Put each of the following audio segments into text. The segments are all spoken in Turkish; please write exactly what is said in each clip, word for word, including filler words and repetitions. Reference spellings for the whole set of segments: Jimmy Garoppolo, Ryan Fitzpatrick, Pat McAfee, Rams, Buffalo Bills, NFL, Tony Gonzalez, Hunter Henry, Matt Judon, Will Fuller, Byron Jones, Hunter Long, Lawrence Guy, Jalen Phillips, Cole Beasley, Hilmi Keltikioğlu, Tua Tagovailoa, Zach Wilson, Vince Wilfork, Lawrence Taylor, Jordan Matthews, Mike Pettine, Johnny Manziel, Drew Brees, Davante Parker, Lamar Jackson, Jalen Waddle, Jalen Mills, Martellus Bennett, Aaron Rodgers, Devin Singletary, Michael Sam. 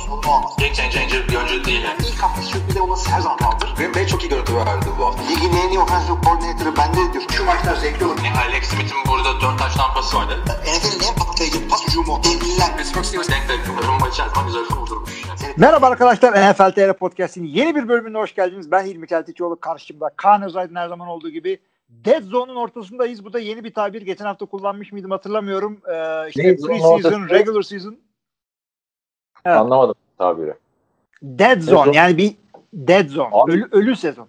sorunu olmaz. Game changer bir oyuncu değil. Yani ilk hafta sürpülde olması her zaman kaldır. Green Bay çok iyi görüntü verdi bu hafta. Ligin en iyi offensive coordinator'ı bende diyor. Şu maçlar zevkli olur. Yani Alex Smith'in burada dört taş tampası vardı. N F L'in en patlayıcı pas ucumu. Devliler. Pittsburgh Steelers denk denk. Rumba içer zaman güzel kurdurmuş. Merhaba arkadaşlar, N F L T R Podcast'in yeni bir bölümüne hoş geldiniz. Ben Hilmi Keltikioğlu, karşımda Kaan Özaydın, her zaman olduğu gibi. Dead Zone'un ortasındayız. Bu da yeni bir tabir. Geçen hafta kullanmış mıydım hatırlamıyorum. Ee, işte pre-season, regular season. Evet. Anlamadım tabiri. Dead Zone, dead yani bir Dead Zone, abi, ölü, ölü sezon.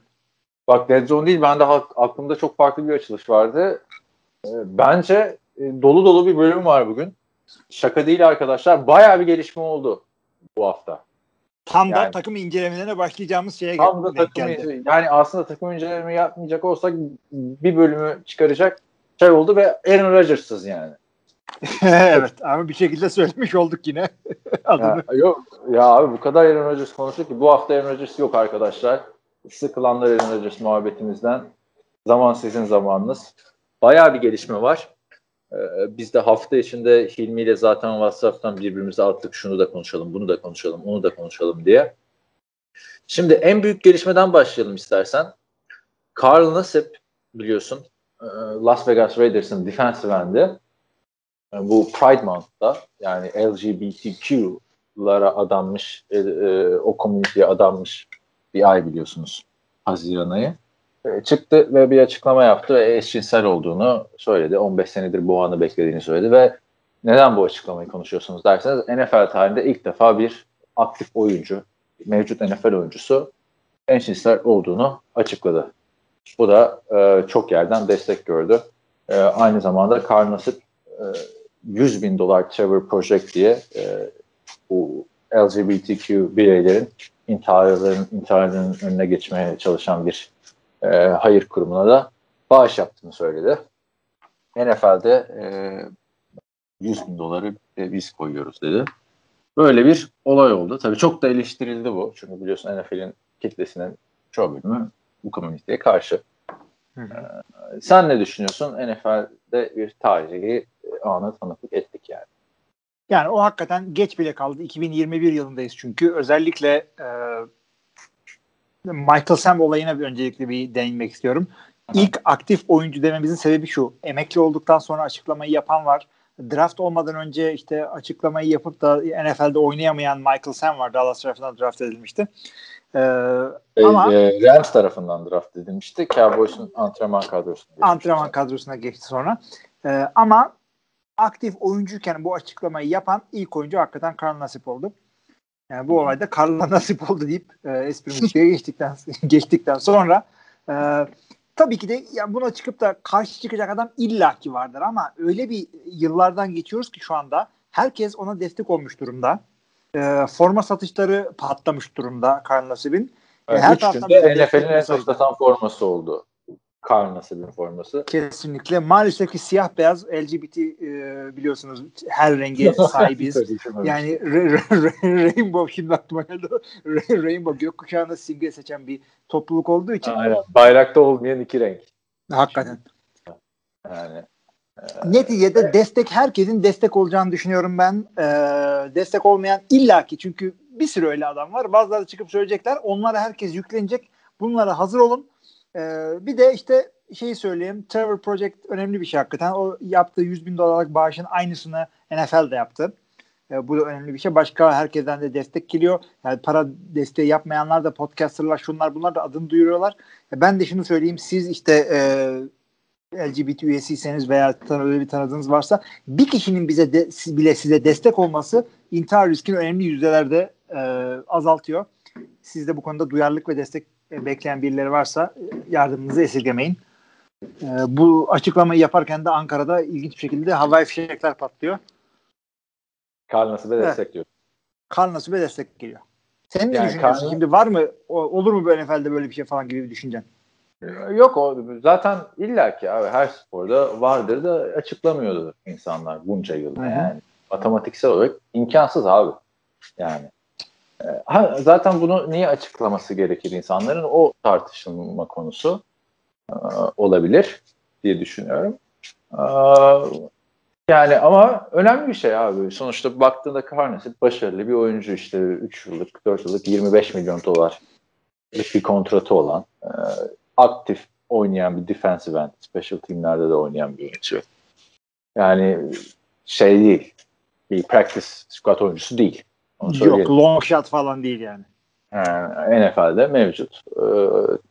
Bak Dead Zone değil, ben de aklımda çok farklı bir açılış vardı. Bence dolu dolu bir bölüm var bugün. Şaka değil arkadaşlar, bayağı bir gelişme oldu bu hafta. Tam yani, da takım incelemelerine başlayacağımız şeye geldi. Tam da takım inceleme. Yani aslında takım inceleme yapmayacak olsak bir bölümü çıkaracak şey oldu ve Aaron Rodgers'sız yani. Evet ama bir şekilde söylemiş olduk yine. ya, yok ya abi, bu kadar Aaron Rodgers konuştuk ki bu hafta Aaron Rodgers yok arkadaşlar. Sıkılanlar Aaron Rodgers muhabbetimizden. Zaman sizin zamanınız. Bayağı bir gelişme var. Biz de hafta içinde Hilmi ile zaten WhatsApp'tan birbirimize attık, şunu da konuşalım, bunu da konuşalım, onu da konuşalım diye. Şimdi en büyük gelişmeden başlayalım istersen. Carl Nassip biliyorsun Las Vegas Raiders'ın defensive endi. Bu Pride Month'ta yani L G B T Q'lara adanmış, o komüniteye adanmış bir ay biliyorsunuz, Haziran ayı. Çıktı ve bir açıklama yaptı ve eşcinsel olduğunu söyledi. on beş senedir bu anı beklediğini söyledi ve neden bu açıklamayı konuşuyorsunuz derseniz N F L tarihinde ilk defa bir aktif oyuncu, mevcut N F L oyuncusu eşcinsel olduğunu açıkladı. Bu da e, çok yerden destek gördü. E, aynı zamanda Carl Nassip e, yüz bin dolar Trevor Project diye e, bu L G B T Q bireylerin intiharlarının, intiharlarının önüne geçmeye çalışan bir E, hayır kurumuna da bağış yaptığını söyledi. N F L'de e, yüz bin doları e, biz koyuyoruz dedi. Böyle bir olay oldu. Tabii çok da eleştirildi bu. Çünkü biliyorsun N F L'in kitlesinin çoğu bölümü bu komüniteye karşı. Hı hı. E, sen ne düşünüyorsun? N F L'de bir tarihi ana tanıklık ettik yani. Yani o hakikaten geç bile kaldı. iki bin yirmi bir yılındayız çünkü. Özellikle e, Michael Sam olayına bir öncelikle bir değinmek istiyorum. İlk aktif oyuncu dememizin sebebi şu. Emekli olduktan sonra açıklamayı yapan var. Draft olmadan önce işte açıklamayı yapıp da N F L'de oynayamayan Michael Sam var. Dallas tarafından draft edilmişti. Ee, e, ama e, Rams tarafından draft edilmişti. Cowboys'un antrenman kadrosuna geçti. Antrenman kadrosuna geçti sonra. Ee, ama aktif oyuncuyken bu açıklamayı yapan ilk oyuncu hakikaten Carl Nassip oldu. Yani bu olayda Carl'la Nassip oldu deyip e, esprimizliğe geçtikten geçtikten sonra e, tabii ki de yani buna çıkıp da karşı çıkacak adam illaki vardır ama öyle bir yıllardan geçiyoruz ki şu anda herkes ona destek olmuş durumda. E, forma satışları patlamış durumda Carl Nassip'in. E, her taraftan N F L'in en çok satan forması oldu. Carl Nassip'in forması. Kesinlikle. Maalesef ki siyah beyaz L G B T e, biliyorsunuz her rengi sahibiz. Yani re, re, Rainbow şimdi aklıma geldi. Re, Rainbow gökkuşağında simge seçen bir topluluk olduğu için. Aynen. Bayrakta olmayan iki renk. Hakikaten. Yani, e, neticede e, destek, herkesin destek olacağını düşünüyorum ben. E, destek olmayan illaki çünkü bir sürü öyle adam var. Bazıları çıkıp söyleyecekler. Onlara herkes yüklenecek. Bunlara hazır olun. Ee, bir de işte şeyi söyleyeyim, Trevor Project önemli bir şey hakikaten. O yaptığı yüz bin dolarlık bağışın aynısını N F L'de yaptı. Ee, bu da önemli bir şey. Başka herkesten de destek geliyor. Yani para desteği yapmayanlar da podcasterlar, şunlar bunlar da adını duyuruyorlar. Ee, ben de şunu söyleyeyim, siz işte e, L G B T üyesiyseniz veya öyle bir tanıdığınız varsa bir kişinin bize de, bile size destek olması intihar riskini önemli yüzdelerde e, azaltıyor. Siz de bu konuda duyarlılık ve destek bekleyen birileri varsa yardımınızı esirgemeyin. Ee, bu açıklamayı yaparken de Ankara'da ilginç bir şekilde havai fişekler patlıyor. Carl Nassip'e evet. Destekliyor. Carl Nassip'e destek geliyor. Sen ne yani düşünüyorsun? Karl... Şimdi var mı, olur mu böyle N F L'de böyle bir şey falan gibi bir düşüncen? Yok o zaten illaki abi her sporda vardır da açıklamıyordu insanlar bunca yıl. Yani matematiksel olarak imkansız abi. Yani Ha, zaten bunu niye açıklaması gerekir insanların, o tartışılma konusu. olabilir diye düşünüyorum. Yani ama önemli bir şey abi. Sonuçta baktığında Carl Nassip başarılı bir oyuncu, işte üç yıllık, dört yıllık yirmi beş milyon dolar bir kontratı olan, aktif oynayan bir defensive end, special teamlerde de oynayan bir oyuncu. Yani şey değil, bir practice squad oyuncusu değil. Onu Yok, long shot falan değil yani. yani N F L'de mevcut.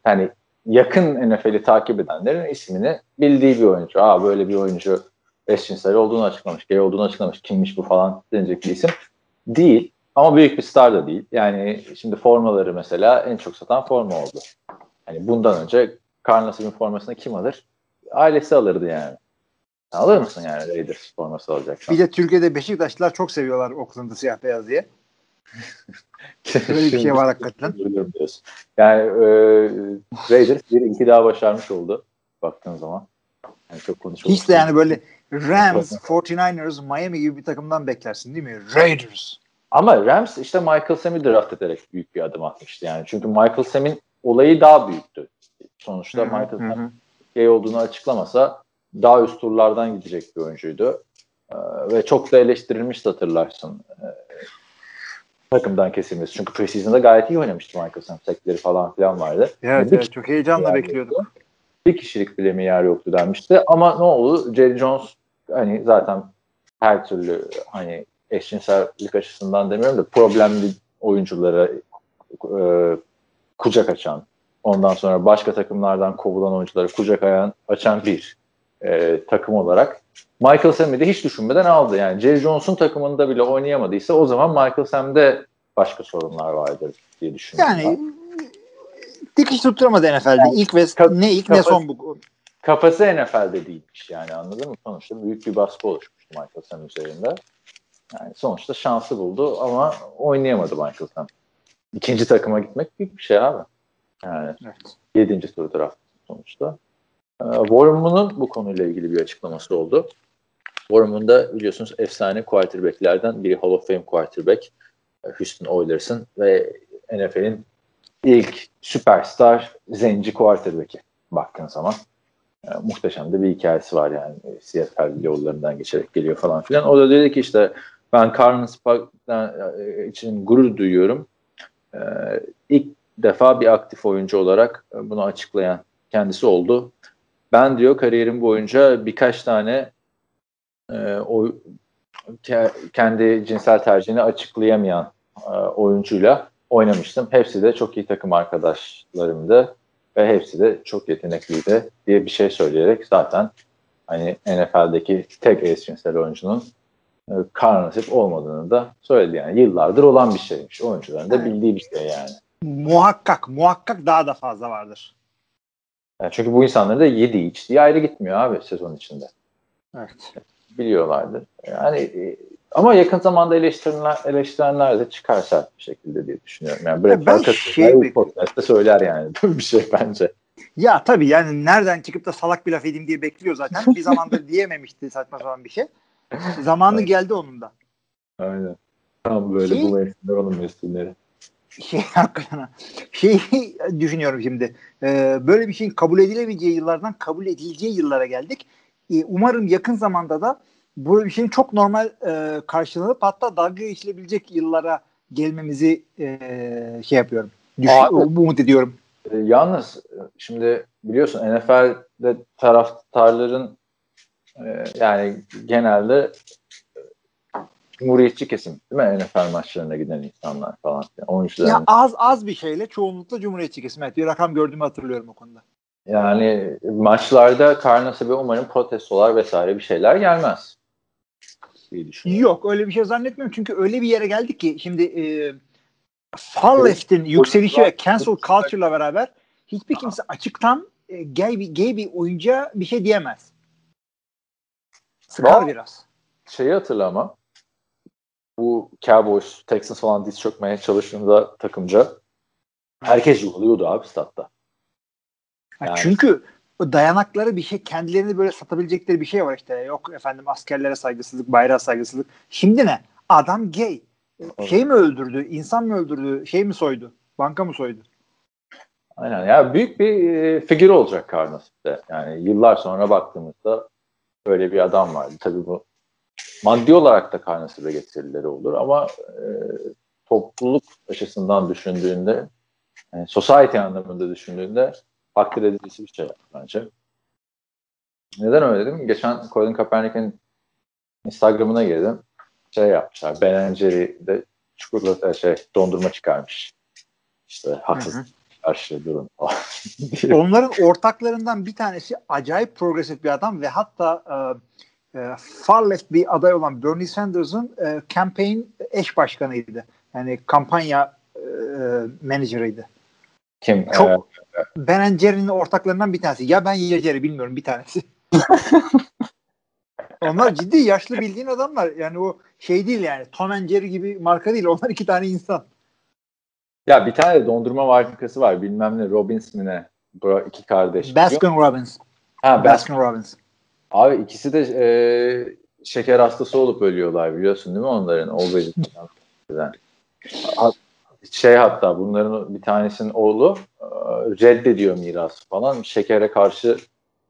Yani yakın N F L'i takip edenlerin ismini bildiği bir oyuncu. Aa, böyle bir oyuncu eşcinsel olduğunu açıklamış, gay olduğunu açıklamış, kimmiş bu falan denecek bir isim değil. Ama büyük bir star da değil. Yani şimdi formaları mesela en çok satan forma oldu. Yani bundan önce Carl Nassip'in formasını kim alır? Ailesi alırdı yani. Alır mısın yani Raiders forması alacaksan? Bir de Türkiye'de Beşiktaşlılar çok seviyorlar Oakland'ı siyah beyaz diye. Böyle bir şey var hakikaten. Yani e, Raiders bir iki daha başarmış oldu baktığın zaman. Yani çok konuşulmuş. Hiç de yani böyle Rams, kırk dokuzlar, Miami gibi bir takımdan beklersin değil mi? Raiders. Ama Rams işte Michael Sam'i draft ederek büyük bir adım atmıştı yani. Çünkü Michael Sam'in olayı daha büyüktü. Sonuçta hı-hı, Michael hı-hı. Sam gay olduğunu açıklamasa daha üst turlardan gidecek bir oyuncuydu. Ee, ve çok da eleştirilmişti, hatırlarsın. Ee, takımdan kesilmesi. Çünkü preseason'da gayet iyi oynamıştı Michael Sam. Sekleri falan filan vardı. Evet, yani evet çok heyecanla bekliyordum. Yoktu. Bir kişilik bile mi yer yoktu denmişti. Ama ne oldu? Jerry Jones hani zaten her türlü hani eşcinsellik açısından demiyorum da problemli oyunculara e, kucak açan, ondan sonra başka takımlardan kovulan oyunculara kucak ayan, açan bir E, takım olarak Michael Sam'i de hiç düşünmeden aldı. Yani Jerry Jones'un takımında bile oynayamadıysa o zaman Michael Sam'de başka sorunlar vardır diye düşünüyorum. Yani ben. Dikiş tutturamadı N F L'de. Yani, ilk ve ka- ne ilk kafası, ne son bu. Kafası N F L'de değilmiş yani, anladın mı? Sonuçta büyük bir baskı oluşmuştu Michael Sam üzerinde. Yani sonuçta şansı buldu ama oynayamadı Michael Sam. İkinci takıma gitmek büyük bir şey abi. Yani evet. Yedinci tur draft sonuçta. Warren'un bu konuyla ilgili bir açıklaması oldu. Warren'un da biliyorsunuz efsane quarterback'lerden biri, Hall of Fame quarterback Houston Oilers'ın ve N F L'in ilk süperstar zenci quarterback'i baktığın zaman. Yani muhteşem de bir hikayesi var yani. Seattle yollarından geçerek geliyor falan filan. O da dedi ki işte ben Carl Nassip'ten için gurur duyuyorum. Ee, ilk defa bir aktif oyuncu olarak bunu açıklayan kendisi oldu. Ben diyor kariyerim boyunca birkaç tane e, o, ke, kendi cinsel tercihini açıklayamayan e, oyuncuyla oynamıştım. Hepsi de çok iyi takım arkadaşlarımdı ve hepsi de çok yetenekliydi diye bir şey söyleyerek zaten hani N F L'deki tek eşcinsel oyuncunun e, Carl Nassip olmadığını da söyledi. Yani yıllardır olan bir şeymiş. Oyuncuların da bildiği bir şey yani. Muhakkak, muhakkak daha da fazla vardır. Çünkü bu insanları da yedi içtiği ayrı gitmiyor abi sezon içinde. Evet. Biliyorlardı. Yani ama yakın zamanda eleştirenler, eleştirenler de çıkar sert bir şekilde diye düşünüyorum. Yani Brett Parker şey bir podcast'ta söyler yani bir şey bence. Ya tabii yani nereden çıkıp da salak bir laf edeyim diye bekliyor zaten. Bir zamandır diyememişti saçma sapan bir şey. Zamanı evet. Geldi onun da. Aynen. Tam böyle şey, bu mevsimler onun mevsimleri. Şey hakkında şeyi düşünüyorum şimdi. Ee, böyle bir şeyin kabul edilemeyeceği yıllardan kabul edileceği yıllara geldik. Ee, umarım yakın zamanda da böyle bir şeyin çok normal e, karşılanıp hatta dalga geçilebilecek yıllara gelmemizi e, şey yapıyorum. Düşün, Abi, umut ediyorum. E, yalnız şimdi biliyorsun N F L'de taraftarların e, yani genelde Cumhuriyetçi kesim değil mi? N F L maçlarına giden insanlar falan. Yani ya az az bir şeyle çoğunlukla Cumhuriyetçi kesim. Evet, bir rakam gördüğümü hatırlıyorum o konuda. Yani maçlarda Carl Nassip'e umarım protestolar vesaire bir şeyler gelmez diye düşünüyorum. Yok öyle bir şey zannetmiyorum. Çünkü öyle bir yere geldik ki şimdi e, far left'in yükselişi o, ve cancel culture'la beraber hiçbir kimse açıktan e, gay, bir, gay bir oyuncuya bir şey diyemez. Sıkar o, biraz. Şeyi hatırlama. Bu Cowboys, Texans falan diz çökmeye çalıştığında takımca herkes yuhluyordu abi statta. Yani. Çünkü dayanakları bir şey, kendilerini böyle satabilecekleri bir şey var işte. Yok efendim askerlere saygısızlık, bayrağa saygısızlık. Şimdi ne? Adam gay. Şey mi öldürdü, insan mı öldürdü, şey mi soydu, banka mı soydu? Aynen. Ya büyük bir e, figür olacak Carl Nassip'te. Yani yıllar sonra baktığımızda böyle bir adam vardı. Tabii bu maddi olarak da Carl Nassip'e getirileri olur ama e, topluluk açısından düşündüğünde, yani society anlamında düşündüğünde takdir edilmesi bir şey bence. Neden öyle dedim? Geçen Colin Kaepernick'in Instagram'ına girdim. Şey yapmışlar. Ben Enceli'de çikolata şey dondurma çıkarmış. İşte haksız karşı durum. Onların ortaklarından bir tanesi acayip progresif bir adam ve hatta e, e, far left bir aday olan Bernie Sanders'ın e, campaign eş başkanıydı. Yani kampanya e, menajeriydi. Kim? Çok, evet. Ben Jerry'nin ortaklarından bir tanesi. Ya ben ya Jerry bilmiyorum bir tanesi. Onlar ciddi yaşlı bildiğin adamlar. Yani o şey değil yani. Tom and Jerry gibi marka değil. Onlar iki tane insan. Ya bir tane dondurma markası var. Bilmem ne. Robbins mi ne? Bro, iki kardeş. Baskin Robbins. Ha, Baskin Robbins. Abi ikisi de e, şeker hastası olup ölüyorlar biliyorsun değil mi onların? O vejetaryen. Şey hatta bunların bir tanesinin oğlu e, reddediyor mirası falan. Şekere karşı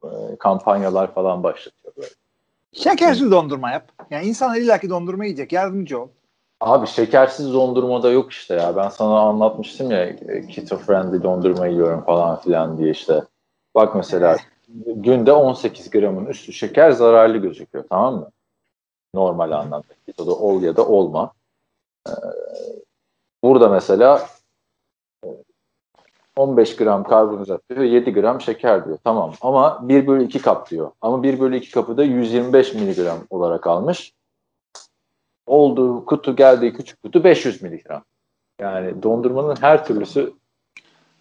e, kampanyalar falan başlatıyor böyle. Şekersiz dondurma yap. Yani insanlar illaki dondurma yiyecek. Yardımcı ol. Abi şekersiz dondurma da yok işte ya. Ben sana anlatmıştım ya keto friendly dondurma yiyorum falan filan diye işte. Bak mesela günde on sekiz gramın üstü şeker zararlı gözüküyor, tamam mı? Normal anlamda. Keto'da ol ya da olma. Ee, burada mesela on beş gram karbonhidrat diyor, yedi gram şeker diyor. Tamam ama bir bölü iki kap diyor. Ama bir bölü iki kapı da yüz yirmi beş miligram olarak almış. Olduğu kutu, geldiği küçük kutu beş yüz miligram. Yani dondurmanın her türlüsü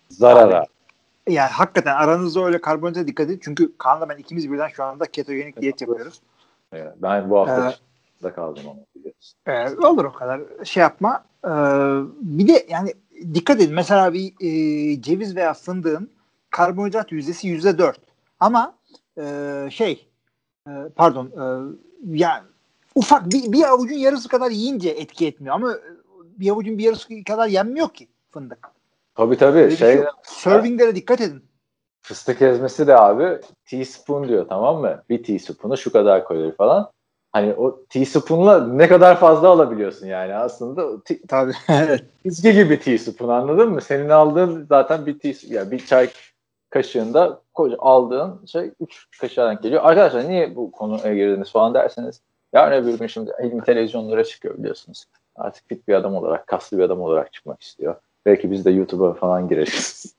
zarara. Yani hakikaten aranızda öyle karbonhidrata dikkat edin. Çünkü Kaan'la ben ikimiz birden şu anda ketojenik diyet yapıyoruz. Evet, ben bu hafta ee, da kaldım ama biliyorsun. E, olur o kadar. Şey yapma. E, bir de yani dikkat edin. Mesela bir e, ceviz veya fındığın karbonhidrat yüzdesi yüzde dört. Ama e, şey e, pardon e, yani ufak bir, bir avucun yarısı kadar yiyince etki etmiyor ama bir avucun bir yarısı kadar yenmiyor ki fındık. Tabii tabii. Şey, serving'lere dikkat edin. Fıstık ezmesi de abi teaspoon diyor, tamam mı? Bir teaspoon'u şu kadar koyuyor falan. Hani o teaspoon'la ne kadar fazla alabiliyorsun yani aslında. T- tabii. Çizgi gibi teaspoon, anladın mı? Senin aldığın zaten bir teaspoon, yani bir çay kaşığında aldığın şey üç kaşığa geliyor. Arkadaşlar niye bu konuya girdiniz falan derseniz, yarın öbür gün şimdi Hilmi televizyonlara çıkıyor biliyorsunuz. Artık fit bir adam olarak, kaslı bir adam olarak çıkmak istiyor. Belki biz de YouTube'a falan gireriz.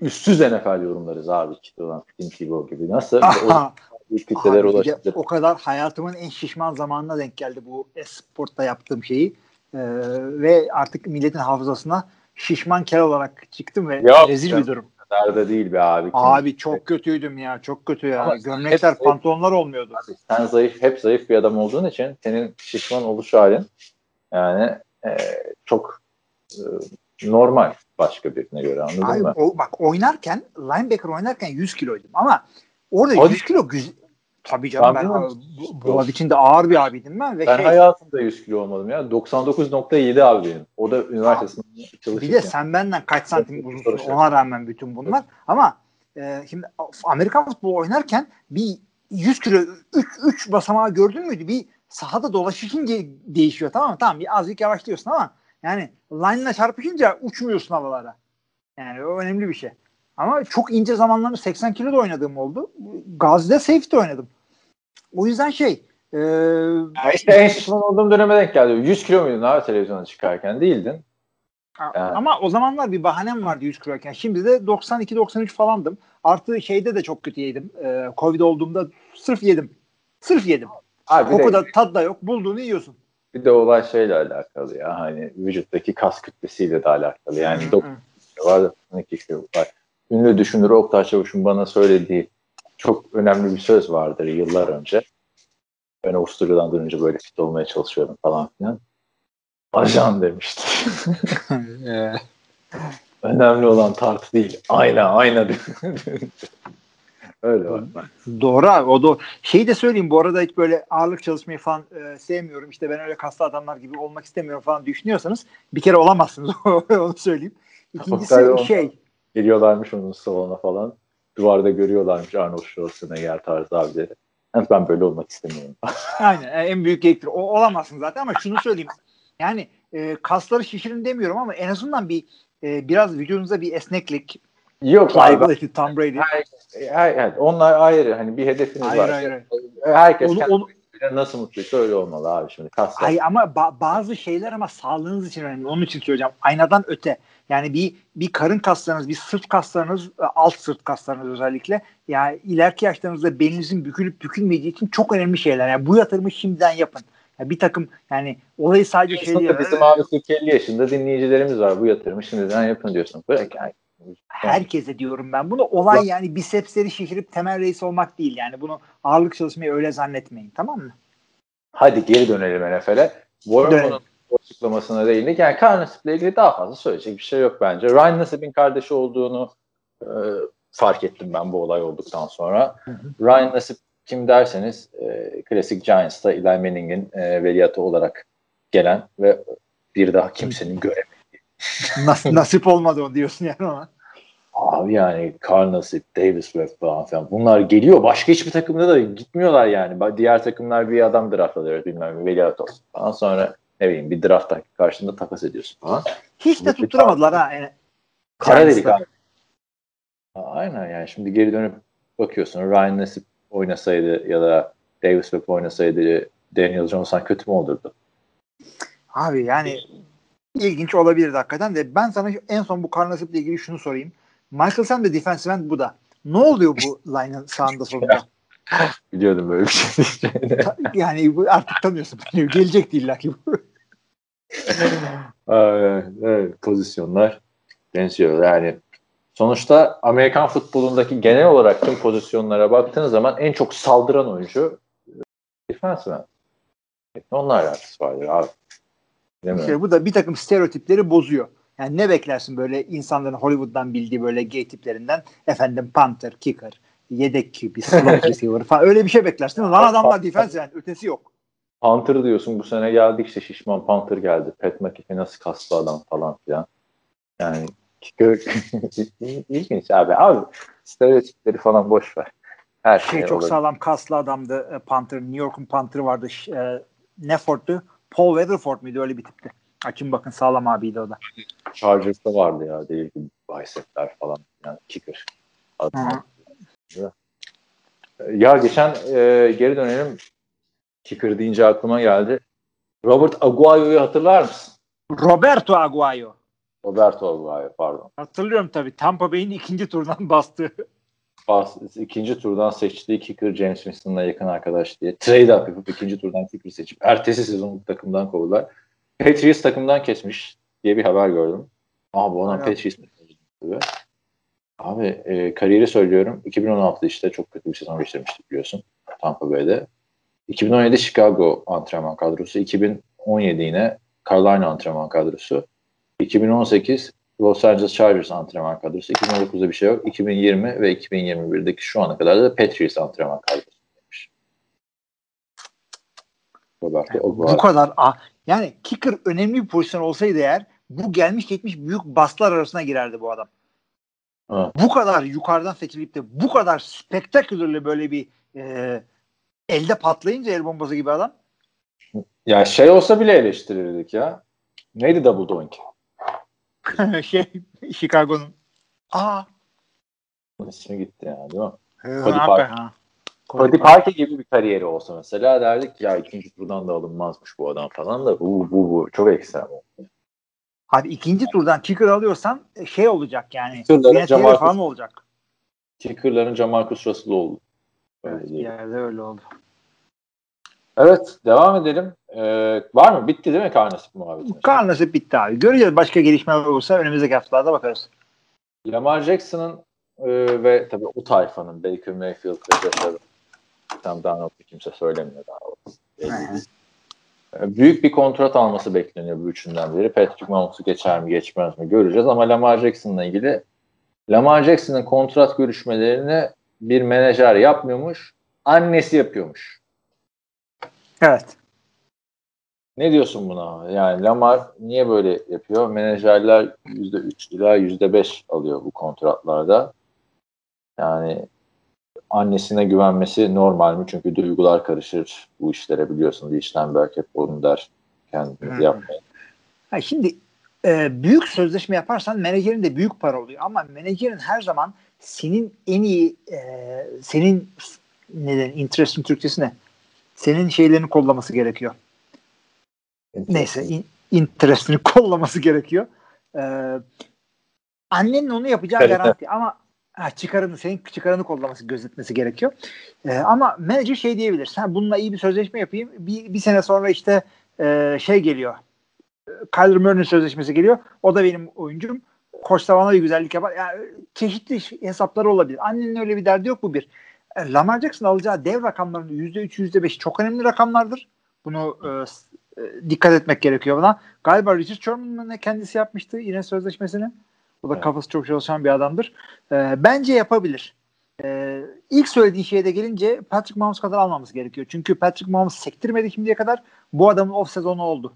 Üstsüz N F L yorumlarız abi. Kito'dan Tim Tebow gibi. Nasıl? O, kitleler ulaştı. O kadar hayatımın en şişman zamanına denk geldi bu e-sportta yaptığım şeyi. Ee, ve artık milletin hafızasına şişman kel olarak çıktım ve ya, rezil ya. Bir durum. Da değil be abi. Abi çok kötüydüm ya. Çok kötü ya. Ama gömlekler, hep, pantolonlar olmuyordu. Abi, sen zayıf, hep zayıf bir adam olduğun için senin şişman oluş halin yani e, çok e, normal başka birine göre, anladın abi, mı? O, bak oynarken, linebacker oynarken yüz kiloydum ama orada hadi. yüz kilo güzel. Tabii canım, ben, ben bunun için de ağır bir abiydim ben. Ve ben şey, hayatımda yüz kilo olmadım ya. doksan dokuz virgül yedi abi benim. O da üniversitesinde çalışırken. Bir de sen benden kaç santim uzunsun, ona rağmen bütün bunlar. Evet. Ama e, şimdi Amerikan futbolu oynarken bir yüz kilo üç basamağı gördün müydü? Bir sahada dolaşınca değişiyor, tamam mı? Tamam, bir azıcık yavaşlıyorsun ama yani line'la çarpışınca uçmuyorsun havalara. Yani o önemli bir şey. Ama çok ince zamanlarında seksen kilo da oynadığım oldu. Gazi'de safety oynadım. O yüzden şey... E, ya işte en şişman olduğum döneme denk geldi. yüz kilo muydun abi televizyona çıkarken? Değildin. Yani. Ama o zamanlar bir bahanem vardı yüz kiloyken. Şimdi de doksan iki doksan üç falandım. Artı şeyde de çok kötü yedim. E, Covid olduğumda sırf yedim. Sırf yedim. Abi o kadar tat da yok. Bulduğunu yiyorsun. Bir de olay şeyle alakalı ya. Hani vücuttaki kas kütlesiyle de alakalı. Yani doksan iki kilo var da doksan iki kilo var. Ünlü düşünür Oktay Çavuş'un bana söylediği çok önemli bir söz vardır yıllar önce. Ben Avusturya'dan dönünce böyle fit olmaya çalışıyorum falan filan. Ajan demişti. Önemli olan tartı değil. Ayna, ayna. Öyle var. Doğru abi. O da şeyi de söyleyeyim. Bu arada hiç böyle ağırlık çalışmayı falan e, sevmiyorum. İşte ben öyle kaslı adamlar gibi olmak istemiyorum falan düşünüyorsanız bir kere olamazsınız. Onu söyleyeyim. İkincisi onu, şey. Geliyorlarmış onun salona falan. Duvarda görüyorlarmış Arnold Schwarzenegger tarzı abileri. Yani ben böyle olmak istemiyorum. Aynen, en büyük gerektir. O, olamazsın zaten ama şunu söyleyeyim. Yani e, kasları şişirin demiyorum ama en azından bir e, biraz vücudunuza bir esneklik. Yok. Playability, Tom Brady. Evet, onlar ayrı. Hani bir hedefiniz hayır, var. Hayır, hayır. Herkes onu, onu... nasıl mutluysa öyle olmalı abi şimdi. Kaslar. Hayır ama ba- bazı şeyler ama sağlığınız için önemli. Onun için söyleyeceğim. Aynadan öte. Yani bir bir karın kaslarınız, bir sırt kaslarınız, alt sırt kaslarınız özellikle. Yani ileriki yaşlarınızda belinizin bükülüp bükülmediği için çok önemli şeyler. Yani bu yatırımı şimdiden yapın. Yani bir takım yani olayı sadece şey değil. Bizim abi elli yaşında dinleyicilerimiz var. Bu yatırımı şimdiden yapın diyorsun. Bırak yani. Herkese diyorum ben bunu. Olay yani bisepsleri şişirip temel reis olmak değil. Yani bunu ağırlık çalışmayı öyle zannetmeyin. Tamam mı? Hadi geri dönelim N F L'e. Warren'ın açıklamasına değindik. Yani Carl Nassip'le ilgili daha fazla söyleyecek bir şey yok bence. Ryan Nassip'in kardeşi olduğunu e, fark ettim ben bu olay olduktan sonra. Hı hı. Ryan Nassip kim derseniz e, klasik Giants'ta Eli Manning'in e, veliahtı olarak gelen ve bir daha kimsenin göremediği. Nas- nasip olmadı o diyorsun yani ama. Abi yani Carl Nassip, Davis Webb falan filan bunlar geliyor. Başka hiçbir takımda da gitmiyorlar yani. Diğer takımlar bir adam draft alıyor bilmem veliaht olsun falan. Sonra ne bileyim bir draft karşılığında takas ediyorsun falan. Hiç de tutturamadılar ha. Yani. Kara delik abi. Aynen yani şimdi geri dönüp bakıyorsun. Ryan Nassip oynasaydı ya da Davis Webb oynasaydı Daniel Johnson kötü mü olurdu? Abi yani ilginç olabilir hakikaten de ben sana en son bu Carl Nassip'le ilgili şunu sorayım. Michael Sam de defensive end bu da. Ne oluyor bu line'ın sağında sonunda? Biliyordum böyle bir şey diyeceğini. Yani artık tanıyorsun. Gelecek değil lakin bu. Evet, evet, pozisyonlar benziyor. Yani sonuçta Amerikan futbolundaki genel olarak tüm pozisyonlara baktığınız zaman en çok saldıran oyuncu defensive end. Onlar artık vardır abi. İşte bu da bir takım stereotipleri bozuyor. Yani ne beklersin böyle insanların Hollywood'dan bildiği böyle gay tiplerinden efendim punter, kicker, yedek Q B, slot receiver falan öyle bir şey beklersin. Lan adamlar defense yani ötesi yok. Punter diyorsun bu sene geldik işte şişman punter geldi. Pat McAfee nasıl kaslı adam falan filan. Yani ilginç abi. Abi stereotipleri falan boş ver. Her şey, şey çok olabilir. Sağlam kaslı adamdı punter. New York'un punter'ı vardı. E, Nefford'tu. Paul Weatherford muydu öyle bir tipti. Açın bakın sağlam abiydi o da. Chargers'da vardı ya değil ki bicepler falan yani kicker. Ya geçen e, geri dönelim kicker deyince aklıma geldi. Robert Aguayo'yu hatırlar mısın? Roberto Aguayo. Roberto Aguayo pardon. Hatırlıyorum tabii. Tampa Bay'in ikinci turdan bastığı. Bas, ikinci turdan seçtiği kicker James Winston'la yakın arkadaş diye trade up yapıp ikinci turdan kicker seçip ertesi sezon takımdan kovdular. Patriots takımdan kesmiş diye bir haber gördüm. Aa bu adam Patriots mi? Abi e, kariyeri söylüyorum. iki bin on altı işte çok kötü bir sezon geçirmişti biliyorsun Tampa Bay'de. iki bin on yedi Chicago antrenman kadrosu. iki bin on yedi yine Carolina antrenman kadrosu. iki bin on sekiz Los Angeles Chargers antrenman kadrosu. iki bin on dokuzda bir şey yok. iki bin yirmi ve iki bin yirmi birdeki şu ana kadar da Patriots antrenman kadrosu demiş. Yani, bu kadar a- yani kicker önemli bir pozisyon olsaydı eğer bu gelmiş geçmiş büyük baslar arasına girerdi bu adam. Evet. Bu kadar yukarıdan seçilip de bu kadar spektakülerle böyle bir e, elde patlayınca el bombası gibi adam. Ya şey olsa bile eleştirirdik ya. Neydi double doink? şey Chicago'nun. Aa. İsmi gitti ya değil mi? Cody Parker. Cody Parker gibi bir kariyeri olsa mesela derdik ya ikinci turdan da alınmazmış bu adam falan da bu bu bu çok ekstrem oldu. Abi ikinci turdan kicker alıyorsan şey olacak yani. Kicker'ların falan olacak. Kicker'ların Jamarcus Russell oldu. Evet, yerde öyle oldu. Evet devam edelim. Ee, var mı? Bitti değil mi Carl Nassip muhabbeti? Carl Nassip bitti abi. Göreceğiz başka gelişmeler olursa önümüzdeki haftalarda bakarız. Lamar Jackson'ın e, ve tabii o tayfanın Baker Mayfield ve Josh'ın tam daha nokta kimse söylemiyor daha. Büyük bir kontrat alması bekleniyor bu üçünden biri. Patrick Mahomes'u geçer mi geçmez mi göreceğiz ama Lamar Jackson'la ilgili Lamar Jackson'ın kontrat görüşmelerini bir menajer yapmıyormuş. Annesi yapıyormuş. Evet. Ne diyorsun buna? Yani Lamar niye böyle yapıyor? Menajerler yüzde üç ila yüzde beş alıyor bu kontratlarda. Yani annesine güvenmesi normal mi? Çünkü duygular karışır bu işlere, biliyorsunuz. İşlenberg hep onu der. Kendinizi yapmayın. Ha, şimdi e, büyük sözleşme yaparsan menajerin de büyük para oluyor. Ama menajerin her zaman senin en iyi e, senin neden interestin Türkçesi ne? Senin şeylerini kollaması gerekiyor. Neyse, in, interestini kollaması gerekiyor. Ee, annenin onu yapacağı evet, garanti evet. Ama ha, çıkarını, senin çıkarını kollaması, gözetmesi gerekiyor. Ee, ama manager şey diyebilir. Sen bununla iyi bir sözleşme yapayım. Bir, bir sene sonra işte e, şey geliyor. Kyler Murray'nin sözleşmesi geliyor. O da benim oyuncum. Koçta bana bir güzellik yapar. Yani çeşitli hesapları olabilir. Annenin öyle bir derdi yok, bu bir. E, Lamar Jackson alacağı dev rakamların yüzde üç, yüzde beş çok önemli rakamlardır. Bunu e, dikkat etmek gerekiyor buna. Galiba Richard Sherman'ın kendisi yapmıştı yine sözleşmesini. O da evet. Kafası çok çalışan bir adamdır. Ee, bence yapabilir. Ee, ilk söylediğin şeye de gelince Patrick Mahomes kadar almamız gerekiyor. Çünkü Patrick Mahomes sektirmedi şimdiye kadar. Bu adamın off sezonu oldu.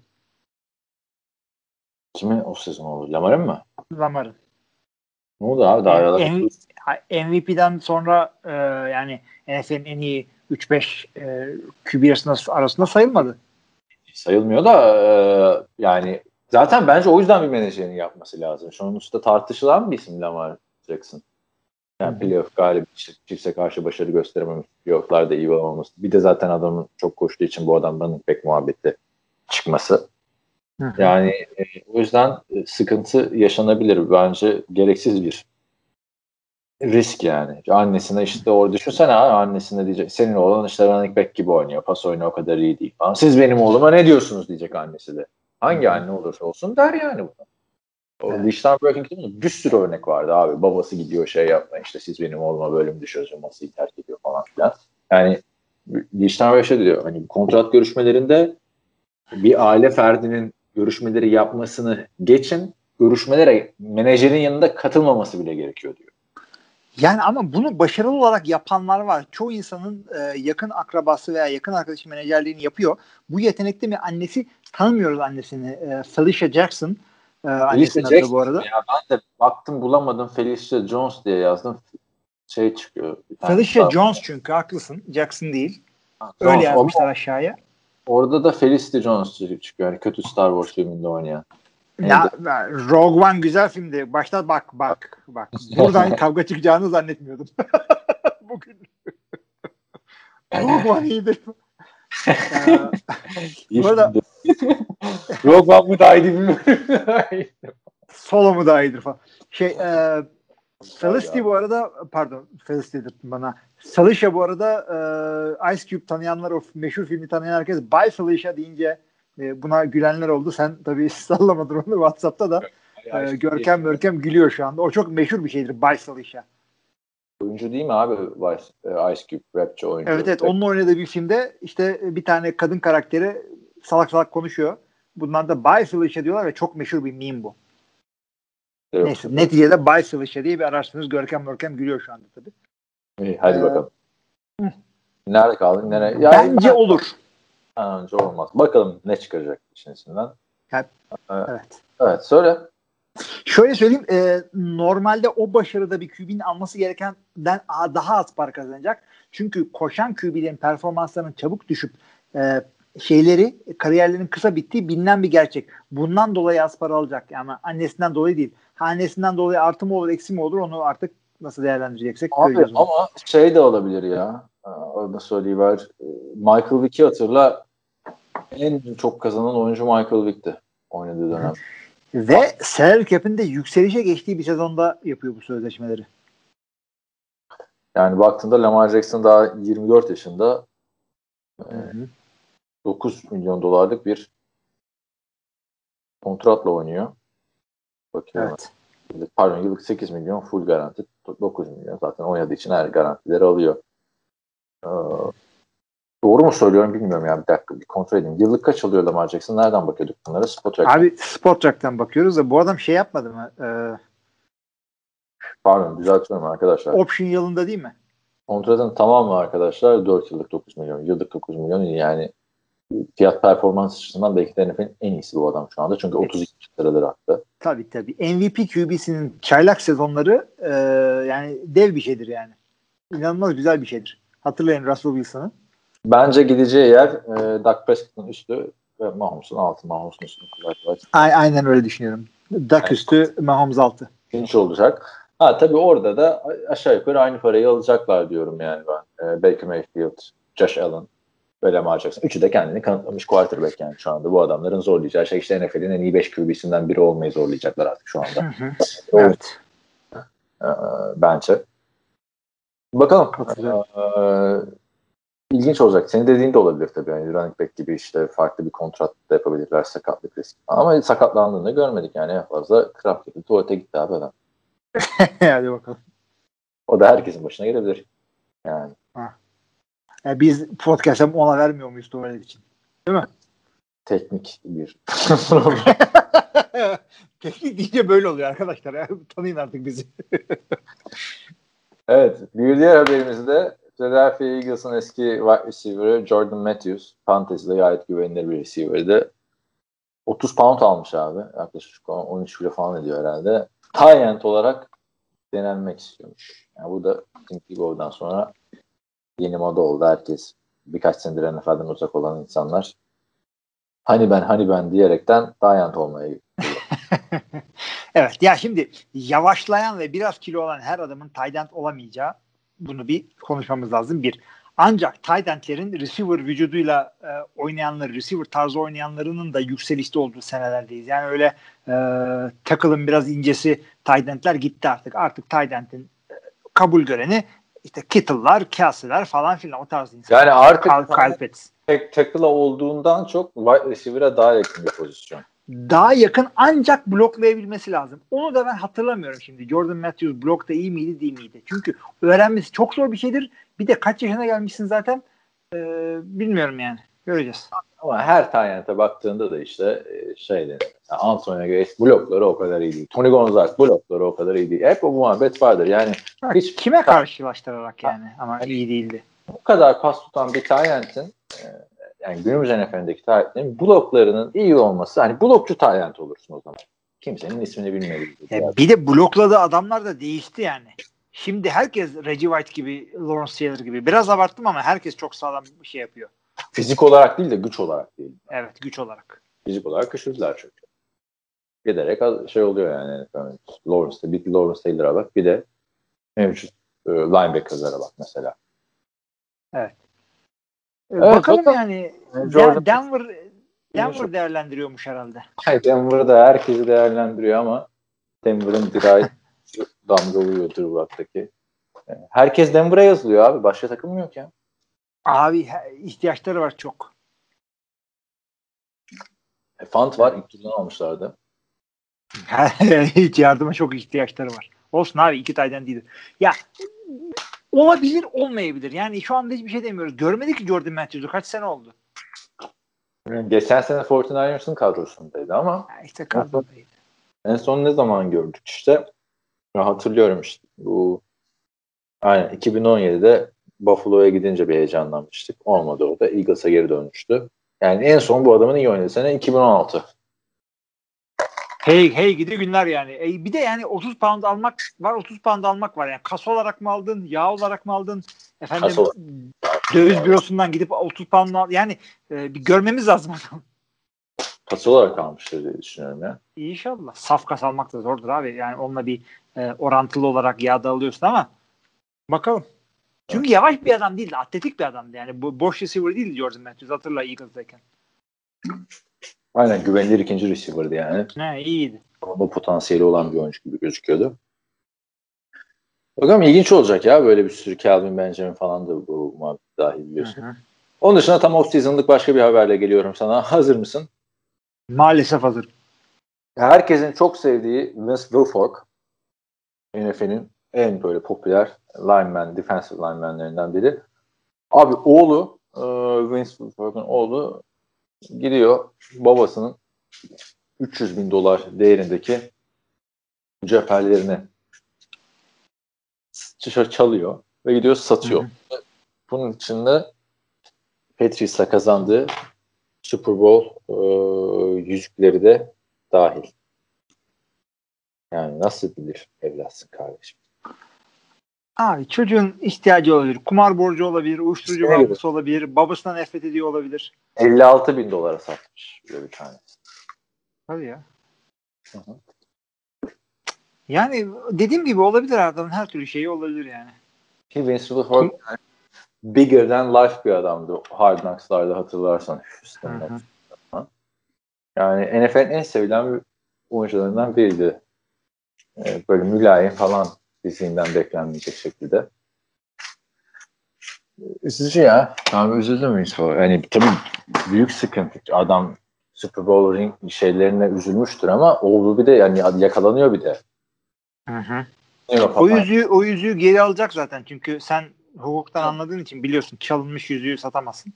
Kimin off sezonu oldu? Lamar'ın mı? Lamar'ın. Ne oldu abi? Daha yani, M V P'den sonra e, yani N F L'nin en iyi üç beş Q B arasında sayılmadı. Sayılmıyor da e, yani zaten bence o yüzden bir menajerini yapması lazım. Şu an usta tartışılan bir isim Lamar Jackson. Yani playoff galibi, Chiefs'e karşı başarı gösterememesi, playoff'larda iyi olamaması. Bir de zaten adamın çok koştuğu için bu adamdan pek muhabbette çıkması. Hı-hı. Yani e, o yüzden sıkıntı yaşanabilir. Bence gereksiz bir risk yani. Annesine işte orada düşünsene ha, annesine diyecek senin oğlan işte running back gibi oynuyor. Pas oyunu o kadar iyi değil. Ama siz benim oğluma ne diyorsunuz diyecek annesi de. Hangi anne olursa olsun der yani bunu. O dişten bırakın ki bir sürü örnek vardı abi. Babası gidiyor şey yapma işte siz benim oğluma böyle mi düşüyorsunuz? Masayı terk ediyor falan filan. Yani dişten böyle şey diyor. Hani kontrat görüşmelerinde bir aile ferdinin görüşmeleri yapmasını geçin. Görüşmelere menajerin yanında katılmaması bile gerekiyor diyor. Yani ama bunu başarılı olarak yapanlar var. Çoğu insanın e, yakın akrabası veya yakın arkadaşı menajerliğini yapıyor. Bu yetenekte mi annesi? Tanımıyoruz annesini. E, Felicia Jackson. E, Felicia Jackson bu arada. Ya ben de baktım bulamadım. Felicia Jones diye yazdım. Şey çıkıyor. Felicia Jones çünkü haklısın. Jackson değil. Ha, Jones, öyle yazmışlar aşağıya. Orada da Felicity Jones çıkıyor. Yani kötü Star Wars filminde oynayan. Ya, Rogue One güzel filmdi. Başta bak bak bak. Buradan kavga çıkacağını zannetmiyordum. Bugün. Rogue One iyidir. Burada Rogue One mı daha iyiydi bilmiyorum. Solo mu daha iyidir falan. Şey, e, Felicity bu arada pardon Felicity dedim bana. Felicia bu arada e, Ice Cube tanıyanlar, o meşhur filmi tanıyan herkes Bay Felicia deyince buna gülenler oldu. Sen tabii sallamadın onu WhatsApp'ta da. Ya, e, Görkem Görkem gülüyor şu anda. O çok meşhur bir şeydir. Baysal işe. Oyuncu değil mi abi? Ice Cube rapçi oyuncu. Evet evet. Onun oynadığı bir filmde işte bir tane kadın karakteri salak salak konuşuyor. Bunlar da Baysal işe diyorlar ve çok meşhur bir meme bu. Evet. Neyse. Neticede Baysal işe diye bir ararsınız. Görkem Görkem gülüyor şu anda tabii. İyi. Hadi ee, bakalım. Hı. Nerede kaldın? Nereye? Ya, bence ben... olur. Önce olmaz. Bakalım ne çıkaracak işin içinden. Evet. Evet. Evet. Söyle. Şöyle söyleyeyim. E, normalde o başarıda bir Q B'nin alması gerekenden daha az para kazanacak. Çünkü koşan Q B'lerin performanslarının çabuk düşüp e, şeyleri, kariyerlerinin kısa bittiği bilinen bir gerçek. Bundan dolayı az para alacak. Yani annesinden dolayı değil. Annesinden dolayı artı mı olur, eksi mi olur onu artık nasıl değerlendireceksek abi, göreceğiz. Ama onu. Şey de olabilir ya. Orada söyleyiver. Michael Vick'i hatırla. En çok kazanan oyuncu Michael Vick'ti oynadığı dönem. Ve salary cap'in de yükselişe geçtiği bir sezonda yapıyor bu sözleşmeleri. Yani baktığında Lamar Jackson daha yirmi dört yaşında. Hı-hı. dokuz milyon dolarlık bir kontratla oynuyor. Bakıyorum. Evet. Pardon, yıllık sekiz milyon full garanti, dokuz milyon zaten oynadığı için her garantileri alıyor. Ee, doğru mu söylüyorum bilmiyorum ya, bir dakika bir kontrol edeyim. Yıllık kaç alıyor Lamar Jackson? Nereden bakıyorduk bunlara? Spotrac. Abi Spotrac'tan bakıyoruz da bu adam şey yapmadı mı? Ee... Pardon, düzeltiyorum arkadaşlar. Option yılında değil mi? Kontratın tamamı arkadaşlar dört yıllık dokuz milyon. Yıllık dokuz milyon yani fiyat performans açısından belki de N F L'in en iyisi bu adam şu anda. Çünkü evet. otuz iki sıraları attı. Tabii tabii. M V P Q B'sinin çaylak sezonları e, yani dev bir şeydir yani. İnanılmaz güzel bir şeydir. Hatırlayın Russell Wilson'ı. Bence gideceği yer e, Dak Prescott'ın üstü ve Mahomes'un altı. Mahomes'un üstü. Aynen öyle düşünüyorum. Dak yani, üstü, Mahomes altı. Finch olacak. Ha tabii orada da aşağı yukarı aynı parayı alacaklar diyorum yani ben. E, Baker Mayfield, Josh Allen ve Lamar Jackson. Üçü de kendini kanıtlamış quarterback yani şu anda. Bu adamların zorlayacağı şey işte N F L'in en iyi beş Q B'sinden biri olmayı zorlayacaklar artık şu anda. Hı hı. Evet. E, bence. Bakalım. E, e, ilginç olacak. Senin dediğin de olabilir tabii. Yani running back gibi işte farklı bir kontrat da yapabilirler sakatlık riski. Ama sakatlandığını da görmedik yani en fazla krap gibi tuvalete gitti abi adam. Hadi bakalım. O da herkesin başına gelebilir. Yani. Ha. Ya biz podcast'a ona vermiyor muyuz tuvalet için? Değil mi? Teknik bir teknik deyince böyle oluyor arkadaşlar. Ya. Tanıyın artık bizi. Evet. Bir diğer haberimizde Philadelphia Eagles'ın eski wide receiver'ı Jordan Matthews. Fantasy'de gayet güvenilir bir receiver'dı. otuz pound almış abi. Yaklaşık on üç kilo falan ediyor herhalde. Tyrant olarak denenmek istiyormuş. Yani bu da Tinkigo'dan sonra yeni moda oldu. Herkes birkaç senedir N F L'den uzak olan insanlar hani ben hani ben diyerekten Tyrant olmaya gidiyor. Evet ya şimdi yavaşlayan ve biraz kilo olan her adamın Tyrant olamayacağı bunu bir konuşmamız lazım. Bir ancak Tyrant'lerin receiver vücuduyla e, oynayanları, receiver tarzı oynayanlarının da yükselişte olduğu senelerdeyiz. Yani öyle e, tackle'ın biraz incesi Tyrant'ler gitti artık. Artık Tyrant'in e, kabul göreni işte Kittle'lar, Kelsey'ler falan filan o tarz insanlar. Yani artık tackle'a olduğundan çok receiver'a daha yakın bir pozisyon. Daha yakın ancak bloklayabilmesi lazım. Onu da ben hatırlamıyorum şimdi. Jordan Matthews blokta iyi miydi değil miydi? Çünkü öğrenmesi çok zor bir şeydir. Bir de kaç yaşına gelmişsin zaten ee, bilmiyorum yani. Göreceğiz. Ama her Tyrant'a baktığında da işte şey denir. Yani Antonio Gates blokları o kadar iyi değil. Tony Gonzalez blokları o kadar iyi değil. Hep o muhabbet vardır. Yani ha, hiç kime karşılaştırarak yani ama yani, iyi değildi. Bu kadar pas tutan bir Tyrant'in e, yani günümüz N F L'deki Tyrant'lerin bloklarının iyi olması hani blokçu Tyrant olursun o zaman. Kimsenin ismini bilmediği. Bir de blokladığı adamlar da değişti yani. Şimdi herkes Reggie White gibi, Lawrence Taylor gibi. Biraz abarttım ama herkes çok sağlam bir şey yapıyor. Fizik olarak değil de güç olarak değil. Evet, güç olarak. Fizik olarak güçlüler çünkü. Giderek şey oluyor yani. yani Lawrence, bir Lawrence Taylor'a bak bir de mevcut e, linebacker'lara bak mesela. Evet. Ee, evet bakalım, bakalım yani. Jordan, Denver Denver değerlendiriyormuş herhalde. Hayır, Denver'da herkesi değerlendiriyor ama Denver'ın dirayı damga vuruyordur Burak'taki. Yani herkes Denver'a yazılıyor abi. Başka takım yok ya. Abi ihtiyaçları var çok. E, Fant var. İlk turdan almışlardı. Hiç yardıma çok ihtiyaçları var. Olsun abi. iki tayden değildir. Ya olabilir olmayabilir. Yani şu anda hiçbir şey demiyoruz. Görmedik ki Jordan Matthews'u. Kaç sene oldu? Geçen sene kırk dokuzars'ın kadrosundaydı ama ya işte kadrosundaydı. En son ne zaman gördük işte? Hatırlıyorum işte bu aynen iki bin on yedi'de Buffalo'ya gidince bir heyecanlanmıştık. Olmadı o da. Eagles'a geri dönmüştü. Yani en son bu adamın iyi oynadığı sene iki bin on altı. Hey hey gidi günler yani. E, bir de yani otuz pound almak var otuz pound almak var. Yani kasa olarak mı aldın? Yağ olarak mı aldın? Efendim kasa döviz bürosundan gidip otuz pound al. Yani e, bir görmemiz lazım adamı. Kasa olarak almıştır diye düşünüyorum ya. İnşallah. Saf kas almak da zordur abi. Yani onunla bir e, orantılı olarak yağda alıyorsun ama bakalım. Çünkü evet. Yavaş bir adam değildi. Atletik bir adamdı. Yani bu boş receiver değildi Jordan Matthews. Hatırla Eagles'dayken. Aynen. Güvenilir ikinci receiver'dı yani. He iyiydi. Ama potansiyeli olan bir oyuncu gibi gözüküyordu. Bakalım ilginç olacak ya. Böyle bir sürü Calvin Benjamin falan da bu muhabbet dahil biliyorsun. Hı hı. Onun dışında tam off-season'lık başka bir haberle geliyorum sana. Hazır mısın? Maalesef hazır. Herkesin çok sevdiği Vince Wilfork, N F L'in en böyle popüler lineman, defensive linemanlerinden biri. Abi oğlu, Vince Wilfork'un oğlu gidiyor babasının üç yüz bin dolar değerindeki mücevherlerini çalıyor ve gidiyor satıyor. Bunun için de Patriots'a kazandığı Super Bowl e, yüzükleri de dahil. Yani nasıl bilir evlatsın kardeşim? Abi çocuğun ihtiyacı olabilir. Kumar borcu olabilir. Uyuşturucu bağımlısı olabilir. Babasından nefret ediyor olabilir. elli altı bin dolara satmış. Böyle bir tane. Tabii ya. Hı hı. Yani dediğim gibi olabilir, adamın her türlü şeyi olabilir yani. Ki Vince Wilfork yani bigger than life bir adamdı. Hard Knocks'larda hatırlarsan. Hı hı. Yani N F L'nin en sevilen bir oyuncularından biriydi. Ee, böyle mülayim falan fiziğinden beklenmeyecek şekilde. Üzücü ya. Tamam, üzüldüm Vince Wilfork. Yani tabii büyük sıkıntı. Adam Super Bowl ring şeylerine üzülmüştür ama oldu bir de yani yakalanıyor bir de. Hı hı. Yok, o yüzüğü o yüzüğü geri alacak zaten, çünkü sen hukuktan anladığın için biliyorsun, çalınmış yüzüğü satamazsın.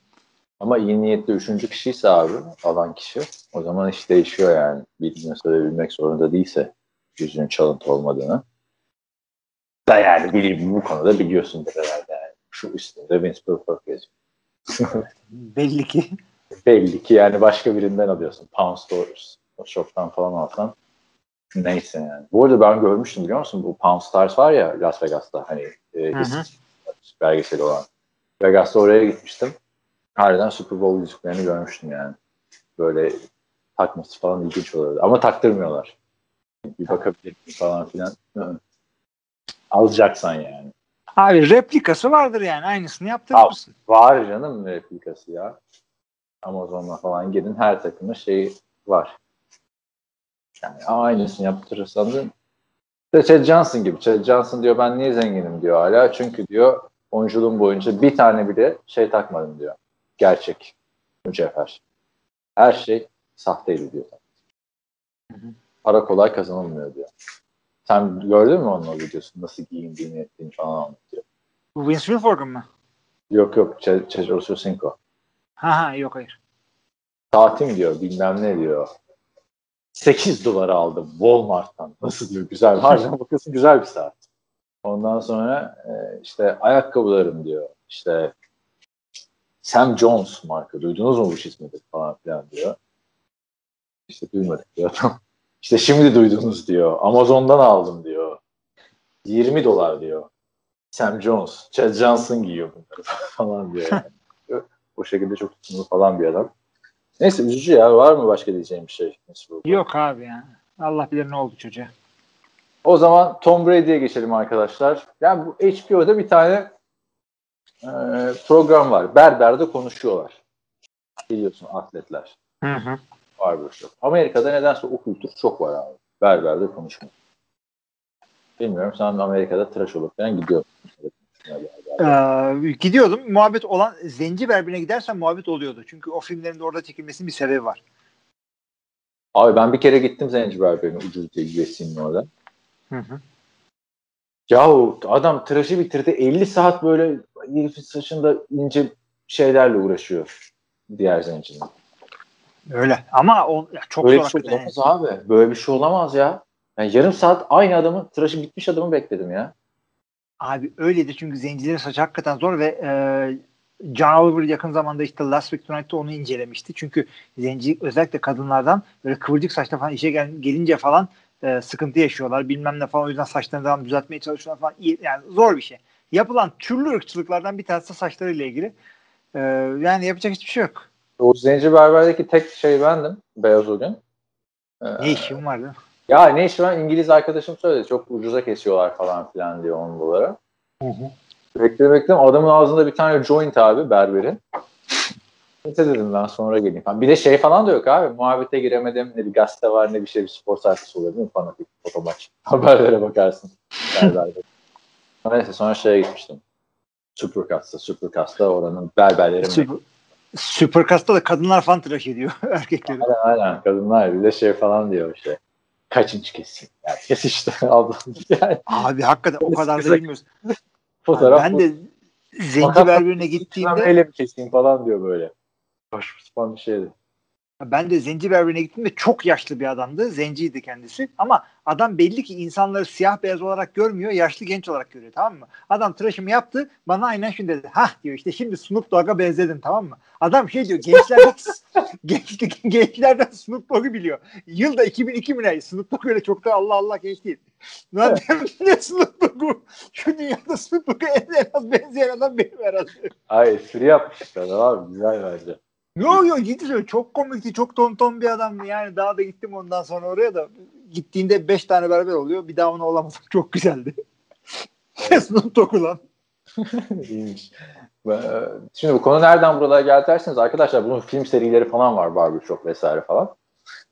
Ama iyi niyetli üçüncü kişiyse abi, alan kişi, o zaman iş değişiyor yani. Bildiğini söyleyebilmek zorunda değilse yüzüğün çalıntı olmadığını. Da yani bileyim, bu konuda biliyorsun herhalde yani. Şu üstünde Vince Wilfork yazıyor. Belli ki. Belli ki yani başka birinden alıyorsun. Pound Stores, shop'tan falan alsan. Neyse yani. Bu arada ben görmüştüm, biliyor musun? Bu Pound Stars var ya Las Vegas'ta, hani e, belgeseli olan. Vegas'ta oraya gitmiştim. Harbiden Super Bowl yüzüklerini görmüştüm yani. Böyle takması falan ilginç oluyordu. Ama taktırmıyorlar. Bir bakabilir falan filan. Hı-hı. Alacaksan yani. Abi replikası vardır yani. Aynısını yaptırırsın. Var canım replikası ya. Amazon'la falan gidin, her takımda şey var. Yani aynısını yaptırırsan da işte Chad Johnson gibi. Chad Johnson diyor ben niye zenginim diyor hala. Çünkü diyor oyunculuğum boyunca bir tane bile şey takmadım diyor. Gerçek. Mücevher. Her şey sahteydi diyor. Para kolay kazanılmıyor diyor. Sen gördün mü onun videosunu? Nasıl giyindiğini ettiğini falan anlatıyor. Vince Wilfork'un mu? Yok yok. Chad Ochocinco. Ha ha yok hayır. Saatim diyor bilmem ne diyor. sekiz dolara aldım Walmart'tan. Nasıl diyor, güzel. Harcama bakıyorsun, güzel bir saat. Ondan sonra e, işte ayakkabılarım diyor. İşte Sam Jones marka. Duydunuz mu bu ismini falan filan diyor. İşte duymadık diyor adam. İşte şimdi duydunuz diyor. Amazon'dan aldım diyor. yirmi dolar diyor. Sam Jones. Chad Johnson giyiyor bunları falan diyor. Yani. O şekilde çok tutumlu falan bir adam. Neyse üzücü ya. Var mı başka diyeceğim bir şey? Yok abi ya. Allah bilir ne oldu çocuğa. O zaman Tom Brady'ye geçelim arkadaşlar. Yani bu H B O'da bir tane e, program var. Berberde konuşuyorlar. Biliyorsun atletler. Hı hı. Var böyle şey. Amerika'da nedense o kültür çok var abi. Berberde konuşmak. Bilmiyorum, sen Amerika'da tıraş olup falan gidiyorsun. Ee, gidiyordum. Muhabbet olan Zenci Berber'ine gidersen muhabbet oluyordu. Çünkü o filmlerin de orada çekilmesinin bir sebebi var. Abi ben bir kere gittim Zenci Berber'ine, ucuz diye U F C'nin orada. Hı hı. Yahu adam tıraşı bitirdi. elli saat böyle herifin saçında ince şeylerle uğraşıyor. Diğer zencinin. Öyle. Ama o çok böyle zor. Böyle bir şey olamaz yani. Abi. Böyle bir şey olamaz ya. Yani yarım saat aynı adamı, tıraşı bitmiş adamı bekledim ya. Abi öyledir, çünkü zencilerin saçı hakikaten zor ve e, John Oliver yakın zamanda işte Last Week Tonight'ta onu incelemişti. Çünkü zencilik özellikle kadınlardan böyle kıvırcık saçla falan işe gel- gelince falan e, sıkıntı yaşıyorlar. Bilmem ne falan, o yüzden saçlarını devam düzeltmeye çalışıyorlar falan. Yani zor bir şey. Yapılan türlü ırkçılıklardan bir tanesi saçlarıyla ilgili. E, yani yapacak hiçbir şey yok. O Zenci Berber'deki tek şey bendim. Beyaz o gün. Ee, ne işim vardı? Ya ne işi var? İngiliz arkadaşım söyledi. Çok ucuza kesiyorlar falan filan diyor on dolara. Hı hı. Bekledim bekledim. Adamın ağzında bir tane joint abi berberin. Neyse dedim ben sonra geleyim. Bir de şey falan da yok abi. Muhabbete giremedim. Ne bir gazete var ne bir şey. Bir spor sayfası oluyor değil mi? Fanatik fotomaç. Haberlere bakarsın. Neyse sonra şeye gitmiştim. Supercast'ta. Supercast'ta oranın berberleri. Super, Supercast'ta da kadınlar fan tıraş ediyor erkekleri. Aynen aynen. Kadınlar bir de şey falan diyor işte. Kaçıncı kesin? Yani kes işte ablam. Yani. Abi hakikaten o kadar da bilmiyorsun. Fotoğraf. Ben de Zenci Berber'ine gittiğimde. Ele mi keseyim falan diyor böyle. Başka bir şeydi. Ben de Zenci Berlin'e gittiğimde çok yaşlı bir adamdı. Zenciydi kendisi. Ama adam belli ki insanları siyah beyaz olarak görmüyor. Yaşlı genç olarak görüyor, tamam mı? Adam tıraşımı yaptı. Bana aynen şunu dedi. Hah diyor, işte şimdi Snoop Dogg'a benzedin, tamam mı? Adam şey diyor. Gençlerden, genç, gençlerden Snoop Dogg'u biliyor. Yılda iki bin iki mi? Snoop Dogg öyle çok da Allah Allah genç değil. Lan ne Snoop Dogg'u? Şu dünyada Snoop Dogg'a en az benzeyen adam benim herhalde. Ay espri yapmışlar abi. Güzel verdi. Yok yok ciddi söylüyorum. Çok komikti. Çok tonton bir adamdı. Yani daha da gittim ondan sonra oraya da. Gittiğinde beş tane berber oluyor. Bir daha ona olamadım. Çok güzeldi. Snoop Dogg ulan. İyiymiş. Şimdi bu konu nereden buralara geldi derseniz arkadaşlar, bunun film serileri falan var. Barbershop vesaire falan.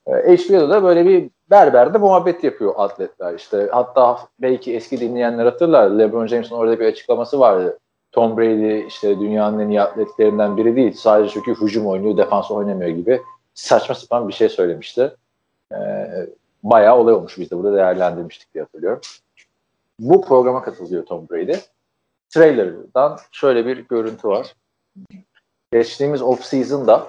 H B O'da da böyle bir berberde muhabbet yapıyor atletler. İşte hatta belki eski dinleyenler hatırlar. LeBron James'in orada bir açıklaması vardı. Tom Brady işte dünyanın en iyi atletlerinden biri değil. Sadece çünkü hücum oynuyor, defans oynamıyor gibi saçma sapan bir şey söylemişti. Ee, bayağı olay olmuş, biz de burada değerlendirmiştik diye hatırlıyorum. Bu programa katılıyor Tom Brady. Trailer'dan şöyle bir görüntü var. Geçtiğimiz off-season'da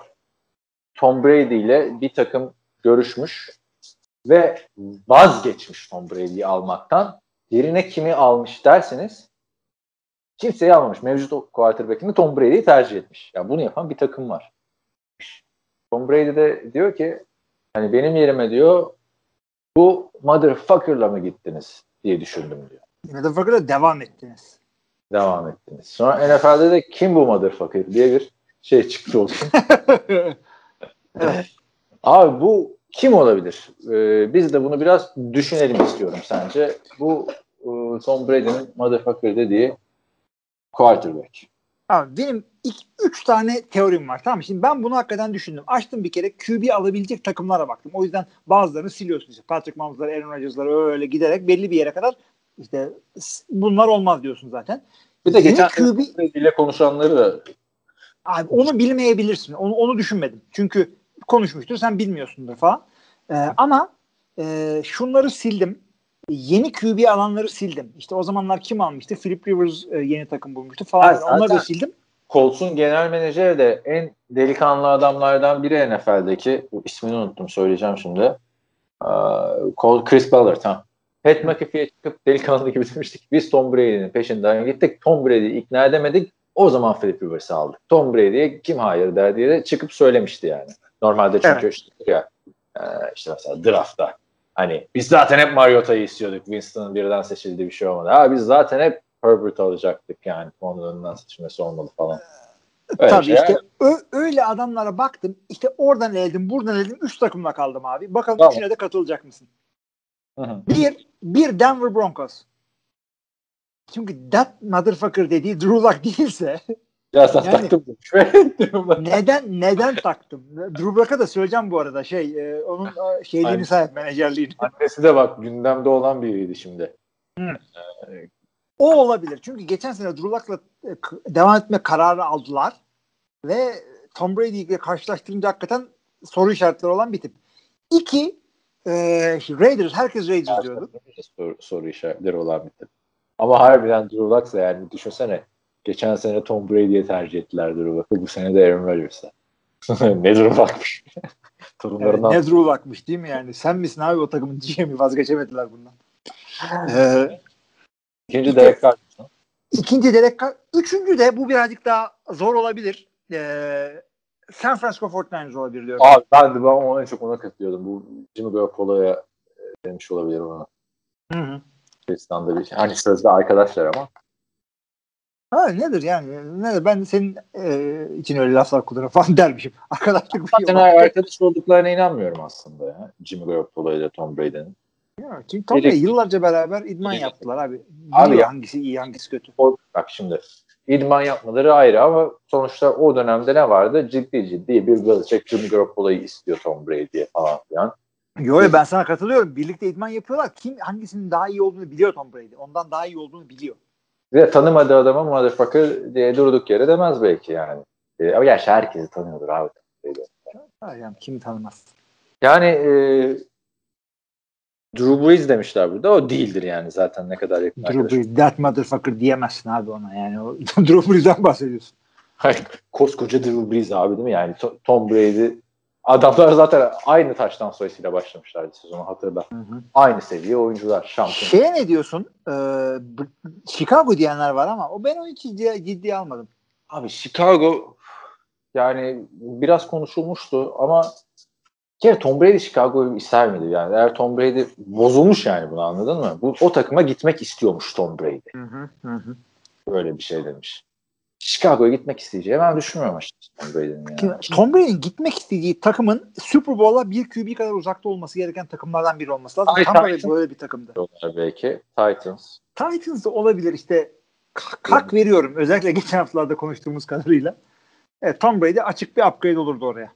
Tom Brady ile bir takım görüşmüş ve vazgeçmiş Tom Brady'yi almaktan. Yerine kimi almış derseniz, kimseyi almamış. Mevcut quarterback'ini Tom Brady'yi tercih etmiş. Yani bunu yapan bir takım var. Tom Brady de diyor ki hani benim yerime diyor bu motherfucker'la mı gittiniz diye düşündüm diyor. Motherfucker'la devam ettiniz. Devam ettiniz. Sonra N F L'de de kim bu motherfucker diye bir şey çıktı olsun. Evet. Abi bu kim olabilir? Ee, biz de bunu biraz düşünelim istiyorum sence. Bu Tom Brady'nin motherfucker dediği quarterback. Abi benim ilk üç tane teorim var, tamam mı? Şimdi ben bunu hakikaten düşündüm. Açtım bir kere Q B alabilecek takımlara baktım. O yüzden bazılarını siliyorsun. İşte Patrick Mahomes'lar, Aaron Rodgers'lar öyle giderek belli bir yere kadar işte bunlar olmaz diyorsun zaten. Bir de senin geçen Q B ile konuşanları da abi onu bilmeyebilirsin. Onu, onu düşünmedim. Çünkü konuşmuştur sen bilmiyorsundur falan. Ee, ama e, şunları sildim. Yeni Q B alanları sildim. İşte o zamanlar kim almıştı? Philip Rivers e, yeni takım bulmuştu falan. Ha, onları da sildim. Colts'un genel menajeri de en delikanlı adamlardan biri N F L'deki. İsmini unuttum, söyleyeceğim şimdi. Uh, Chris Ballard. Ha. Pat McAfee'ye çıkıp delikanlı gibi demiştik. Biz Tom Brady'nin peşinden gittik. Tom Brady'yi ikna edemedik. O zaman Philip Rivers'ı aldık. Tom Brady'ye kim hayır der diye de çıkıp söylemişti yani. Normalde çünkü evet. işte, ya, işte mesela draft'ta. Hani biz zaten hep Mariota'yı istiyorduk. Winston'ın birden seçildiği bir şey olmadı. Ha biz zaten hep Herbert alacaktık yani. Onun önünden seçilmesi olmadı falan. Öyle tabii şey. işte ö- öyle adamlara baktım. İşte oradan eldim, buradan eldim. Üç takımla kaldım abi. Bakalım tamam. Üçüne de katılacak mısın? Hı-hı. Bir, bir Denver Broncos. Çünkü that motherfucker dediği Drew Luck değilse... Ya sen yani, taktım. neden neden taktım? Drew Luck'a da söyleyeceğim bu arada. Şey, e, onun şeyliğini sahip, menajerliğini. Annesi de bak gündemde olan biriydi şimdi. Hmm. Ee, o olabilir. Çünkü geçen sene Drew Luck'la devam etme kararı aldılar ve Tom Brady ile karşılaştırınca hakikaten soru işaretleri olan bir tip. İki, e, Raiders. Herkes Raiders diyordu. Soru, soru işaretleri olan bir tip. Ama harbiden Drew Luck'sa yani düşünsene. Geçen sene Tom Brady'ye tercih ettiler Drew Luck'ı. Bu sene de Aaron Rodgers'a. Ne Drew Luck'mış. Torunlarından... Evet, ne Drew Luck'mış değil mi yani? Sen misin abi o takımın G M'i? Vazgeçemediler bundan. Ee, ikinci Derek Carr. İkinci Derek Carr. Üçüncü de bu birazcık daha zor olabilir. Ee, San Francisco kırk dokuzlar olabilir diyorum. Abi ben de ben ona çok ona katılıyordum. Bu Jimmy Garoppolo'ya demiş olabilir ona. Hı hı. Kristan'da bir şey. Hani sözde arkadaşlar ama. Ha, nedir yani? Nedir? Ben de senin e, için öyle laflar kullanıyorum falan dermişim. Arkadaşlık bir şey var. Arkadaş olduklarına inanmıyorum aslında ya. Jimmy Garoppolo ile Tom Brady'nin. Ya, çünkü Tom Brady yıllarca beraber idman Bilek. yaptılar abi. Abi ya, hangisi iyi hangisi kötü. O, bak şimdi idman yapmaları ayrı ama sonuçta o dönemde ne vardı? Ciddi ciddi bir Belichick Jimmy Garoppolo'yu istiyor Tom Brady'ye falan filan. Yo ya ben sana katılıyorum. Birlikte idman yapıyorlar. Kim hangisinin daha iyi olduğunu biliyor Tom Brady. Ondan daha iyi olduğunu biliyor. Ve tanımadığı adama motherfucker diye durduk yere demez belki yani. E, ama gerçi herkesi tanıyordur abi. Yani kim tanımaz? Yani e, Drew Brees demişler burada. O değildir yani zaten ne kadar yakın Drew arkadaşım. Brees, that motherfucker diyemezsin abi ona yani. O, Drew Brees'den bahsediyorsun. Hayır, koskoca Drew Brees abi değil mi? Yani Tom Brady Adamlar zaten aynı taştan soyasıyla başlamışlardı sezonu, hatırla. Hı hı. Aynı seviye oyuncular, şampiyon. Şeye ne diyorsun? Ee, Chicago diyenler var ama o ben o iki diye ciddiye almadım. Abi Chicago yani biraz konuşulmuştu ama ki Tom Brady Chicago'yu ister miydi yani? Eğer Tom Brady bozulmuş yani, bunu anladın mı? Bu o takıma gitmek istiyormuş Tom Brady. Hı hı hı. Böyle bir şey demiş. Chicago'ya gitmek isteyeceği ben düşünmüyorum açıkçası Tom Brady'nin. Yani. Tom Brady'nin gitmek istediği takımın Super Bowl'a bir Q B kadar uzakta olması gereken takımlardan biri olması lazım. Ay, tam Titans. Böyle bir takımda. Belki Titans. Titans da olabilir işte. Hak veriyorum. Özellikle geçen haftalarda konuştuğumuz kadarıyla. Evet, Tom Brady açık bir upgrade olurdu oraya.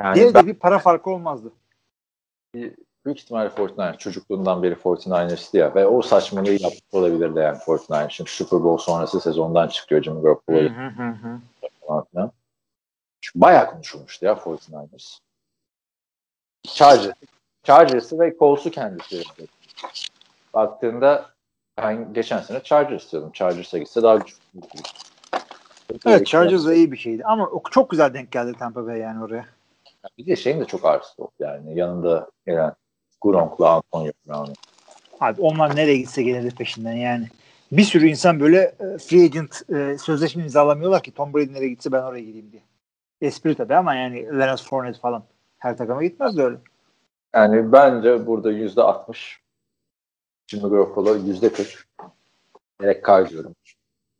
Yani Devde ben... bir para farkı olmazdı. Büyük ihtimalle kırk dokuzlar çocukluğundan beri kırk dokuzlar'dı ya ve o saçmalığı yapmış olabilir de yani kırk dokuzlar. Şimdi Super Bowl sonrası sezondan çıkıyor Jimmy Garoppolo'yu. Bayağı konuşulmuştu ya kırk dokuzlar. Chargers. Chargers'ı ve Colts'u kendisi. Baktığında ben geçen sene Chargers diyordum. Chargers'a gitse daha güçlü. Evet, Chargers'a iyi bir şeydi ama çok güzel denk geldi Tampa Bay yani oraya. Bir de şeyim de çok ağrısı yok yani. Yanında gelen Gronk'la Antonio Brown. Abi onlar nereye gitse gelir peşinden yani. Bir sürü insan böyle free agent e, sözleşme imzalamıyorlar ki Tom Brady nereye gitse ben oraya gideyim diye. Espri tabii ama yani Leonard Fournette falan her takıma gitmez de öyle. Yani bence burada yüzde altmış Jimmy Garoppolo yüzde kırk direkt kaybediyorum.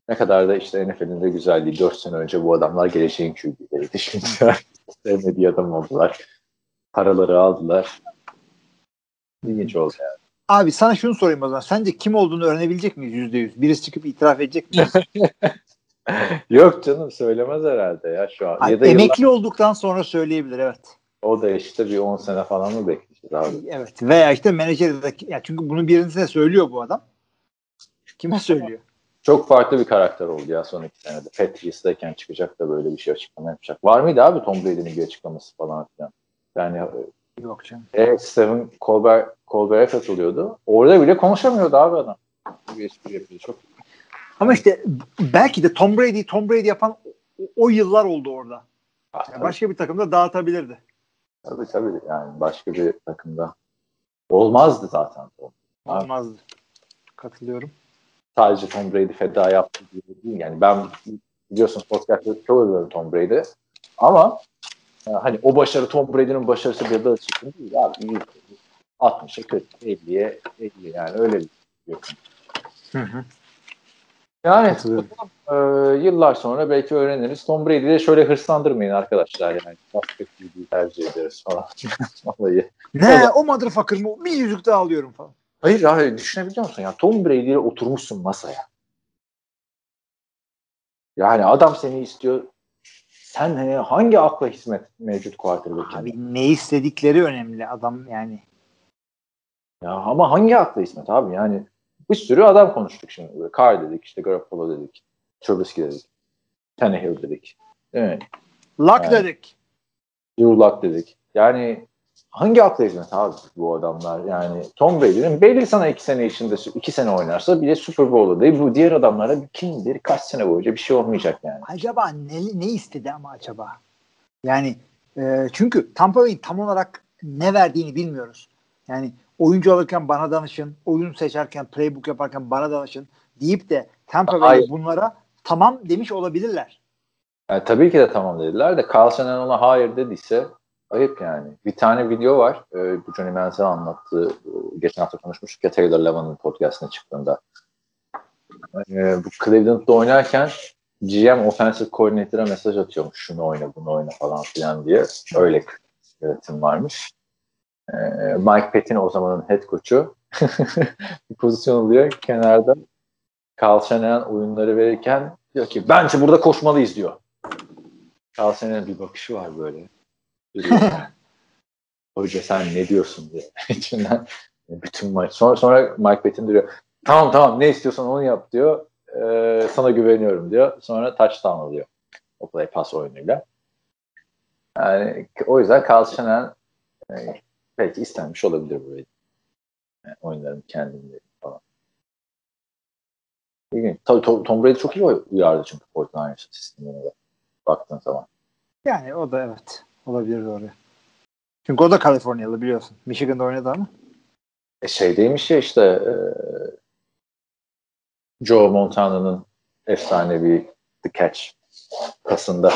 Ne kadar da işte N F L'in de güzelliği. dört sene önce bu adamlar geleceğin Q B'leriydi. Şimdi sevmediği adam oldular. Paraları aldılar. İlginç oldu yani. Abi sana şunu sorayım o zaman. Sence kim olduğunu öğrenebilecek miyiz yüzde yüz? Birisi çıkıp itiraf edecek mi? Yok canım, söylemez herhalde ya şu an. Abi, ya da emekli yıllar... olduktan sonra söyleyebilir, evet. O da işte bir on sene falan mı bekleyeceğiz abi? Evet, veya işte menajeri de, ya çünkü bunu birisine söylüyor bu adam. Kime söylüyor? Çok farklı bir karakter oldu ya son iki senede. Patriots'dayken çıkacak da böyle bir şey açıklama yapacak. Var mıydı abi Tom Brady'nin bir açıklaması falan filan? Yani yok canım. E, Stephen Colbert, Colbert'e katılıyordu. Orada bile konuşamıyordu abi adam. Çok. Ama işte belki de Tom Brady, Tom Brady yapan o yıllar oldu orada. Ah, yani başka bir takımda dağıtabilirdi. Tabii tabii yani başka bir takımda olmazdı zaten. Olmazdı. Katılıyorum. Sadece Tom Brady feda yaptı diye değil. Yani ben biliyorsunuz podcast'ta çok övüyorum Tom Brady. Ama hani o başarı Tom Brady'nin başarısı bir daha çıktı değil abi. altmışa kırk, elliye elli yani öyle bir şey. Hı hı. Yani e, yıllar sonra belki öğreniriz. Tom Brady'yi de şöyle hırslandırmayın arkadaşlar yani. Basketbolu tercih ederiz falan. Ne o motherfucker mı? Bir yüzük daha alıyorum falan. Hayır hayır, düşünebiliyor musun? Yani Tom Brady ile oturmuşsun masaya. Yani adam seni istiyor. Sen hani hangi akla hizmet mevcut quarterback'e? Abi ne istedikleri önemli adam yani. Ya ama hangi akla hizmet abi? Yani bir sürü adam konuştuk şimdi. Carr dedik, işte Garoppolo dedik, Trubisky dedik, Tannehill dedik. Evet. Luck yani, dedik. Drew Luck dedik. Yani hangi akla hizmet abi bu adamlar? Yani Tom Brady'nin belli sana iki sene içinde iki sene oynarsa bile Super Bowl'da değil. Bu diğer adamlara kimdir? Kaç sene boyunca bir şey olmayacak yani. Acaba ne, ne istedi ama acaba? Yani e, çünkü Tampa Bay'in tam olarak ne verdiğini bilmiyoruz. Yani oyuncu alırken bana danışın, oyun seçerken, playbook yaparken bana danışın deyip de Tampa Bay bunlara tamam demiş olabilirler. Yani tabii ki de tamam dediler de Carl Nassip ona hayır dediyse ayıp yani. Bir tane video var. E, bu Johnny Manziel anlattı. E, geçen hafta konuşmuştuk ya Taylor Lavan'ın podcastına çıktığında. E, bu Cleveland'da oynarken G M Offensive Coordinator'a mesaj atıyormuş. Şunu oyna, bunu oyna falan filan diye. Öyle bir yönetim varmış. E, Mike Pettine o zamanın head coach'u. Bir pozisyon oluyor. Kenarda Carl Shanahan oyunları verirken diyor ki bence burada koşmalıyız diyor. Carl Shanahan'ın bir bakışı var böyle. Hoca sen ne diyorsun diye içinden bütün maç. Sonra, sonra Mike Pettine diyor tamam tamam ne istiyorsan onu yap diyor. Ee, sana güveniyorum diyor. Sonra touchdown oluyor. O play pass oyunuyla. Yani o yüzden Carl Shanahan yani, belki istenmiş olabilir burayı. Yani, oyunların kendileri falan. İlginç. Tabii Tom, Tom Brady çok iyi uyardı çünkü Fortnite sistemine baktığın zaman. Yani o da evet. Olabilir, doğru. Çünkü o da Kaliforniyalı biliyorsun. Michigan'da oynadı ama. E şey değilmiş ya işte e, Joe Montana'nın efsanevi The Catch kasında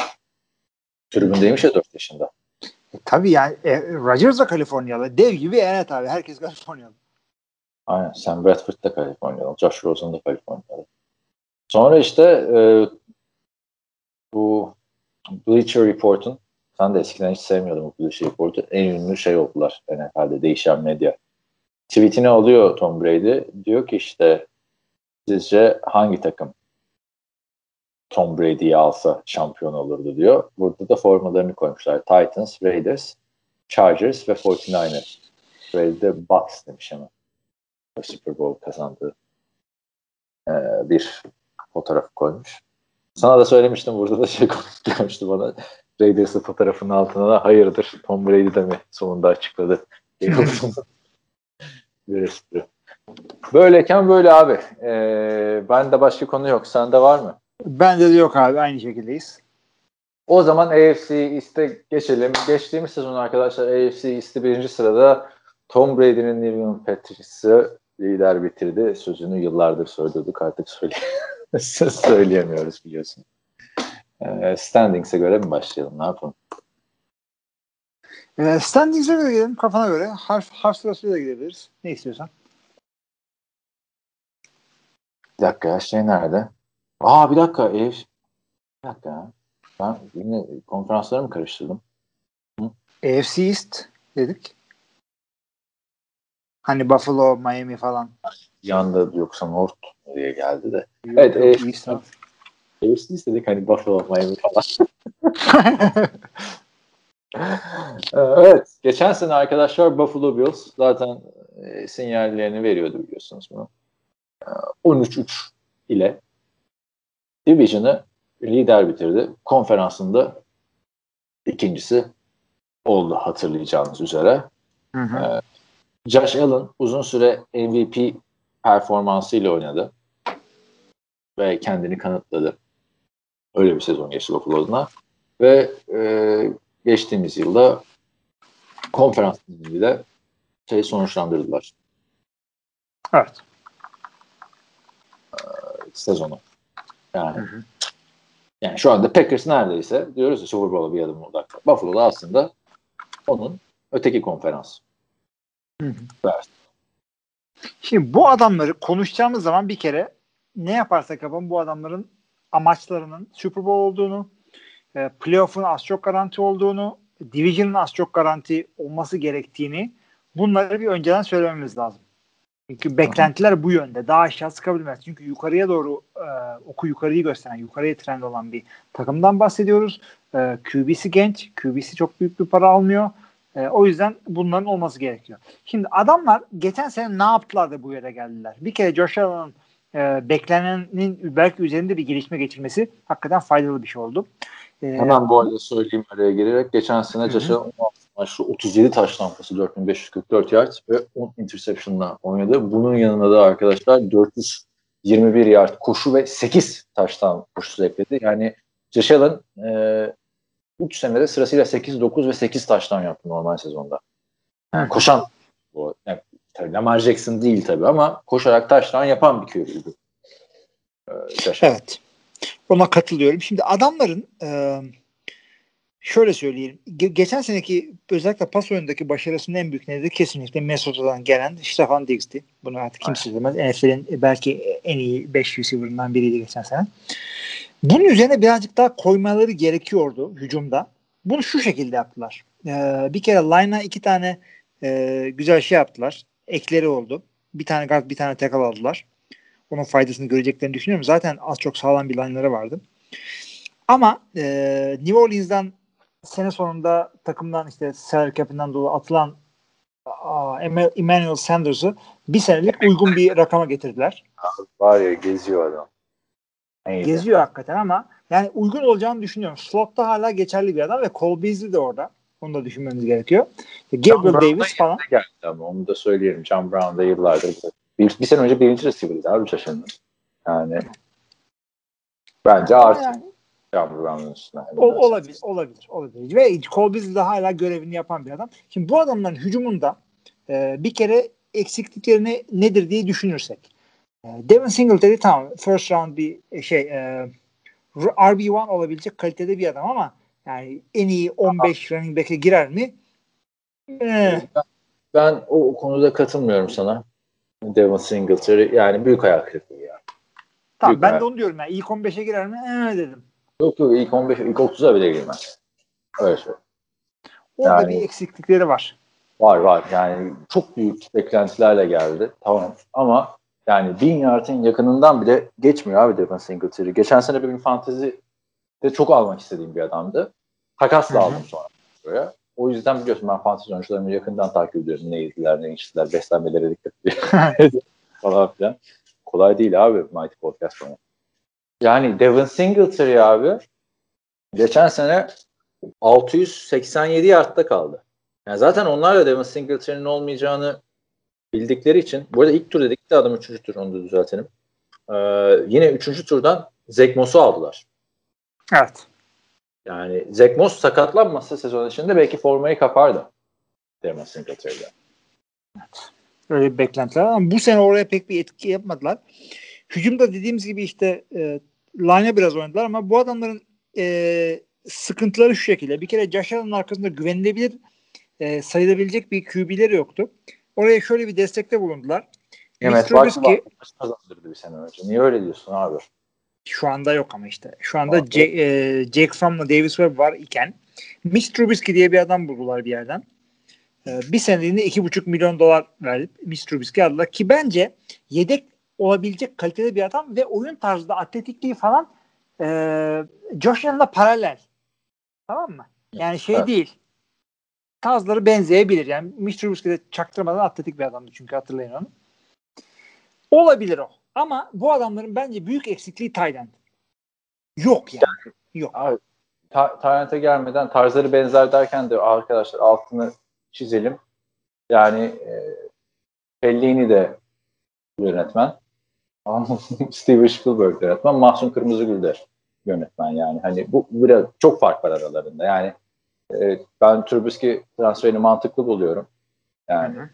tribündeymiş ya dört yaşında. E, tabii yani e, Rodgers da Kaliforniyalı. Dev gibi enet abi. Herkes Kaliforniyalı. Aynen. Sam Bradford da Kaliforniyalı. Josh Rosen da Kaliforniyalı. Sonra işte e, bu Bleacher Report'un, ben de eskiden hiç sevmiyordum bu Bleacher Report'u, en ünlü şey oldular N F L'de, değişen medya. Tweetini alıyor Tom Brady. Diyor ki işte sizce hangi takım Tom Brady'yi alsa şampiyon olurdu diyor. Burada da formalarını koymuşlar. Titans, Raiders, Chargers ve kırk dokuzlar. Brady de Bucks demiş hemen. Super Bowl kazandığı ee, bir fotoğraf koymuş. Sana da söylemiştim, burada da şey koymuştu bana. Raiders'ın fotoğrafının altına da hayırdır Tom Brady de mi sonunda açıkladı. Böyleyken böyle abi. Ee, ben de başka konu yok. Sende var mı? Bende de yok abi. Aynı şekildeyiz. O zaman A F C East'e geçelim. Geçtiğimiz sezon arkadaşlar A F C East'i birinci sırada Tom Brady'nin New England Patriots'ı lider bitirdi. Sözünü yıllardır söylüyorduk, artık söyle- söyleyemiyoruz biliyorsun. Standings'e göre mi başlayalım? Ne yapalım? E, standings'e göre gidelim. Kafana göre. Harf, harf sırasıyla gidebiliriz. Ne istiyorsan. Bir dakika ya. Şey nerede? Aa bir dakika. Ev. Bir dakika ya. Ben yine konferansları mı karıştırdım? Hı? A F C East dedik. Hani Buffalo, Miami falan. Yanda yoksa North diye geldi de. Yok, evet. Yok, East. Eğilsin istedik hani Buffalo, Miami falan. Evet. Geçen sene arkadaşlar Buffalo Bills zaten e, sinyallerini veriyordu biliyorsunuz bunu. on üç üç ile Division'ı lider bitirdi. Konferansında ikincisi oldu hatırlayacağınız üzere. Hı hı. E, Josh Allen uzun süre M V P performansıyla oynadı. Ve kendini kanıtladı. Öyle bir sezon geçti Buffalo'da ve e, geçtiğimiz yılda konferans finaliyle şey sonuçlandırdılar. Evet. E, sezonu. Yani. Hı hı. Yani şu anda Packers neredeyse diyoruz ya Super Bowl'a bir adım odaklı. Buffalo'da aslında onun öteki konferans. Hı hı. Evet. Şimdi bu adamları konuşacağımız zaman bir kere ne yaparsak yapalım bu adamların amaçlarının Super Bowl olduğunu, playoff'un az çok garanti olduğunu, division'ın az çok garanti olması gerektiğini, bunları bir önceden söylememiz lazım. Çünkü beklentiler bu yönde. Daha aşağı sıkabilmez. Çünkü yukarıya doğru e, oku yukarıyı gösteren, yukarıya trend olan bir takımdan bahsediyoruz. E, Q B'si genç. Q B'si çok büyük bir para almıyor. E, o yüzden bunların olması gerekiyor. Şimdi adamlar geçen sene ne yaptılar da bu yere geldiler? Bir kere Josh Allen'ın E, beklenenin belki üzerinde bir gelişme geçirmesi hakikaten faydalı bir şey oldu. E, Hemen bu arada söyleyeyim araya girerek. Geçen sene Josh Allen otuz yedi taş lampası dört bin beş yüz kırk dört yard ve on interception'la oynadı. Bunun yanında da arkadaşlar dört yüz yirmi bir yard koşu ve sekiz taştan koşusu ekledi. Yani Josh Allen e, üç senede sırasıyla sekiz, dokuz ve sekiz taştan yaptı normal sezonda. Yani koşan bu yani, tabii Lamar Jackson değil tabii ama koşarak taştan yapan bir Q B'ydi. Ee, evet. Ona katılıyorum. Şimdi adamların e, şöyle söyleyelim. Ge- geçen seneki özellikle pas oyundaki başarısının en büyük nedeni kesinlikle Minnesota'dan gelen Stefan Diggs'ti. Bunu artık kimse demez. N F L'in belki en iyi beş receiver'ından biriydi geçen sene. Bunun üzerine birazcık daha koymaları gerekiyordu hücumda. Bunu şu şekilde yaptılar. Ee, bir kere line'a iki tane e, güzel şey yaptılar. Ekleri oldu. Bir tane guard, bir tane tackle aldılar. Onun faydasını göreceklerini düşünüyorum. Zaten az çok sağlam bir line'ları vardı. Ama e, New Orleans'dan sene sonunda takımdan işte salary cap'inden dolayı atılan a, Emmanuel Sanders'ı bir senelik uygun bir rakama getirdiler. Var ya geziyor adam. Neydi? Geziyor hakikaten ama yani uygun olacağını düşünüyorum. Slot'ta hala geçerli bir adam ve Cole Beasley de orada. Onu da düşünmemiz gerekiyor. Gabriel John Davis falan. Geldi ama onu da söyleyelim. John Brown'da yıllardır. Bir, bir sene önce birinci receiver'di abi Josh Allen. Yani bence yani artık yani. Cam Brown'un üstüne. O, olabilir, olabilir, olabilir. Ve Cole Beasley'de hala görevini yapan bir adam. Şimdi bu adamların hücumunda e, bir kere eksikliklerini nedir diye düşünürsek. E, Devin Singletary tamam first round bir şey e, R B bir olabilecek kalitede bir adam ama yani en iyi on beş running back'e girer mi? E. Ben o, o konuda katılmıyorum sana. Devin Singletary yani büyük ayak kırıklığı ya. Yani. Tamam büyük ben ayak. De onu diyorum yani ilk on beşe girer mi? Ee dedim. Yok yok ilk on beş, ilk otuza bile girmez. Öyle şey. Orada yani, bir eksiklikleri var. Var var yani çok büyük beklentilerle geldi tamam ama yani bin yardın yakınından bile geçmiyor abi Devin Singletary. Geçen sene benim fantezide çok almak istediğim bir adamdı. Takasla aldım sonra buraya. O yüzden biliyorsun ben fantezi oyuncularını yakından takip ediyorum. Ne yediler, ne içtiler, beslenmelere dikkat ediyor falan filan. Kolay değil abi Mighty Podcast falan. Yani Devin Singletary abi geçen sene altı yüz seksen yedi yardta kaldı. Yani zaten onlar da Devin Singletary'nin olmayacağını bildikleri için. Bu arada ilk tur dedik de adam üçüncü tur onu da düzeltelim. Ee, yine üçüncü turdan Zach Moss'u aldılar. Evet. Yani Zach Moss sakatlanmasa sezon içinde belki formayı kapardı. Devin Singletary'den. Evet. Öyle bir beklentiler ama bu sene oraya pek bir etki yapmadılar. Hücumda dediğimiz gibi işte e, line'a biraz oynadılar ama bu adamların e, sıkıntıları şu şekilde. Bir kere Josh Allen'ın arkasında güvenilebilir e, sayılabilecek bir Q B'leri yoktu. Oraya şöyle bir destekte bulundular. Evet, başka ki kazandırdı bir sene önce. Niye öyle diyorsun abi? Şu anda yok ama işte. Şu anda C- e, Jake Fromm'la Davis Webb var iken Mitch Trubisky diye bir adam buldular bir yerden. E, bir seneliğinde iki buçuk milyon dolar verip Mitch Trubisky aldılar ki bence yedek olabilecek kalitede bir adam ve oyun tarzında atletikliği falan e, Josh Allen'la paralel. Tamam mı? Yani şey evet. Değil. Tarzları benzeyebilir. Yani Mitch Trubisky'de çaktırmadan atletik bir adamdı çünkü hatırlayın onu. Olabilir o. Ama bu adamların bence büyük eksikliği Tayland. Yok yani. yani Yok. Abi, ta- Tayland'a gelmeden tarzları benzer derken de arkadaşlar altını çizelim. Yani e, Fellini de yönetmen. Steven Spielberg yönetmen. Mahsun Kırmızıgül de yönetmen yani. Hani bu biraz çok fark var aralarında. Yani e, ben Trubisky transferini mantıklı buluyorum. Yani hı hı.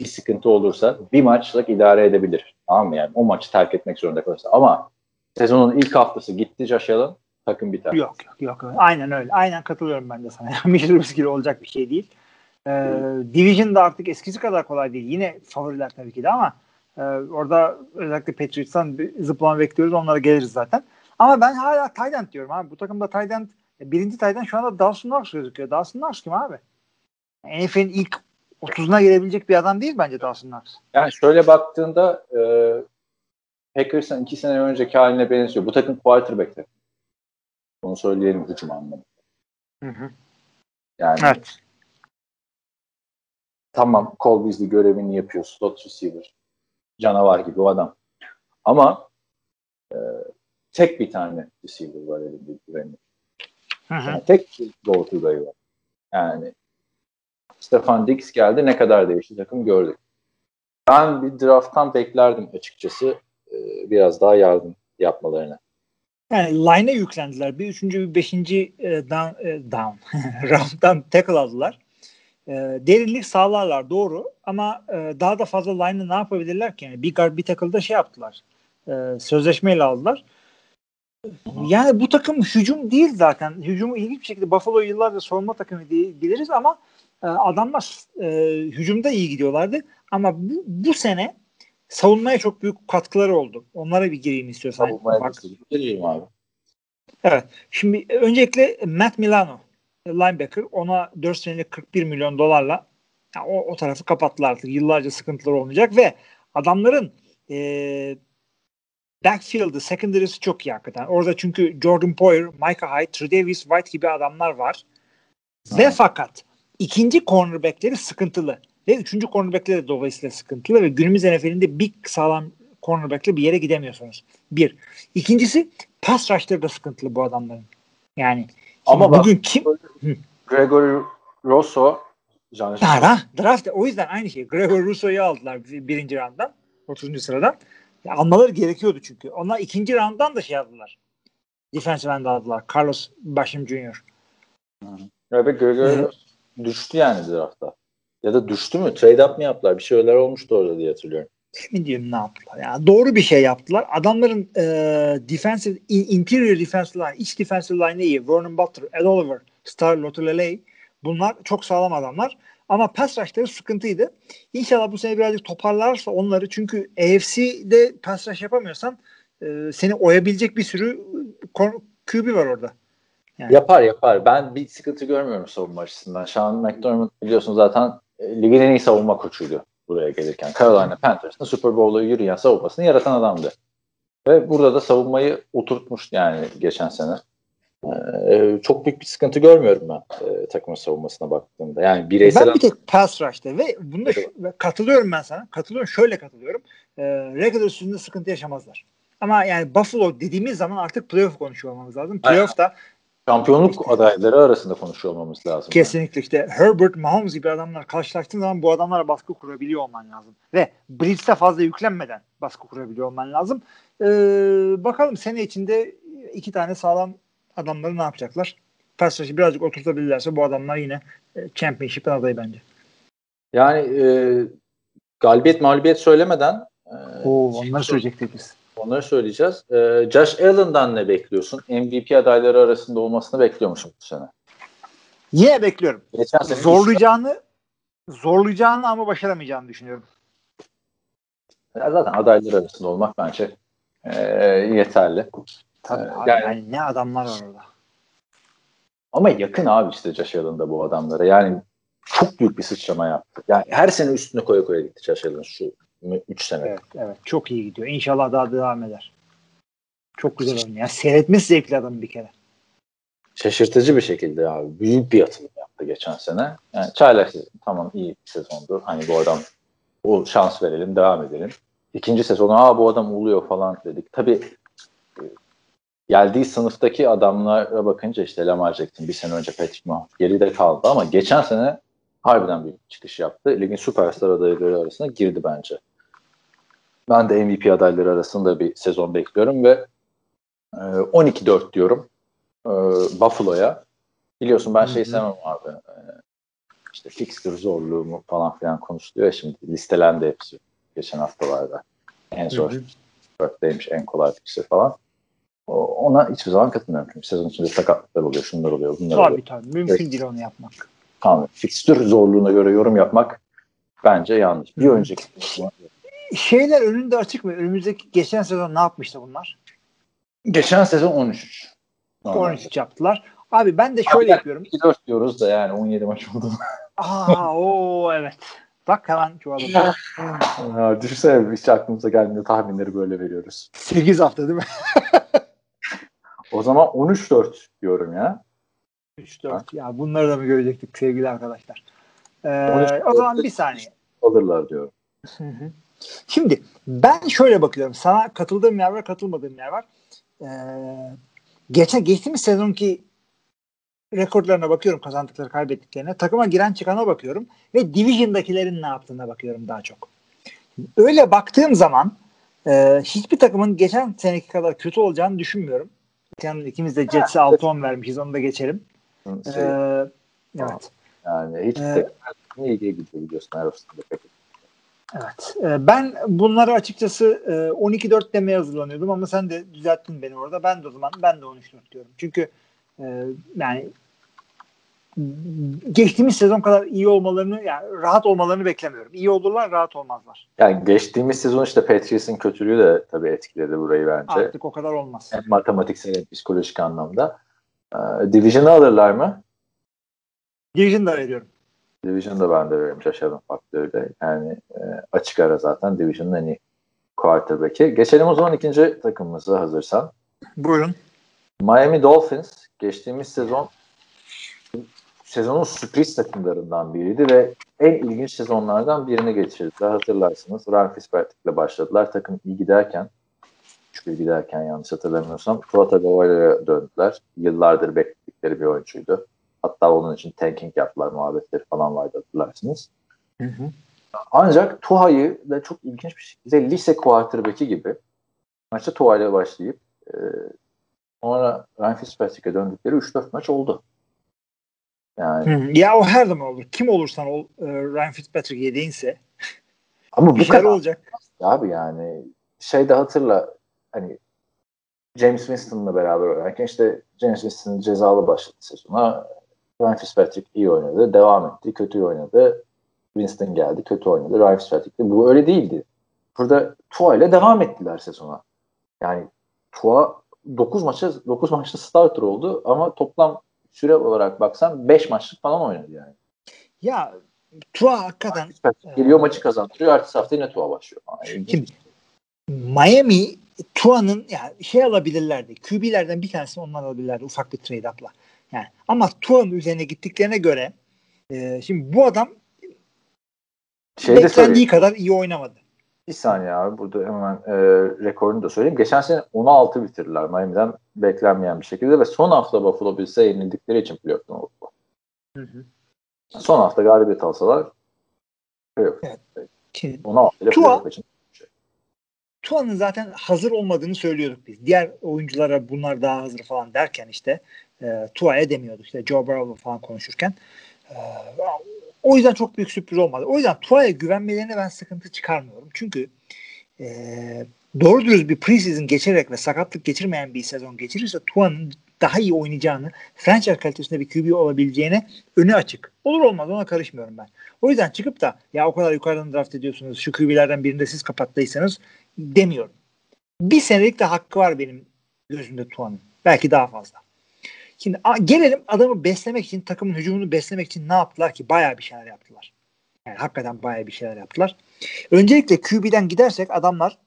Bir sıkıntı olursa bir maçlık idare edebilir. Tamam mı yani? O maçı terk etmek zorunda kalırsa. Ama sezonun ilk haftası gitti Josh Allen. Takım biter. Yok yok yok. Aynen öyle. Aynen katılıyorum ben de sana. Mitch Trubisky'yle olacak bir şey değil. Ee, Division'da artık eskisi kadar kolay değil. Yine favoriler tabii ki de ama orada özellikle Patriots'tan zıplama bekliyoruz. Onlara geliriz zaten. Ama ben hala tight end diyorum abi. Bu takımda tight end, birinci tight end şu anda Dawson Knox gözüküyor. Dawson Knox kim abi? N F L'in ilk otuzuna girebilecek bir adam değil bence Dawson Knox. Yani şöyle baktığında e, Packers'ın iki sene önceki haline benziyor. Bu takım quarterback takım. Onu söyleyelim hücum anlamında. Hı hı. Yani evet. Tamam Cole Beasley görevini yapıyor. Slot receiver. Canavar gibi o adam. Ama e, tek bir tane receiver var elinde güvenilir. Yani tek bir go-to dayı var. Yani Stefan Diggs geldi ne kadar değişti takım gördük. Ben bir draft'tan beklerdim açıkçası e, biraz daha yardım yapmalarını. Yani line'e yüklendiler. Bir üçüncü bir beşinci e, down, e, down. round'dan tackle aldılar. Derinlik sağlarlar doğru ama daha da fazla line'ı ne yapabilirler ki? Yani bir guard bir tackle'da şey yaptılar. Sözleşmeyle aldılar. Yani bu takım hücum değil zaten. Hücumu ilginç bir şekilde Buffalo yıllardır savunma takımı diye biliriz ama adamlar hücumda iyi gidiyorlardı. Ama bu, bu sene savunmaya çok büyük katkıları oldu. Onlara bir gireyim istiyorsan. Savunmaya gireyim abi. Evet. Şimdi öncelikle Matt Milano. Linebacker ona dört senelik kırk bir milyon dolarla yani o, o tarafı kapattılar artık. Yıllarca sıkıntılar olmayacak ve adamların ee, backfield'ı, secondary'si çok iyi hakikaten. Orada çünkü Jordan Poyer, Micah Hyde, Tre'Davious White gibi adamlar var. Ha. Ve fakat ikinci cornerback'leri sıkıntılı ve üçüncü cornerback'leri de dolayısıyla sıkıntılı ve günümüz N F L'inde bir sağlam cornerback'le bir yere gidemiyorsunuz. Bir. İkincisi pass rush'ları da sıkıntılı bu adamların. Yani ama bugün bak, kim? Gregory Rosso. Dara, draft. O yüzden aynı şey. Gregory Russo'yu aldılar birinci round'dan. otuzuncu sıradan. Ya, almaları gerekiyordu çünkü. Onlar ikinci round'dan da şey aldılar. defensive end aldılar. Carlos Basham Junior Ya be Gregor düştü yani draftta. Ya da düştü mü? Trade up mı yaptılar? Bir şeyler olmuştu orada diye hatırlıyorum. Ne diyorum ne yaptılar? Yani doğru bir şey yaptılar. Adamların e, defensive, interior defensive line, iç defensive line iyi. Vernon Butler, Ed Oliver, Star Lotuleley. Bunlar çok sağlam adamlar. Ama pass rush'ları sıkıntıydı. İnşallah bu sene birazcık toparlarsa onları, çünkü A F C'de pass rush yapamıyorsan e, seni oyabilecek bir sürü Q B var orada. Yani. Yapar yapar. Ben bir sıkıntı görmüyorum savunma açısından. Sean McDermott biliyorsunuz zaten ligin en iyi savunma koçuydu buraya gelirken. Carolina Panthers'ın Super Bowl'u yürüyen savunmasını yaratan adamdı. Ve burada da savunmayı oturtmuş yani geçen sene. Ee, çok büyük bir sıkıntı görmüyorum ben e, takımın savunmasına baktığımda. Yani bireysel ben bir tek pass rush'ta ve bunda şu, katılıyorum ben sana. Katılıyorum. Şöyle katılıyorum. Ee, regular üstünde sıkıntı yaşamazlar. Ama yani Buffalo dediğimiz zaman artık playoff konuşuyor olmamız lazım. Playoff'ta şampiyonluk adayları arasında konuşuyor olmamız lazım. Kesinlikle işte Herbert, Mahomes gibi adamlar karşılaştığın zaman bu adamlara baskı kurabiliyor olman lazım. Ve Bridges'e fazla yüklenmeden baskı kurabiliyor olman lazım. Ee, bakalım sene içinde iki tane sağlam adamları ne yapacaklar? Pass rush'ı birazcık oturtabilirlerse bu adamlar yine e, championship'in adayı bence. Yani e, galibiyet mağlubiyet söylemeden e, Oo, onları söyleyecektik biz. Onları söyleyeceğiz. Ee, Josh Allen'dan ne bekliyorsun? M V P adayları arasında olmasını bekliyormuşum bu sene. Yine bekliyorum. Geçen sene zorlayacağını zorlayacağını ama başaramayacağını düşünüyorum. Ya zaten adaylar arasında olmak bence e, yeterli. Tabii ee, abi, yani, yani ne adamlar var orada. Ama yakın abi işte Josh Allen'da bu adamlara. Yani çok büyük bir sıçrama yaptı. Yani her sene üstüne koya koya gitti Josh Allen şu üç sene. Evet, evet. Çok iyi gidiyor. İnşallah daha devam eder. Çok güzel oynuyor. Yani seyretmesi zevkli adam bir kere. Şaşırtıcı bir şekilde abi. Büyük bir atılım yaptı geçen sene. Yani çaylak tamam iyi bir sezondu. Hani bu adam o şans verelim devam edelim. İkinci sezonu aa bu adam oluyor falan dedik. Tabii geldiği sınıftaki adamlara bakınca işte Lamar Jackson bir sene önce Patrick Mahomes geride kaldı ama geçen sene harbiden bir çıkış yaptı. Ligin süperstar adayları arasına girdi bence. Ben de M V P adayları arasında bir sezon bekliyorum ve on iki dört diyorum Buffalo'ya. Biliyorsun ben şey sevmem abi. İşte fixture zorluğumu falan filan konuşuluyor ya şimdi. Listelendi hepsi geçen haftalarda. En zor dörtteymiş, en kolay fixture falan. Ona hiçbir zaman katılmıyorum. Sezon içinde sakatlıklar oluyor, şunlar oluyor, bunlar tabii, oluyor. Tabii tabii. Mümkün değil onu yapmak. Tamam. Fikstür zorluğuna göre yorum yapmak bence yanlış. Bir önceki şeyler önünde açık mı? Önümüzdeki geçen sezon ne yapmıştı bunlar? Geçen sezon on üç. on üç yaptılar. Abi ben de şöyle abi, yapıyorum. iki dört diyoruz da yani on yedi maç oldu. Aa o evet. Bak hemen çuvalı. Düşünsene hiç aklımıza geldiğinde tahminleri böyle veriyoruz. sekiz hafta değil mi? O zaman on üç dört diyorum ya. üç dört ya bunları da mı görecektik sevgili arkadaşlar? Ee, o zaman bir saniye. Alırlar diyorum. Hı hı. Şimdi ben şöyle bakıyorum. Sana katıldığım yer var, katılmadığım yer var. Ee, geçen geçtiğimiz sezonki rekorlarına bakıyorum, kazandıkları, kaybettiklerine. Takıma giren çıkana bakıyorum ve division'dakilerin ne yaptığına bakıyorum daha çok. Öyle baktığım zaman e, hiçbir takımın geçen seneki kadar kötü olacağını düşünmüyorum. İkimiz de Jets'e altı on vermişiz. Onu da geçelim. Şey, ee, evet. Yani hiç ee, tekrar ilgiye gidiyorsun her haftada. Evet. Ben bunları açıkçası on iki dört demeye hazırlanıyordum ama sen de düzelttin beni orada. Ben de o zaman ben de on üç dört diyorum. Çünkü yani geçtiğimiz sezon kadar iyi olmalarını, yani rahat olmalarını beklemiyorum. İyi olurlar, rahat olmazlar. Yani geçtiğimiz sezon işte Patriots'ın kötülüğü de tabii etkiledi burayı bence. Artık o kadar olmaz. Hem matematiksel hem psikolojik anlamda. Ee, Division'ı alırlar mı? Division'ı da veriyorum. Division'ı da ben de veriyorum. Şaşırdım faktörüyle. Yani e, açık ara zaten Division'ın en iyi quarterback'i. Geçelim o zaman ikinci takımımıza hazırsan. Buyurun. Miami Dolphins geçtiğimiz sezon sezonun sürpriz takımlarından biriydi ve en ilginç sezonlardan birini geçirdiler. Hatırlarsınız. Ryan Fitzpatrick'le başladılar. Takım iyi giderken, şükür giderken yanlış hatırlamıyorsam, Tua Tagovailoa'ya döndüler. Yıllardır bekledikleri bir oyuncuydu. Hatta onun için tanking yaptılar, muhabbetleri falan vardı hatırlarsınız. Hı hı. Ancak Tua'yı da çok ilginç bir şekilde lise quarterback'i gibi maçta Tua'yla başlayıp e, Sonra Ryan Fitzpatrick'e döndükleri üç dört maç oldu. Yani. Hmm, ya o her zaman olur. Kim olursan ol, Ryan Fitzpatrick yediğinse ama bu kadar olacak. Abi yani şey de hatırla, hani James Winston'la beraber oynarken işte James Winston cezalı başladı sezona. Ryan Fitzpatrick iyi oynadı. Devam etti. Kötü oynadı. Winston geldi. Kötü oynadı. Ryan Fitzpatrick de. Bu öyle değildi. Burada Tua ile devam ettiler sezona. Yani Tua dokuz maçta dokuz maçta starter oldu ama toplam süre olarak baksan beş maçlık falan oynadı yani. Ya Tua hakikaten geliyor, maçı kazandırıyor. Ertesi hafta yine Tua başlıyor. Yani, şimdi Miami Tua'nın yani şey alabilirlerdi. Q B'lerden bir tanesini onlar alabilirlerdi ufak bir trade up'la. Yani ama Tua'nın üzerine gittiklerine göre e, şimdi bu adam şeyde beklendiği kadar iyi oynamadı. Bir saniye abi, burada hemen e, rekorunu da söyleyeyim. Geçen sene on altı bitirdiler Miami'den beklenmeyen bir şekilde ve son hafta Buffalo Bills'e yenildikleri için playoff'tan oldu. Hı hı. Son hafta galibiyet alsalar playoff. Evet. on altı Tua, için şey. Tua'nın zaten hazır olmadığını söylüyorduk biz. Diğer oyunculara bunlar daha hazır falan derken işte e, Tua'ya demiyorduk. İşte Joe Burrow'la falan konuşurken. E, O yüzden çok büyük sürpriz olmadı. O yüzden Tua'ya güvenmelerine ben sıkıntı çıkarmıyorum. Çünkü e, doğru dürüst bir preseason geçerek ve sakatlık geçirmeyen bir sezon geçirirse Tua'nın daha iyi oynayacağını, franchise kalitesinde bir Q B olabileceğine önü açık. Olur olmaz ona karışmıyorum ben. O yüzden çıkıp da ya o kadar yukarıdan draft ediyorsunuz, şu Q B'lerden birinde siz kapattıysanız demiyorum. Bir senelik de hakkı var benim gözümde Tua'nın. Belki daha fazla. Şimdi gelelim adamı beslemek için, takımın hücumunu beslemek için ne yaptılar ki? Bayağı bir şeyler yaptılar. Yani hakikaten bayağı bir şeyler yaptılar. Öncelikle Q B'den gidersek adamlar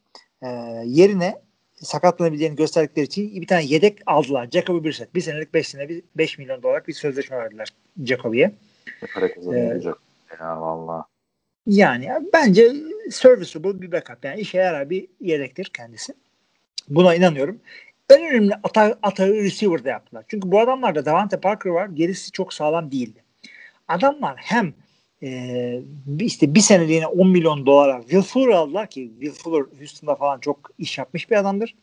e, yerine sakatlanabileceğini gösterdikleri için bir tane yedek aldılar. Jacoby Brissett. Bir senelik beş sene beş milyon dolarlık bir sözleşme verdiler Jacoby'ye. Para kazanacak. Ee, ya valla. Yani bence serviceable bir backup. Yani işe yarar bir yedektir kendisi. Buna inanıyorum. En önemli ata- atağı receiver'da yaptılar. Çünkü bu adamlarda Davante Parker var. Gerisi çok sağlam değildi. Adamlar hem e, işte bir seneliğine on milyon dolara Will Fuller aldılar ki Will Fuller Houston'da falan çok iş yapmış bir adamdır.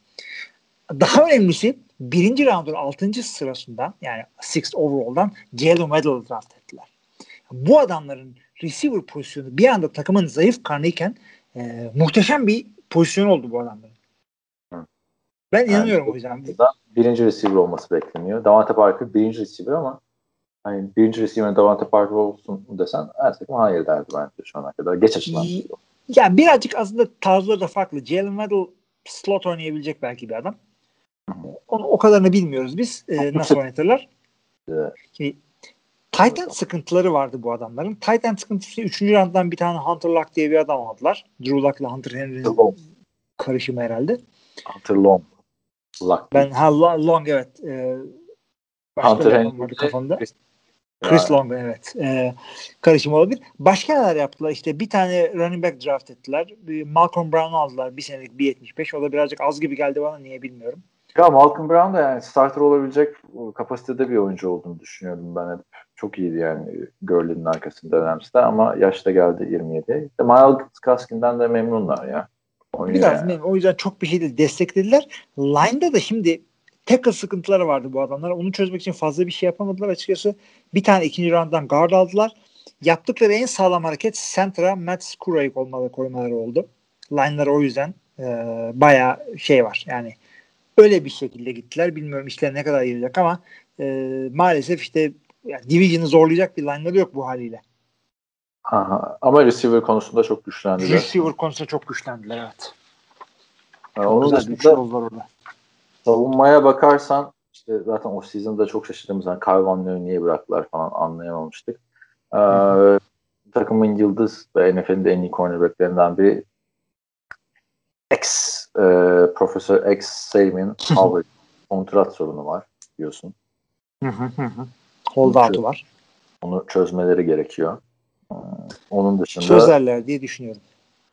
Daha önemlisi birinci roundun altıncı sırasından yani sixth overall'dan Jalen Waddle draft ettiler. Bu adamların receiver pozisyonu bir anda takımın zayıf karnıyken e, muhteşem bir pozisyon oldu bu adamların. Ben inanıyorum yani, o yüzden. Birinci receiver olması bekleniyor. Davante Parker birinci receiver ama hani birinci receiver'ın Davante Parker olsun desen artık hayır derdi bence şu ana kadar. Geç açılan. Ya yani birazcık aslında tarzları da farklı. Jalen Waddle slot oynayabilecek belki bir adam. Hı-hı. Onu o kadarını bilmiyoruz biz. Ee, nasıl oynatırlar? Evet. Şimdi, tight end sıkıntıları vardı bu adamların. Tight end sıkıntısı üçüncü round'dan bir tane Hunter Luck diye bir adam aldılar. Drew Luck'la Hunter Henry'nin karışımı herhalde. Hunter Long. Luck. Ben ha Long evet. Ee, Hunter Henry kafamda. Chris, Chris Long evet. Ee, karışım olabilir. Başka neler yaptılar? İşte bir tane running back draft ettiler. Bir Malcolm Brown'u aldılar. Bir senelik bir yetmiş beş. O da birazcık az gibi geldi bana. Niye bilmiyorum. Ya Malcolm Brown da yani starter olabilecek kapasitede bir oyuncu olduğunu düşünüyordum ben hep. Çok iyiydi yani Gurley'nin arkasında önemsizdi ama yaşta geldi yirmi yedi. İşte Miles Gaskin'den de memnunlar ya. Biraz yani. O yüzden çok bir şey değil. Desteklediler. Line'da da şimdi tackle sıkıntıları vardı bu adamlara. Onu çözmek için fazla bir şey yapamadılar açıkçası. Bir tane ikinci round'dan guard aldılar. Yaptıkları en sağlam hareket center'a Matt Skura'yı koymaları oldu. Line'ları o yüzden e, bayağı şey var. Yani öyle bir şekilde gittiler. Bilmiyorum işler ne kadar yürüyecek ama e, maalesef işte yani Division'ı zorlayacak bir line'ları yok bu haliyle. Aha. Ama receiver konusunda çok güçlendiler. Receiver konusunda çok güçlendiler evet. Yani onun dışında savunmaya bakarsan işte zaten o season'da çok şaşırdığımız hani Carl Nassip'i niye bıraktılar falan anlayamamıştık. Ee, takımın yıldız ve N F L'in de en iyi cornerbacklerinden biri ex e, Profesör X Salman Howard kontrat sorunu var biliyorsun. Hold out'u var. Onu çözmeleri gerekiyor. Onun dışında çözerler diye düşünüyorum.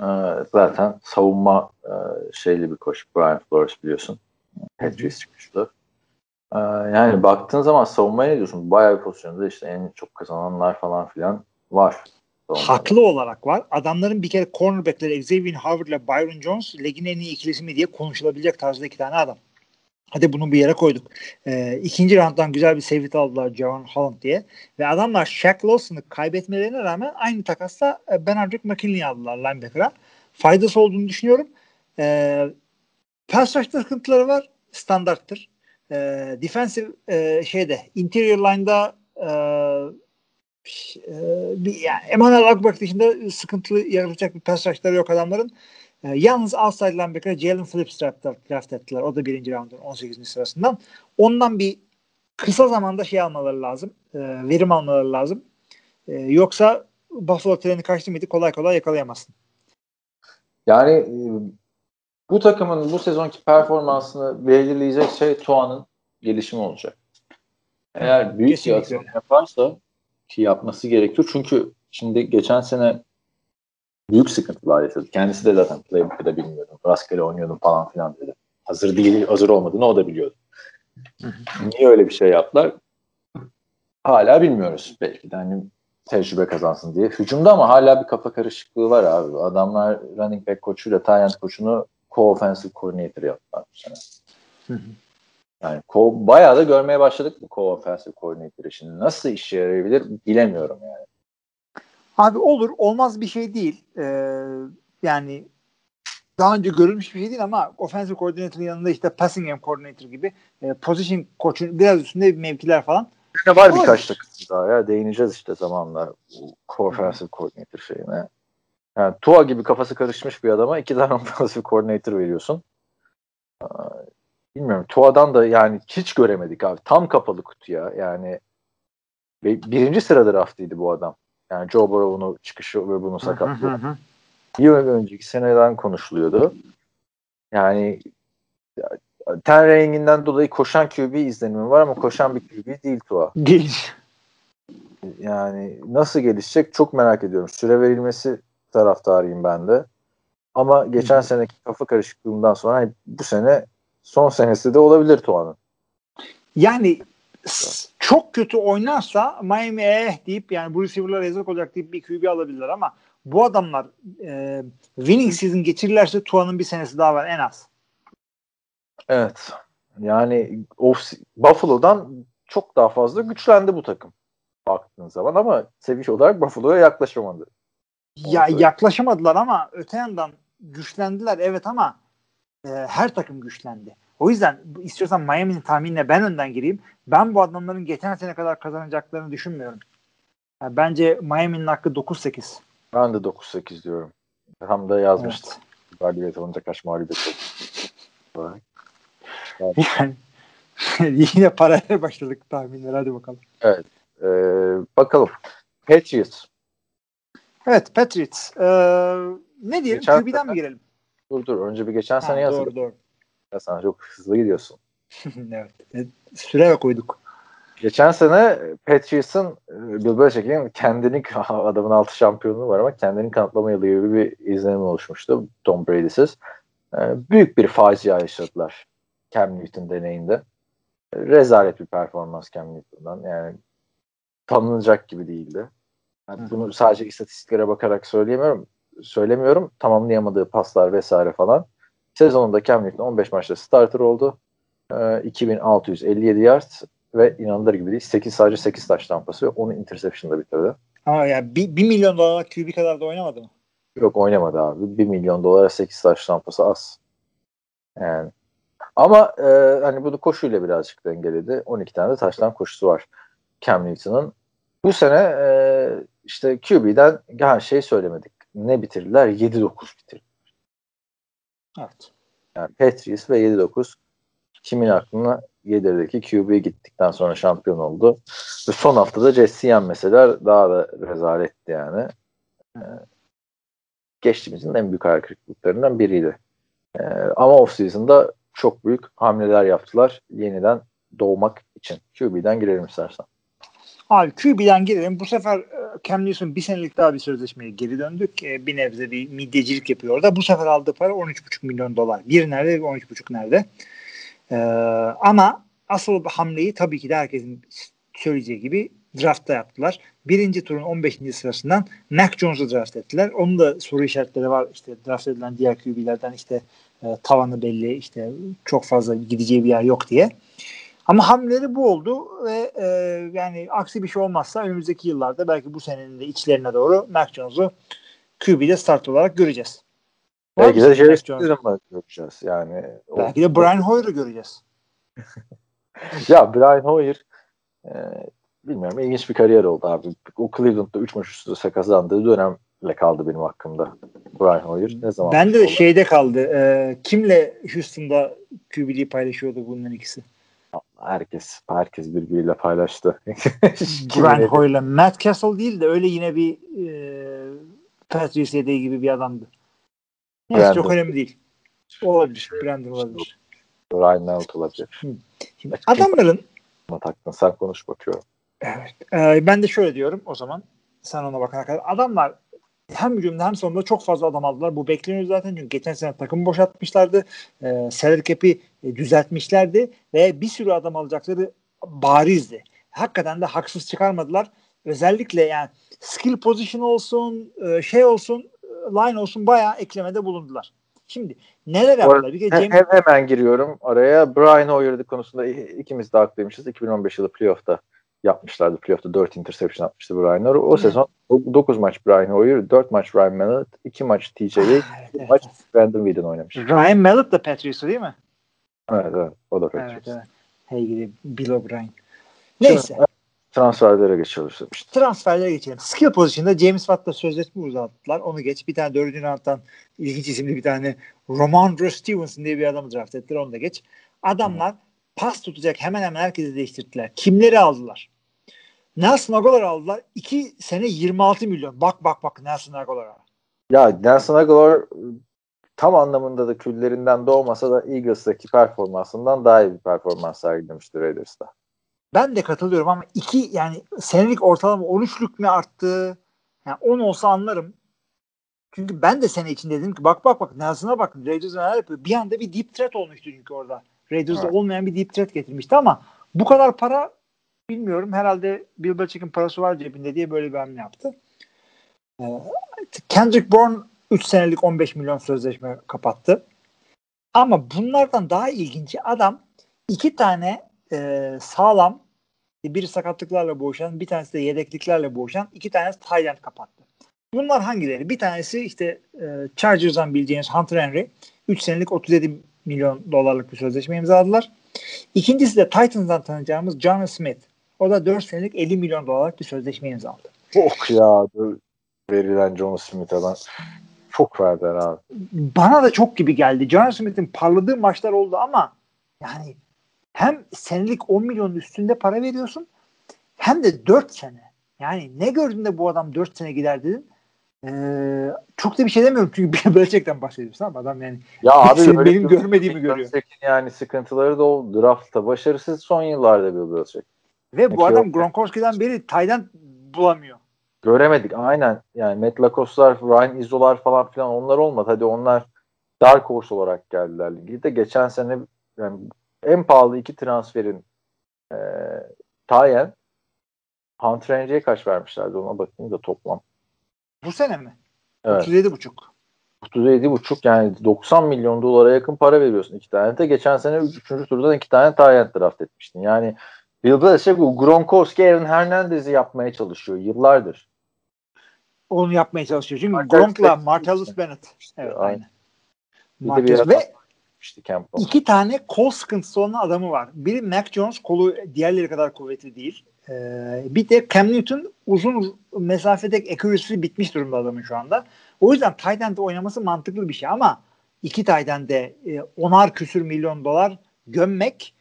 E, zaten savunma e, şeyli bir koşu. Brian Flores biliyorsun. Patriots çıkmıştı. E, yani baktığın zaman savunmaya ne diyorsun? Bayağı bir pozisyonda işte en çok kazananlar falan filan var. Savunmaya. Haklı olarak var. Adamların bir kere cornerbackleri Xavier Howard ile Byron Jones ligin en iyi ikilisi mi diye konuşulabilecek tarzda iki tane adam. Hadi bunu bir yere koyduk. Ee, ikinci rounddan güzel bir safety aldılar Javon Holland diye. Ve adamlar Shaq Lawson'ı kaybetmelerine rağmen aynı takasla Benardrick McKinley'i aldılar linebacker'a. Faydası olduğunu düşünüyorum. Ee, pass rush'ta sıkıntıları var. Standarttır. Ee, defensive e, şeyde interior line'da e, e, bir, yani Emmanuel Agberg dışında sıkıntılı yaratacak bir pass rush'ları yok adamların. Yalnız outside linebacker'a Jalen Phillips draft ettiler. O da birinci roundun on sekizinci sırasından. Ondan bir kısa zamanda şey almaları lazım. E, verim almaları lazım. E, yoksa Buffalo treni kaçtı mıydı kolay kolay yakalayamazsın. Yani bu takımın bu sezonki performansını belirleyecek şey Tua'nın gelişimi olacak. Eğer büyük kesinlikle bir atılım yaparsa, ki yapması gerekiyor. Çünkü şimdi geçen sene büyük sıkıntılar yaşadı. Kendisi de zaten playbook'u da bilmiyordum. Rastgele oynuyordum falan filan dedi. Hazır değil, hazır olmadığını o da biliyordu. Niye öyle bir şey yaptılar? Hala bilmiyoruz. Belki de hani tecrübe kazansın diye. Hücumda ama hala bir kafa karışıklığı var abi. Adamlar running back koçuyla tight end koçunu co-offensive coordinator yaptılar bu sene. Yani co- bayağı da görmeye başladık bu co-offensive coordinator'ı. Şimdi nasıl işe yarayabilir bilemiyorum yani. Abi olur. Olmaz bir şey değil. Ee, yani daha önce görülmüş bir şey değil ama offensive coordinator'ın yanında işte passing game coordinator gibi e, position koçun biraz üstünde bir mevkiler falan. Ne var birkaç takım daha ya. Değineceğiz işte zamanla offensive coordinator şeyine. Yani Tua gibi kafası karışmış bir adama iki tane offensive coordinator veriyorsun. Bilmiyorum. Tua'dan da yani hiç göremedik abi. Tam kapalı kutu ya. Yani birinci sırada draftıydı bu adam. Yani Joe Burrow'un çıkışı ve bunun sakatlığı. Bir önceki seneden konuşuluyordu. Yani ten renginden dolayı koşan Q B izlenimi var ama koşan bir Q B değil Tua. Geliş. Yani nasıl gelişecek çok merak ediyorum. Süre verilmesi taraftarıyım ben de. Ama geçen Hı-hı. seneki kafa karışıklığından sonra hani bu sene son senesi de olabilir Tua'nın. Yani çok kötü oynarsa Miami eh deyip yani bu receiver'lar ezak olacak deyip bir Q B alabilirler ama bu adamlar e, winning season geçirirlerse Tua'nın bir senesi daha var en az. Evet. Yani of, Buffalo'dan çok daha fazla güçlendi bu takım baktığın zaman ama seviye olarak Buffalo'ya yaklaşamadı. Ya yaklaşamadılar ama öte yandan güçlendiler evet ama e, her takım güçlendi. O yüzden istiyorsan Miami'nin tahminine ben önden gireyim. Ben bu adamların geçen sene kadar kazanacaklarını düşünmüyorum. Yani bence Miami'nin hakkı dokuz sekiz. Ben de dokuz sekiz diyorum. Tam da yazmıştım. Evet. Galibiyet alınca kaç mağlubiyet oldu. Yani yine paralel başladık tahminler. Hadi bakalım. Evet. Ee, bakalım. Patriots. Evet Patriots. Ee, ne diyelim? Q B'den mi girelim? Dur dur. Önce bir geçen sene yazdık. Doğru doğru. Sana çok hızlı gidiyorsun. Evet. Süre koyduk. Geçen sene Patriots'ın Bill Belichick'in kendini adamın altı şampiyonluğu var ama kendini kanıtlama yılı gibi bir izlenim oluşmuştu. Tom Brady'siz. Büyük bir facia yaşadılar Cam Newton deneyinde. Rezalet bir performans Cam Newton'dan. Yani tanınacak gibi değildi. Yani bunu sadece istatistiklere bakarak söyleyemiyorum. Söylemiyorum. Tamamlayamadığı paslar vesaire falan. Sezonunda Cam Newton on beş maçta starter oldu. E, iki bin altı yüz elli yedi yard ve inanılır gibi değil. sekiz sadece sekiz taş tampası ve onu interception'da bitirdi. Ama yani bir milyon dolara Q B kadar da oynamadı mı? Yok oynamadı abi. bir milyon dolara sekiz taş tampası az. Yani. Ama e, hani bunu koşuyla birazcık dengeledi. on iki tane de taştan koşusu var Cam Newton'ın. Bu sene e, işte Q B'den her şeyi söylemedik. Ne bitirdiler? yedi dokuz bitirdiler. Evet. Yani Patriots ve yedi dokuz kimin aklına yedirdeki Q B'ye gittikten sonra şampiyon oldu. Ve son haftada Jets'i yenmeseler daha da rezaletti yani. Ee, geçtiğimizin en büyük hayal kırıklıklarından biriydi. Ee, ama off-season'da çok büyük hamleler yaptılar yeniden doğmak için. Q B'den girelim istersen. Abi Q B'den girelim. Bu sefer Cam Newton bir senelik daha bir sözleşmeye geri döndük. Bir nebze bir midyecilik yapıyor orada. Bu sefer aldığı para on üç buçuk milyon dolar. Bir nerede on üç buçuk nerede? Ee, ama asıl hamleyi tabii ki de herkesin söyleyeceği gibi draftta yaptılar. Birinci turun on beşinci sırasından Mac Jones'u draft ettiler. Onun da soru işaretleri var. İşte draft edilen diğer Q B'lerden işte E, tavanı belli, işte çok fazla gideceği bir yer yok diye. Ama hamleleri bu oldu ve e, yani aksi bir şey olmazsa önümüzdeki yıllarda belki bu senenin de içlerine doğru Mac Jones'u Q B'de start olarak göreceğiz. Belki de Jerry Stidham'ı göreceğiz. Yani, belki de Brian Hoyer'ı göreceğiz. Ya Brian Hoyer e, bilmiyorum, ilginç bir kariyer oldu abi. O Cleveland'da üç maç üst üste kazandığı dönemle kaldı benim hakkımda. Brian Hoyer ne zaman? Bende de oldu? Şeyde kaldı. E, kimle Houston'da Q B'liği paylaşıyordu bunların ikisi? Herkes herkes birbiriyle paylaştı. Brian Hoyer'la Matt Castle değil de öyle yine bir e, Patrice Edey gibi bir adamdı. Neyse, çok önemli değil. Olabilir. Brandon olabilir. Ryan Nelt olabilir. Şimdi adamların taktın. Sen konuş, bakıyorum. Evet. E, ben de şöyle diyorum o zaman. Sen ona bakana kadar. Adamlar hem hücumda hem sonunda çok fazla adam aldılar. Bu bekleniyor zaten. Çünkü geçen sene takımı boşaltmışlardı. E, salary cap'i e, düzeltmişlerdi. Ve bir sürü adam alacakları barizdi. Hakikaten de haksız çıkarmadılar. Özellikle yani skill position olsun, e, şey olsun, line olsun, bayağı eklemede bulundular. Şimdi neler yaptılar? Bir Cem... Hem, hemen giriyorum araya. Brian Hoyer konusunda ikimiz de haklıymışız. iki bin on beş yılı playoff'ta yapmışlardı. Playoff'ta dört interception atmıştı Brian Hoyer. O evet. Sezon dokuz maç Brian Hoyer, dört maç Ryan Mallett, iki maç T J Yeager, evet, maç evet. Brandon Whedon oynamış. Ryan Mallett da Patrice'u değil mi? Evet, evet. O da Patrice. Evet, evet. Hey gidi Bill O'Brien. Neyse. Transferlere geçiyoruz demiştim. Transferlere geçelim. Skill pozisyonunda James Watt'la sözleşme uzattılar. Onu geç. Bir tane dördüncü round'dan ilginç isimli bir tane Ramondre Stevenson diye bir adamı draft ettiler. Onu da geç. Adamlar hmm. pas tutacak hemen hemen herkesi değiştirdiler. Kimleri aldılar? Nelson Agholor aldılar. iki sene yirmi altı milyon. Bak bak bak Nelson Agholor'a. Ya Nelson Agholor tam anlamında da küllerinden doğmasa da Eagles'daki performansından daha iyi bir performans sergilemişti Raiders'ta. Ben de katılıyorum ama iki yani senelik ortalama on üçlük mü arttı? Yani on olsa anlarım. Çünkü ben de sene içinde dedim ki bak bak bak Nelson'a bak. Raiders'a neler yapıyor? Bir anda bir deep threat olmuştu çünkü orada. Raiders'da evet. Olmayan bir deep threat getirmişti ama bu kadar para bilmiyorum. Herhalde Bill Belichick'in parası var cebinde diye böyle bir hamle yaptı. Kendrick Bourne üç senelik on beş milyon sözleşme kapattı. Ama bunlardan daha ilginci adam iki tane Ee, sağlam, biri sakatlıklarla boğuşan, bir tanesi de yedekliklerle boğuşan iki tanesi tight end kapattı. Bunlar hangileri? Bir tanesi işte e, Chargers'dan bileceğiniz Hunter Henry üç senelik otuz yedi milyon dolarlık bir sözleşme imzaladılar. İkincisi de Titans'dan tanıyacağımız John Smith. O da dört senelik elli milyon dolarlık bir sözleşme imzaladı. Çok ya verilen John Smith'e ben çok verdi abi. Bana da çok gibi geldi. John Smith'in parladığı maçlar oldu ama yani hem senelik on milyonun üstünde para veriyorsun hem de dört sene. Yani ne gördün de bu adam dört sene gider dedin. Ee, çok da bir şey demiyorum çünkü Belichick'ten bahsediyorsun ama adam yani ya abi, benim görmediğimi görüyor. Yani sıkıntıları da o draftta başarısız son yıllarda bir Belichick. Ve yani bu adam Gronkowski'den beri Tayland bulamıyor. Göremedik aynen. Yani Matt Lacoste'lar, Ryan Izzo'lar falan filan onlar olmadı. Hadi onlar dark horse olarak geldiler ligi de geçen sene yani en pahalı iki transferin e, Tayen Hunter Henry'e kaç vermişlerdi ona bakayım da toplam. Bu sene mi? Evet. otuz yedi buçuk. otuz yedi buçuk yani doksan milyon dolara yakın para veriyorsun iki tane de. Geçen sene üçüncü turdan iki tane Tayen draft etmiştin. Yani Bill Belichick Gronkowski, Aaron Hernandez'i yapmaya çalışıyor yıllardır. Onu yapmaya çalışıyor. Çünkü Gronk'la Martellus Bennett. Evet aynen. Martellus ve İşte İki tane kol sıkıntısı olan adamı var. Biri Mac Jones, kolu diğerleri kadar kuvvetli değil. Ee, bir de Cam Newton uzun mesafede accuracy bitmiş durumda adamın şu anda. O yüzden tight end'de oynaması mantıklı bir şey ama iki tight end'de e, onar küsür milyon dolar gömmek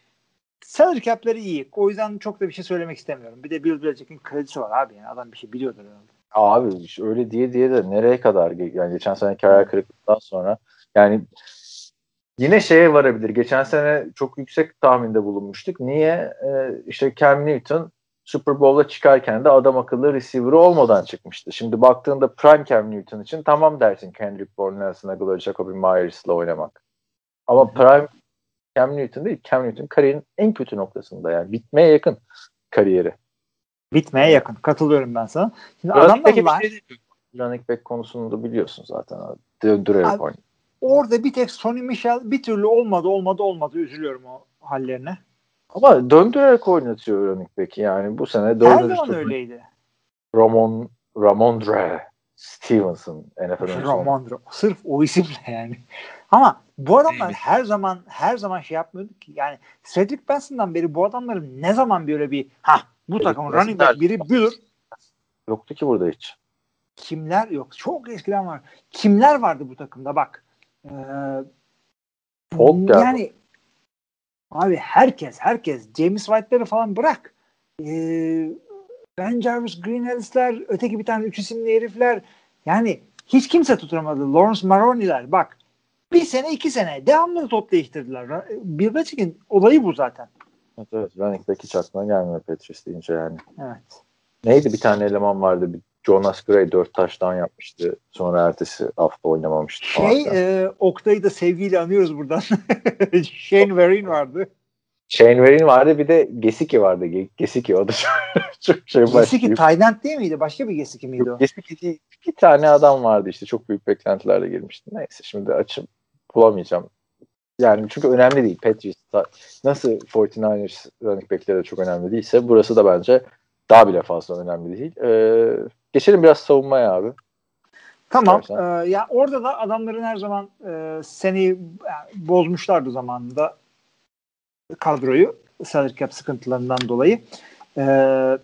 salary cap'leri iyi. O yüzden çok da bir şey söylemek istemiyorum. Bir de Bill Belichick'in kredisi var abi. Yani adam bir şey biliyordur herhalde. Abi öyle diye diye de nereye kadar? Yani geçen sene kariyer kırıklıktan sonra yani yine şeye varabilir. Geçen sene çok yüksek tahminde bulunmuştuk. Niye? Ee, işte Cam Newton Super Bowl'a çıkarken de adam akıllı receiver'ı olmadan çıkmıştı. Şimdi baktığında prime Cam Newton için tamam dersin Kendrick Bourne, Nelson Agholor, Jacoby Myers'la oynamak. Ama prime Cam Newton değil. Cam Newton kariyerin en kötü noktasında yani. Bitmeye yakın kariyeri. Bitmeye yakın. Katılıyorum ben sana. Şimdi adamlar... Running back konusunda biliyorsun zaten. Dürerek oynuyor. Orada bir tek Sonny Michel bir türlü olmadı olmadı olmadı. Üzülüyorum o hallerine. Ama döndürerek oynatıyor Ronik peki. Yani bu sene döndürerek. Her zaman öyleydi. Ramon, Ramondre Stevenson. Ramondre. Sırf o isimle yani. Ama bu adamlar her zaman her zaman şey yapmıyorduk ki. Yani Cedric Benson'dan beri bu adamların ne zaman böyle bir ha bu takım running back biri budur. Yoktu ki burada hiç. Kimler yok? Çok eskiden var. Kimler vardı bu takımda bak. Ee, yani abi herkes herkes James White'ları falan bırak. Ee, Ben Jarvis Green Harris'ler, öteki bir tane üç isimli herifler. Yani hiç kimse tutturamadı. Lawrence Maroney'ler bak. Bir sene iki sene devamlı top değiştirdiler. Bir de çekin olayı bu zaten. Evet evet. Running back hiç aklına gelmiyor Patrice deyince yani. Evet. Neydi bir tane eleman vardı. Bir Jonas Gray dört taştan yapmıştı. Sonra ertesi hafta oynamamıştı. Şey e, Oktay'ı da sevgiyle anıyoruz buradan. Shane Vereen vardı. Shane Vereen vardı bir de Gesicki vardı. Gesicki o da çok şey başlıyor. Gesicki Tayland değil miydi? Başka bir Gesicki miydi o? Gesicki bir tane adam vardı işte. Çok büyük beklentilerle girmişti. Neyse şimdi açıp bulamayacağım. Yani çünkü önemli değil. Patriots nasıl kırk dokuzlar running back'leri de çok önemli değilse burası da bence daha bile fazla önemli değil. Ee, geçelim biraz savunmaya abi. Tamam. Ee, ya orada da adamların her zaman e, seni yani bozmuşlardı zamanında. Kadroyu salary cap sıkıntılarından dolayı. Ee,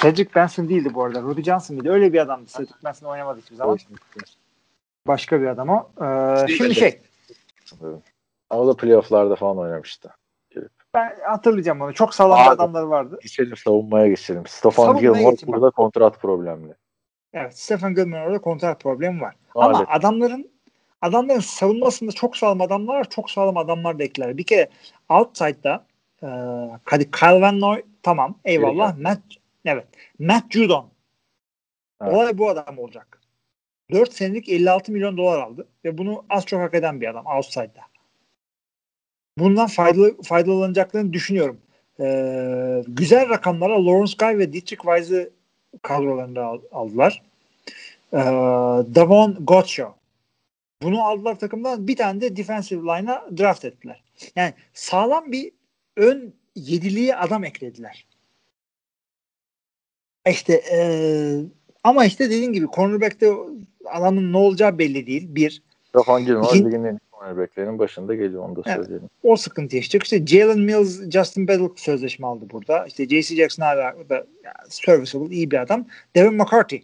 Cedric Benson değildi bu arada. Rudy Johnson mıydı? Öyle bir adamdı. Cedric Benson oynamadı hiçbir zaman. Başka bir adam o. Ee, şimdi şey. O da playoff'larda falan oynamıştı. Ben hatırlayacağım onu. Çok sağlam Abi, adamları vardı. Geçelim savunmaya geçelim. Stefan Gilmore burada kontrat problemli. Evet. Stefan Gilmore'da kontrat problemi var. Maalesef. Ama adamların Adamların savunmasında çok sağlam adamlar var. Çok sağlam adamlar da ekler. Bir kere outside'da e, hadi Kyle Van Noy tamam eyvallah. Evet. Matt, evet. Matt Judon. Evet. Olay bu adam olacak. dört senelik elli altı milyon dolar aldı. Ve bunu az çok hak eden bir adam outside'da. Bundan faydalı, faydalanacaklarını düşünüyorum. E, güzel rakamlara Lawrence Guy ve Dietrich Wise'ı kadrolarında aldılar. E, Davon Godshaw. Bunu aldılar takımdan. Bir tane de defensive line'a draft ettiler. Yani sağlam bir ön yediliği adam eklediler. İşte ee, ama işte dediğin gibi cornerback'te adamın ne olacağı belli değil. Bir. Stefan Gilmore liginin cornerback'lerinin başında geliyor. Onu da söyleyelim. Evet, o sıkıntı yaşayacak. İşte Jalen Mills, Justin Battle sözleşme aldı burada. İşte J C Jackson hala da serviceable iyi bir adam. Devin McCourty.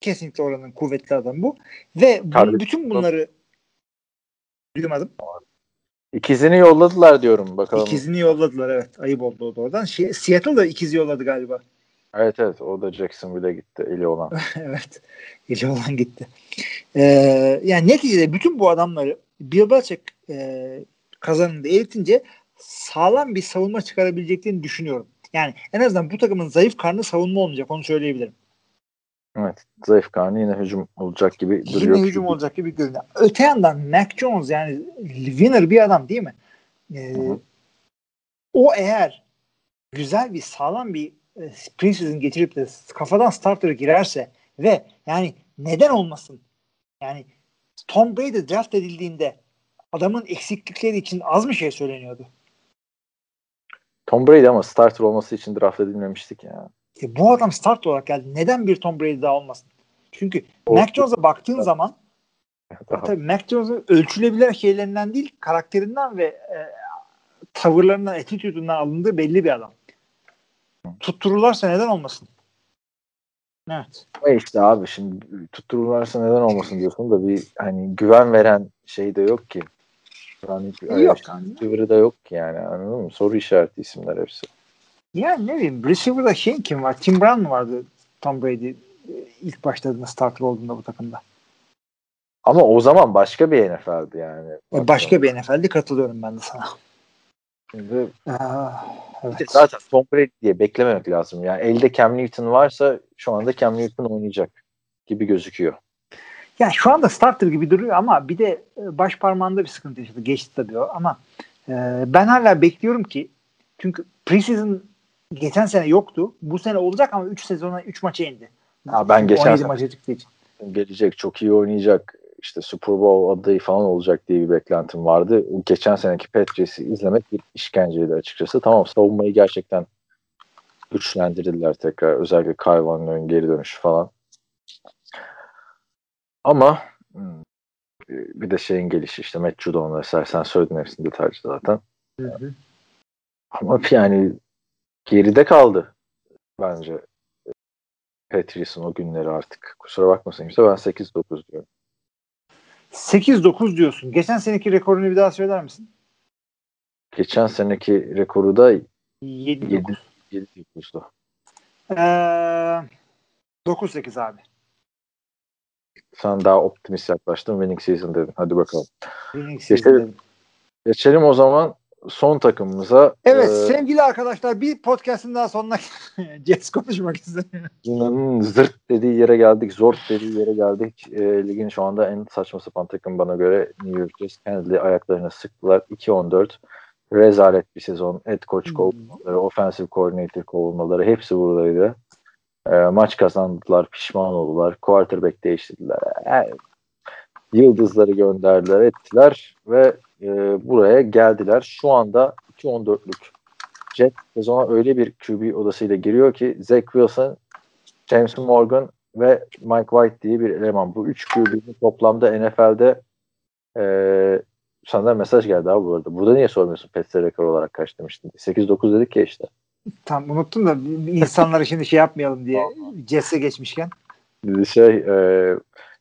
Kesinlikle oranın kuvvetli adamı bu. Ve bu, bütün bunları duymadım. İkizini yolladılar diyorum. Bakalım. İkizini yolladılar evet. Ayıp oldu o da oradan. Şey, Seattle da ikizi yolladı galiba. Evet evet. O da Jacksonville'e gitti. Eli olan. evet. Eli olan gitti. Ee, yani neticede bütün bu adamları Bill Belichick e, kazanında eritince sağlam bir savunma çıkarabileceklerini düşünüyorum. Yani en azından bu takımın zayıf karnı savunma olmayacak. Onu söyleyebilirim. Evet. Zayıf karnı yine hücum olacak gibi yine duruyor. Yine hücum gibi. olacak gibi görünüyor. Öte yandan Mac Jones yani winner bir adam değil mi? Ee, o eğer güzel bir sağlam bir e, preseason getirip de kafadan starter'a girerse ve yani neden olmasın? Yani Tom Brady draft edildiğinde adamın eksiklikleri için az mı şey söyleniyordu? Tom Brady ama starter olması için draft edilmemiştik ya. E bu adam start olarak geldi. Neden bir Tom Brady daha olmasın? Çünkü Olsun. Mac Jones'a baktığın zaman tabii Mac Jones'un ölçülebilir şeylerinden değil, karakterinden ve e, tavırlarından, attitude'undan alındığı belli bir adam. Tuttururlarsa neden olmasın? Evet. E işte abi şimdi tuttururlarsa neden olmasın diyorsun da bir hani güven veren şey de yok ki. Yani yok. Güveri de yok ki yani anladın mı? Soru işareti isimler hepsi. Yani ne bileyim receiver'da şeyin kim var? Tim Brown mı vardı Tom Brady ilk başladığında starter olduğunda bu takımda? Ama o zaman başka bir N F L'di yani. E başka bir N F L'di katılıyorum ben de sana. Şimdi, Aa, evet. Zaten Tom Brady diye beklememek lazım. Yani elde Cam Newton varsa şu anda Cam Newton oynayacak gibi gözüküyor. Yani şu anda starter gibi duruyor ama bir de baş parmağında bir sıkıntı yaşadı. Geçti tabii o ama e, ben hala bekliyorum ki çünkü preseason geçen sene yoktu. Bu sene olacak ama üç sezona üç maça indi. Ya ben geçen sene maça çıktığı için. Gelecek, çok iyi oynayacak. işte Super Bowl adayı falan olacak diye bir beklentim vardı. Geçen seneki Patriots'ı izlemek bir işkenceydi açıkçası. Tamam, savunmayı gerçekten güçlendirdiler tekrar. Özellikle Kayvan'ın geri dönüşü falan. Ama bir de şeyin gelişi işte Matt Judon vesaire, sen söyledin hepsini detaylı zaten. Hı hı. Ama yani geride kaldı bence Patriots'ın o günleri artık. Kusura bakmasın işte, ben sekiz dokuz diyorum. sekiz dokuz diyorsun. Geçen seneki rekorunu bir daha söyler misin? Geçen seneki rekoru da yedi dokuz. Ee, dokuz sekiz abi. Sen daha optimist yaklaştın. Winning season dedin. Hadi bakalım. Winning season geçelim. Geçelim o zaman son takımımıza. Evet e... sevgili arkadaşlar, bir podcast'ın daha sonuna Jets konuşmak istemiyorum. Yunan'ın zırt dediği yere geldik. Zort dediği yere geldik. E, ligin şu anda en saçma sapan takım bana göre New York Jets. Kendileri ayaklarına sıktılar. iki on dört. Rezalet bir sezon. Head coach kovulmaları, offensive coordinator kovulmaları hepsi buradaydı. E, maç kazandılar. Pişman oldular. Quarterback değiştirdiler. Yani, yıldızları gönderdiler, ettiler ve e, buraya geldiler. Şu anda iki on dörtlük Jet sezona öyle bir Q B odasıyla giriyor ki Zach Wilson, James Morgan ve Mike White diye bir eleman. Bu üç Q B'nin toplamda N F L'de e, sana mesaj geldi abi bu arada. Burada niye sormuyorsun Pets'e rekor olarak kaç demiştin? sekiz dokuz dedik ya işte. Tam unuttum da insanları şimdi şey yapmayalım diye Jets'e geçmişken. Şey e,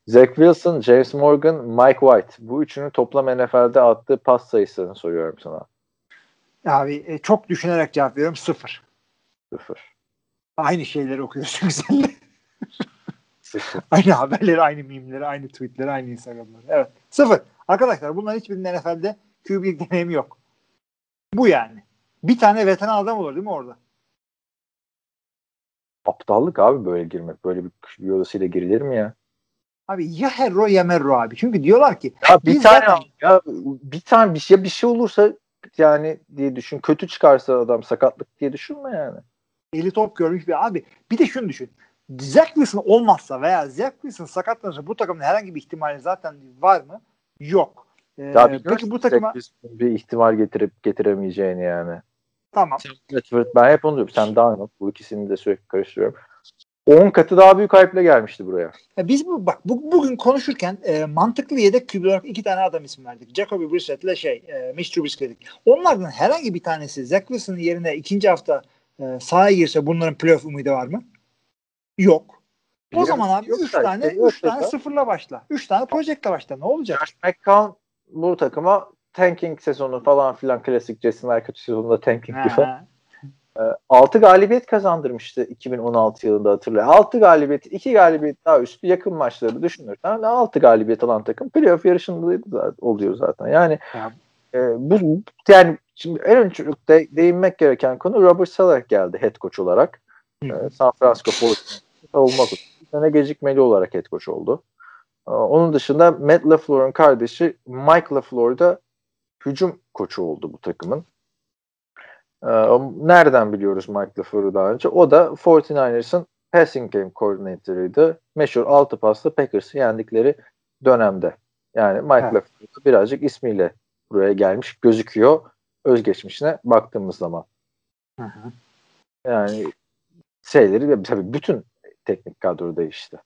Zach Wilson, James Morgan, Mike White. Bu üçünün toplam N F L'de attığı pas sayısını soruyorum sana. Abi çok düşünerek cevap veriyorum. Sıfır. Sıfır. Aynı şeyleri okuyorsun seninle. Sıfır. Aynı haberleri, aynı mimleri, aynı tweetleri, aynı Instagram'ları. Evet. Sıfır. Arkadaşlar bunların hiçbirinin N F L'de Q B'lik deneyimi yok. Bu yani. Bir tane veteran adam olur değil mi orada? Aptallık abi böyle girmek. Böyle bir Q B odasıyla girilir mi ya? Abi ya Herro ya Merro abi. Çünkü diyorlar ki ya bir tane zaten... ya bir tane bir şey bir şey olursa yani diye düşün. Kötü çıkarsa adam, sakatlık diye düşünme yani. Eli top görmüş bir abi. Bir de şunu düşün. Zach Wilson olmazsa veya Zach Wilson sakatlanırsa bu takımın herhangi bir ihtimali zaten var mı? Yok. Ee, ya peki görürsün, bu takıma bir ihtimal getirip getiremeyeceğini yani. Tamam. Ben hep onu diyorum. Sen daha mı? Bu ikisini de sürekli karıştırıyorum. on katı daha büyük hype'le gelmişti buraya. Ya biz bu, bak bu, bugün konuşurken e, mantıklı yedek Q B olarak iki tane adam isim verdik. Jacoby Brissett ile şey, e, Mitch Trubisky dedik. Onlardan herhangi bir tanesi Zach Wilson'ın yerine ikinci hafta e, sahaya girse bunların playoff umudu var mı? Yok. O Biliyor zaman abi üç tane işte, üç tane sıfırla başla. üç tane projektle başla. Ne olacak? Josh McCown bu takıma tanking sezonu falan filan, klasik Jason kötü sezonunda tanking gibi. altı galibiyet kazandırmıştı iki bin on altı yılında, hatırlayın. altı galibiyet, iki galibiyet daha üstü yakın maçları düşünürsen altı galibiyet alan takım playoff yarışında oluyor zaten. Yani ya. e, bu yani şimdi en öncelikle değinmek gereken konu Robert Saleh geldi head coach olarak. E, San Francisco savunma koçu. Gecikmeli olarak head coach oldu. E, onun dışında Matt LaFleur'un kardeşi Mike LaFleur da hücum koçu oldu bu takımın. Nereden biliyoruz Mike LaFleur'u daha önce? O da kırk dokuzların passing game koordinatörüydü. Meşhur altı paslı Packers'ı yendikleri dönemde. Yani Mike evet. LaFleur birazcık ismiyle buraya gelmiş gözüküyor özgeçmişine baktığımız zaman. Hı hı. Yani şeyleri tabii bütün teknik kadro değişti.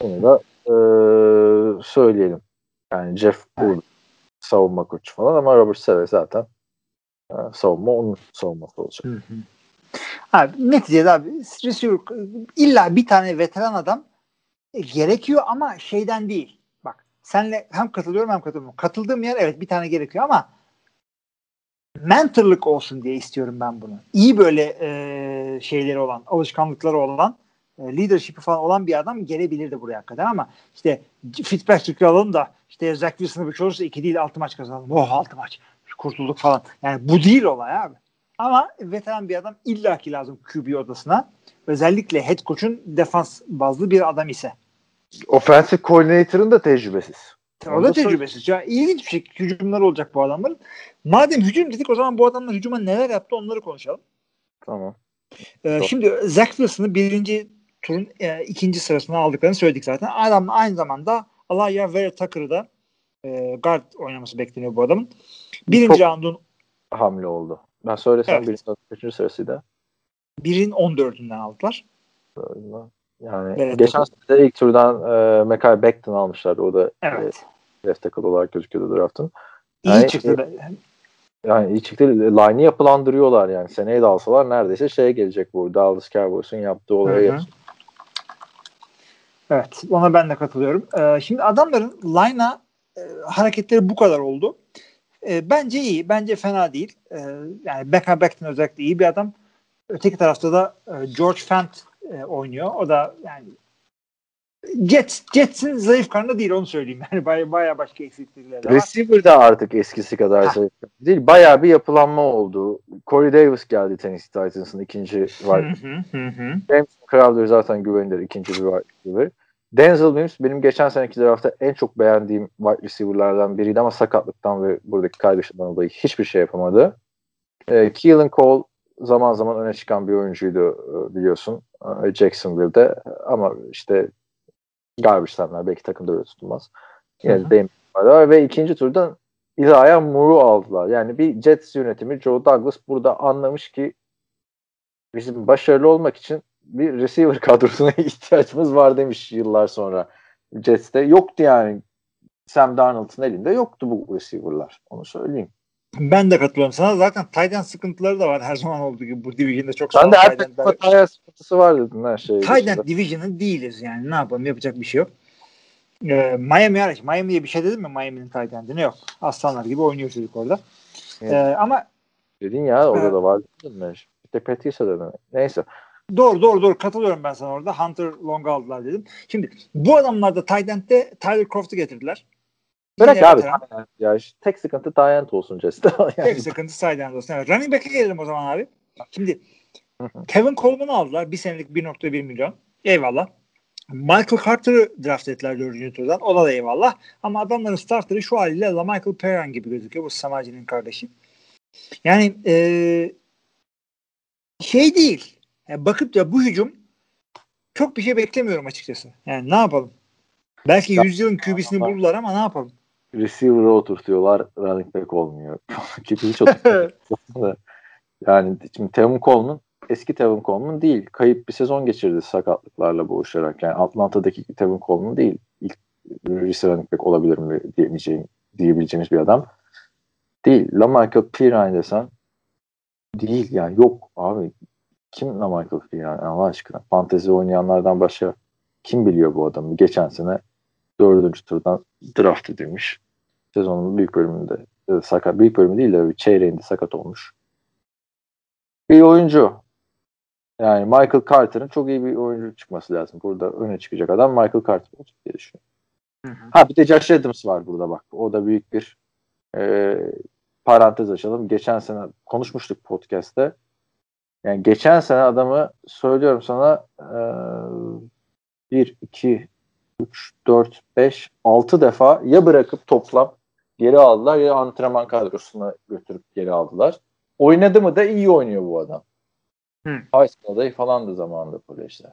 Onu da e, söyleyelim. Yani Jeff Burr savunma koçu falan ama Robert Saleh zaten savunma onun savunması olacak. Hı hı. Abi neticede abi receiver, illa bir tane veteran adam e, gerekiyor ama şeyden değil. Bak senle hem katılıyorum hem katılmıyorum. Katıldığım yer evet bir tane gerekiyor ama mentorluk olsun diye istiyorum ben bunu. İyi böyle e, şeyleri olan, alışkanlıkları olan, e, leadership'i falan olan bir adam gelebilirdi buraya kadar ama işte Fitzpatrick'i alalım da işte Zach Wilson'ı bir şey olursa iki değil altı maç kazanalım. Oh altı maç. Kurtulduk falan. Yani bu değil olay abi. Ama veteran bir adam illaki lazım Q B odasına. Özellikle head coach'un defans bazlı bir adam ise. Offensive coordinator'ın da tecrübesiz. O da tecrübesiz. Ya, ilginç bir şey. Hücumlar olacak bu adamların. Madem hücum dedik o zaman bu adamlar hücuma neler yaptı onları konuşalım. Tamam. Ee, şimdi Zach Wilson'ı birinci turun e, ikinci sırasına aldıklarını söyledik zaten. Adam aynı zamanda Aliyah Vera Tucker'ı da e, guard oynaması bekleniyor bu adamın. Birinci çok roundun hamle oldu. Ben söylesem evet. Birinci kaçıncı sırasıydı? Birin on dördünden aldılar. Yani evet, geçen sene ilk turdan e, Mekhi Becton almışlardı. O da evet. e, left tackle olarak gözüküyordu draft'ın. Yani, iyi çıktı da. Yani, yani iyi çıktı. Line'ı yapılandırıyorlar yani. Seneye de alsalar neredeyse şeye gelecek bu. Dallas Cowboys'un yaptığı olaya gelecek. Evet. Ona ben de katılıyorum. Ee, şimdi adamların line'a e, hareketleri bu kadar oldu. E, bence iyi. Bence fena değil. E, yani Beckham Becton özellikle iyi bir adam. Öteki tarafta da e, George Fant e, oynuyor. O da yani Jets, Jets'in zayıf karnı değil onu söyleyeyim. Yani baya, baya başka eksiklikleri var. Receiver de artık eskisi kadar ha. zayıf değil. Baya bir yapılanma oldu. Corey Davis geldi Tennessee Titans'ın ikinci var. James Crowder zaten güvenilir ikinci bir var. Denzel Mims benim geçen seneki draftta en çok beğendiğim wide receiver'lardan biriydi ama sakatlıktan ve buradaki kaybışından dolayı hiçbir şey yapamadı. E, Keelan Cole zaman zaman öne çıkan bir oyuncuydu biliyorsun Jacksonville'de ama işte garbage time'lar belki takımda öyle tutulmaz. Yani de var ve ikinci turdan Isaiah Moore'u aldılar. Yani bir Jets yönetimi Joe Douglas burada anlamış ki bizim başarılı olmak için bir receiver kadrosuna ihtiyacımız var demiş yıllar sonra. Jets'te yoktu yani. Sam Darnold'un elinde yoktu bu receiver'lar. Onu söyleyeyim. Ben de katılıyorum sana. Zaten tight end sıkıntıları da var her zaman olduğu gibi. Bu division'da çok sorun. Ben de her takımda tight end sıkıntısı var dedin her şeyi. Tight end division'ı değiliz yani. Ne yapalım? Yapacak bir şey yok. Ee, Miami hariç. Miami'ye bir şey dedin mi? Miami'nin tight end'ine yok. Aslanlar gibi oynuyor çocuk orada. Evet. Ee, ama dedin ya orada e, da var dedin mi? Bir tek Patrice'e dedin. Neyse. Doğru doğru doğru. Katılıyorum ben sana orada. Hunter Long'u aldılar dedim. Şimdi bu adamlar da tight end'de Tyler Croft'u getirdiler. Bırak yine abi. Ya, tek sıkıntı tight end olsun Jesse. Yani. Tek sıkıntı tight end olsun. Evet. Running back'e gelelim o zaman abi. Şimdi Kevin Coleman'ı aldılar. Bir senelik bir virgül bir milyon. Eyvallah. Michael Carter'ı draft ettiler dördüncü turdan. Ona da eyvallah. Ama adamların starter'ı şu haliyle LaMichael Perrine gibi gözüküyor. Bu Samaji'nin kardeşi. Yani ee, şey değil. Yani bakıp da bu hücum çok bir şey beklemiyorum açıkçası. Yani ne yapalım? Belki yüzyılın Q B'sini bulurlar ama ne yapalım? Receiver'a oturtuyorlar. Running back olmuyor. Q B hiç oturtuyorlar. Yani şimdi Tevin Coleman eski Tevin Coleman değil. Kayıp bir sezon geçirdi sakatlıklarla boğuşarak. Yani Atlanta'daki Tevin Coleman değil. İlk running back olabilir mi diyemeyeceğim, diyebileceğimiz bir adam değil. LaMichael Pirine desen değil yani yok abi. Kim LaMichael Pirine Allah aşkına? Fantezi oynayanlardan başka kim biliyor bu adamı? Geçen sene dördüncü turdan draft edilmiş. Sezonun büyük bölümünde sakat, büyük bölümü değil de çeyreğinde sakat olmuş. Bir oyuncu. Yani Michael Carter'ın çok iyi bir oyuncu çıkması lazım. Burada öne çıkacak adam Michael Carter olacak diye düşünüyorum. Hı hı. Ha bir de Josh Adams var burada bak. O da büyük bir e, parantez açalım. Geçen sene konuşmuştuk podcast'te. Yani geçen sene adamı söylüyorum sana eee bir, iki, üç, dört, beş, altı defa ya bırakıp toplam geri aldılar ya antrenman kadrosuna götürüp geri aldılar. Oynadı mı da iyi oynuyor bu adam. Hmm. High school adayı falan da zamanında kolejler.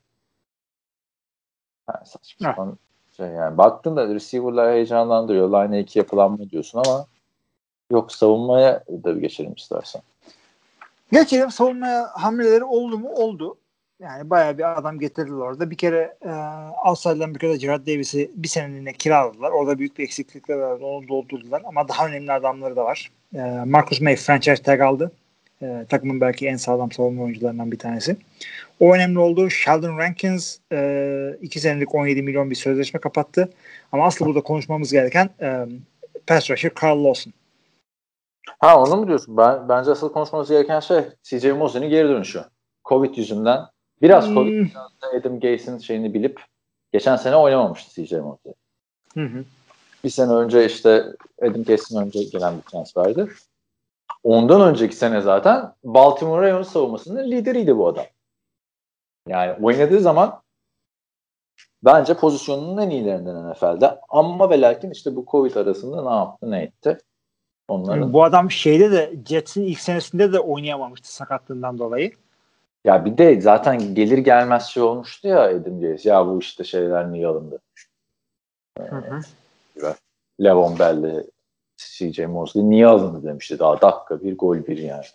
Yani saçma sapan şey yani. Baktın da receiver'lar heyecanlandırıyor. Line'e iki yapılanma diyorsun ama yok savunmaya da bir geçelim istersen. Geçelim. Savunmaya hamleleri oldu mu? Oldu. Yani bayağı bir adam getirdiler orada. Bir kere e, Alsay'dan bir kere Gerard Davis'i bir seneliğine kiraladılar. Orada büyük bir eksiklikler vardı. Onu doldurdular. Ama daha önemli adamları da var. E, Marcus May franchise tag aldı. E, takımın belki en sağlam savunma oyuncularından bir tanesi. O önemli oldu. Sheldon Rankins e, iki senelik on yedi milyon bir sözleşme kapattı. Ama asıl burada konuşmamız gereken e, pass rusher Carl Lawson. Ha onu mu diyorsun? Ben, bence asıl konuşmamız gereken şey C J Mosley'nin geri dönüşü. Covid yüzünden biraz hmm. Covid Adam Gates'in şeyini bilip geçen sene oynamamıştı C J Mosley. Bir sene önce işte Adam Gates'in önce gelen bir transferdi. Ondan önceki sene zaten Baltimore Ravens savunmasının lideriydi bu adam. Yani oynadığı zaman bence pozisyonunun en iyilerinden N F L'de. Ama ve lakin işte bu Covid arasında ne yaptı ne etti. Onların... Bu adam şeyde de Jets'in ilk senesinde de oynayamamıştı sakatlığından dolayı. Ya bir de zaten gelir gelmez şey olmuştu ya Edim Gates. Ya bu işte şeyler niye alındı? Ee, Le'Veon Bell'le C J Mosley niye alındı demişti. Daha dakika bir gol bir yani.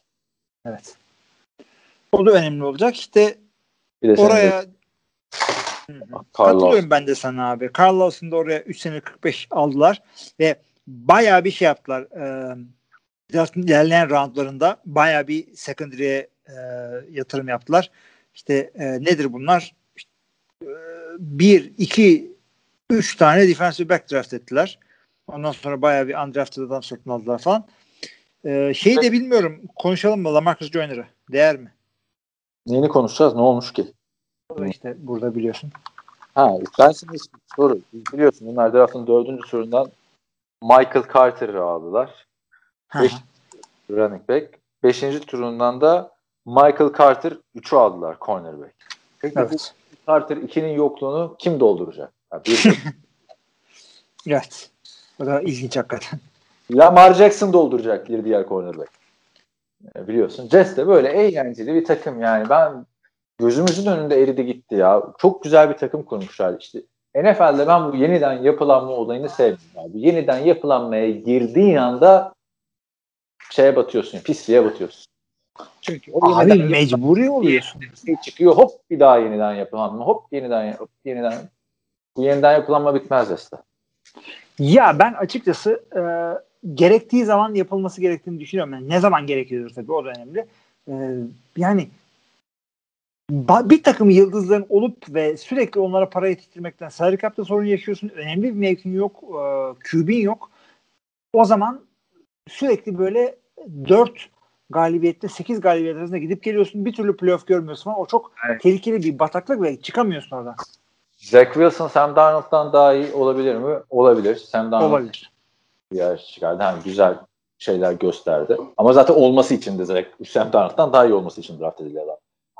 Evet. O da önemli olacak. İşte oraya de... katılıyorum ben de sana abi. Carl Lawson'u da oraya üç sene kırk beş aldılar ve bayağı bir şey yaptılar. Ee, ilerleyen roundlarında bayağı bir secondary'e e, yatırım yaptılar. İşte e, nedir bunlar? İşte, e, bir, iki, üç tane defensive back draft ettiler. Ondan sonra bayağı bir undrafted adam satın aldılar falan. Ee, şeyi de bilmiyorum. Konuşalım mı LaMarcus Joyner'ı? Değer mi? Neyini konuşacağız? Ne olmuş ki? İşte burada biliyorsun. Ha, ben şimdi soru. Biliyorsun bunlar draftın dördüncü turundan Michael Carter'ı aldılar. Beş, running back. Beşinci turundan da Michael Carter üçü aldılar. Cornerback. Peki evet. Carter ikinin yokluğunu kim dolduracak? Yani bir... evet. O da ilginç hakikaten. Lamar Jackson dolduracak bir diğer cornerback. Biliyorsun. Jets de böyle eğlenceli bir takım yani. Ben gözümüzün önünde eridi gitti ya. Çok güzel bir takım kurmuşlar. İşte N F L'de ben bu yeniden yapılanma olayını sevdim abi. Yeniden yapılanmaya girdiğin anda şeye batıyorsun. Pisliğe batıyorsun. Çünkü o abi mecburi oluyorsun. Şey çıkıyor. Hop bir daha yeniden yapılanma. Hop yeniden hop yeniden. Bu yeniden yapılanma bitmez aslında. Ya ben açıkçası e, gerektiği zaman yapılması gerektiğini düşünüyorum. Yani ne zaman gerekiyor tabii o da önemli. E, yani ba- bir takım yıldızların olup ve sürekli onlara para yetiştirmekten salary cap'ta sorun yaşıyorsun. Önemli bir mevkin yok. E, Q B'in yok. O zaman sürekli böyle dört galibiyette sekiz galibiyet arasında gidip geliyorsun. Bir türlü playoff görmüyorsun ama o çok evet. tehlikeli bir bataklık ve çıkamıyorsun oradan. Zach Wilson Sam Darnold'dan daha iyi olabilir mi? Olabilir. Sam Darnold olabilir. Bir yer çıkardı. Yani güzel şeyler gösterdi. Ama zaten olması için de Zach, Sam Darnold'dan daha iyi olması için draft edildi adam.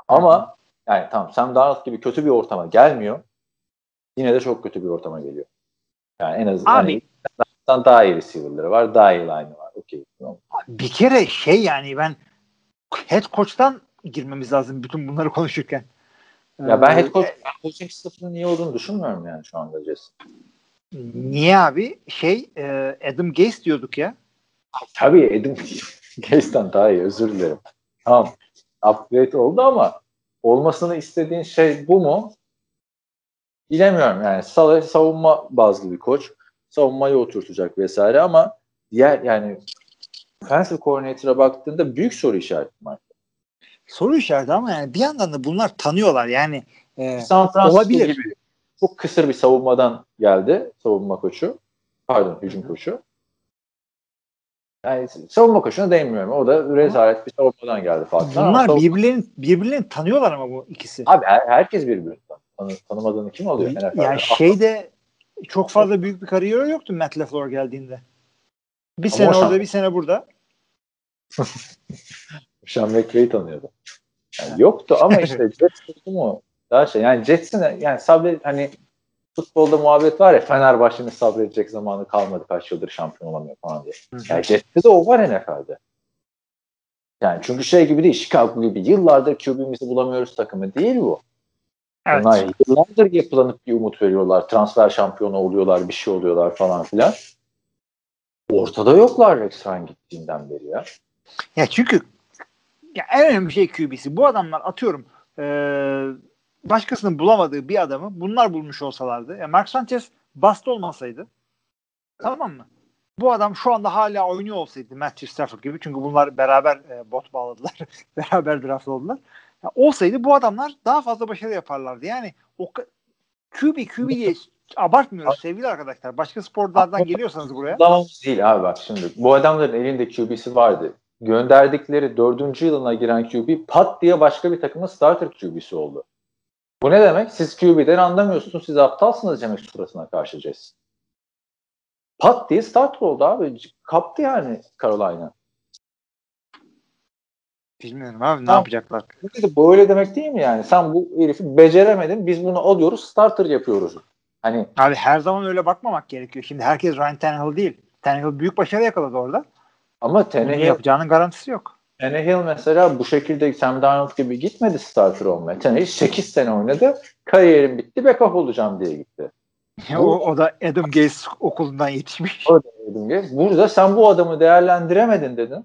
Ama yani tamam Sam Darnold gibi kötü bir ortama gelmiyor. Yine de çok kötü bir ortama geliyor. Yani en azından hani, Sam Darnold'dan daha iyi receiver'ları var. Daha iyi line'ı var. Okay, tamam. Bir kere şey yani ben head coach'tan girmemiz lazım bütün bunları konuşurken. Ya ben head coach, coaching staff'ın niye olduğunu düşünmüyorum yani şu anda Jets. Niye abi? Şey Adam Gase diyorduk ya. Tabii Adam Gase'den daha iyi özür dilerim. Tamam. Upgrade oldu ama olmasını istediğin şey bu mu? Bilemiyorum yani. Savunma bazlı bir koç. Savunmayı oturtacak vesaire ama diğer yani offensive coordinator'a baktığında büyük soru işareti var. Soru işareti ama yani bir yandan da bunlar tanıyorlar yani e, olabilir. Gibi. Çok kısır bir savunmadan geldi savunma koçu. Pardon hücum koçu. Yani savunma koçuna değinmiyorum. O da rezalet bir savunmadan geldi falan. Bunlar savunma... birbirlerini birbirlerini tanıyorlar ama bu ikisi. Abi her, herkes birbirini tanı, tanımadığını kim alıyor? Ya yani şeyde çok fazla büyük bir kariyer yoktu Matt LaFleur geldiğinde. Bir ama sene orada şan... bir sene burada. Sean McVay'i tanıyordu. Yani yoktu ama işte Jets tuttu mu? Daha şey yani Jets'in yani sabret hani futbolda muhabbet var ya Fenerbahçe'nin sabredecek zamanı kalmadı kaç yıldır şampiyon olamıyor falan diye. Yani Jets'te de o var N F L'de. Yani çünkü şey gibi değil Chicago gibi yıllardır Q B'mizi bulamıyoruz takımı değil bu. Evet. Bunlar yıllardır yapılanıp bir umut veriyorlar. Transfer şampiyonu oluyorlar bir şey oluyorlar falan filan. Ortada yoklar Rex Ryan gittiğinden beri ya. Ya çünkü ya en önemli şey Q B'si. Bu adamlar atıyorum e, başkasının bulamadığı bir adamı bunlar bulmuş olsalardı. E, Mark Sanchez bastı olmasaydı tamam mı? Bu adam şu anda hala oynuyor olsaydı Matthew Stafford gibi. Çünkü bunlar beraber e, bot bağladılar. Beraber draft oldular. Ya, olsaydı bu adamlar daha fazla başarı yaparlardı. Yani o Q B Q B diye abartmıyoruz sevgili arkadaşlar. Başka sporlardan geliyorsanız buraya. Değil abi bak şimdi. Bu adamların elinde Q B'si vardı. Gönderdikleri dördüncü yılına giren Q B pat diye başka bir takımın starter Q B'si oldu. Bu ne demek? Siz Q B'den anlamıyorsunuz. Siz aptalsınız demek suratına karşılayacağız. Pat diye starter oldu abi. Kaptı yani Carolina. Bilmiyorum abi ne tamam. yapacaklar. Böyle demek değil mi yani? Sen bu herifi beceremedin. Biz bunu alıyoruz. Starter yapıyoruz. Hani abi her zaman öyle bakmamak gerekiyor. Şimdi herkes Ryan Tannehill değil. Tannehill büyük başarı yakaladı orada. Ama Tannehill yapacağının garantisi yok. Tannehill mesela bu şekilde Sam Darnold gibi gitmedi starter olmaya. Tannehill sekiz sene oynadı. Kariyerim bitti, backup olacağım diye gitti. O, o da Adam Gaze okulundan yetişmiş. O da Adam Gaze. Burada sen bu adamı değerlendiremedin dedin.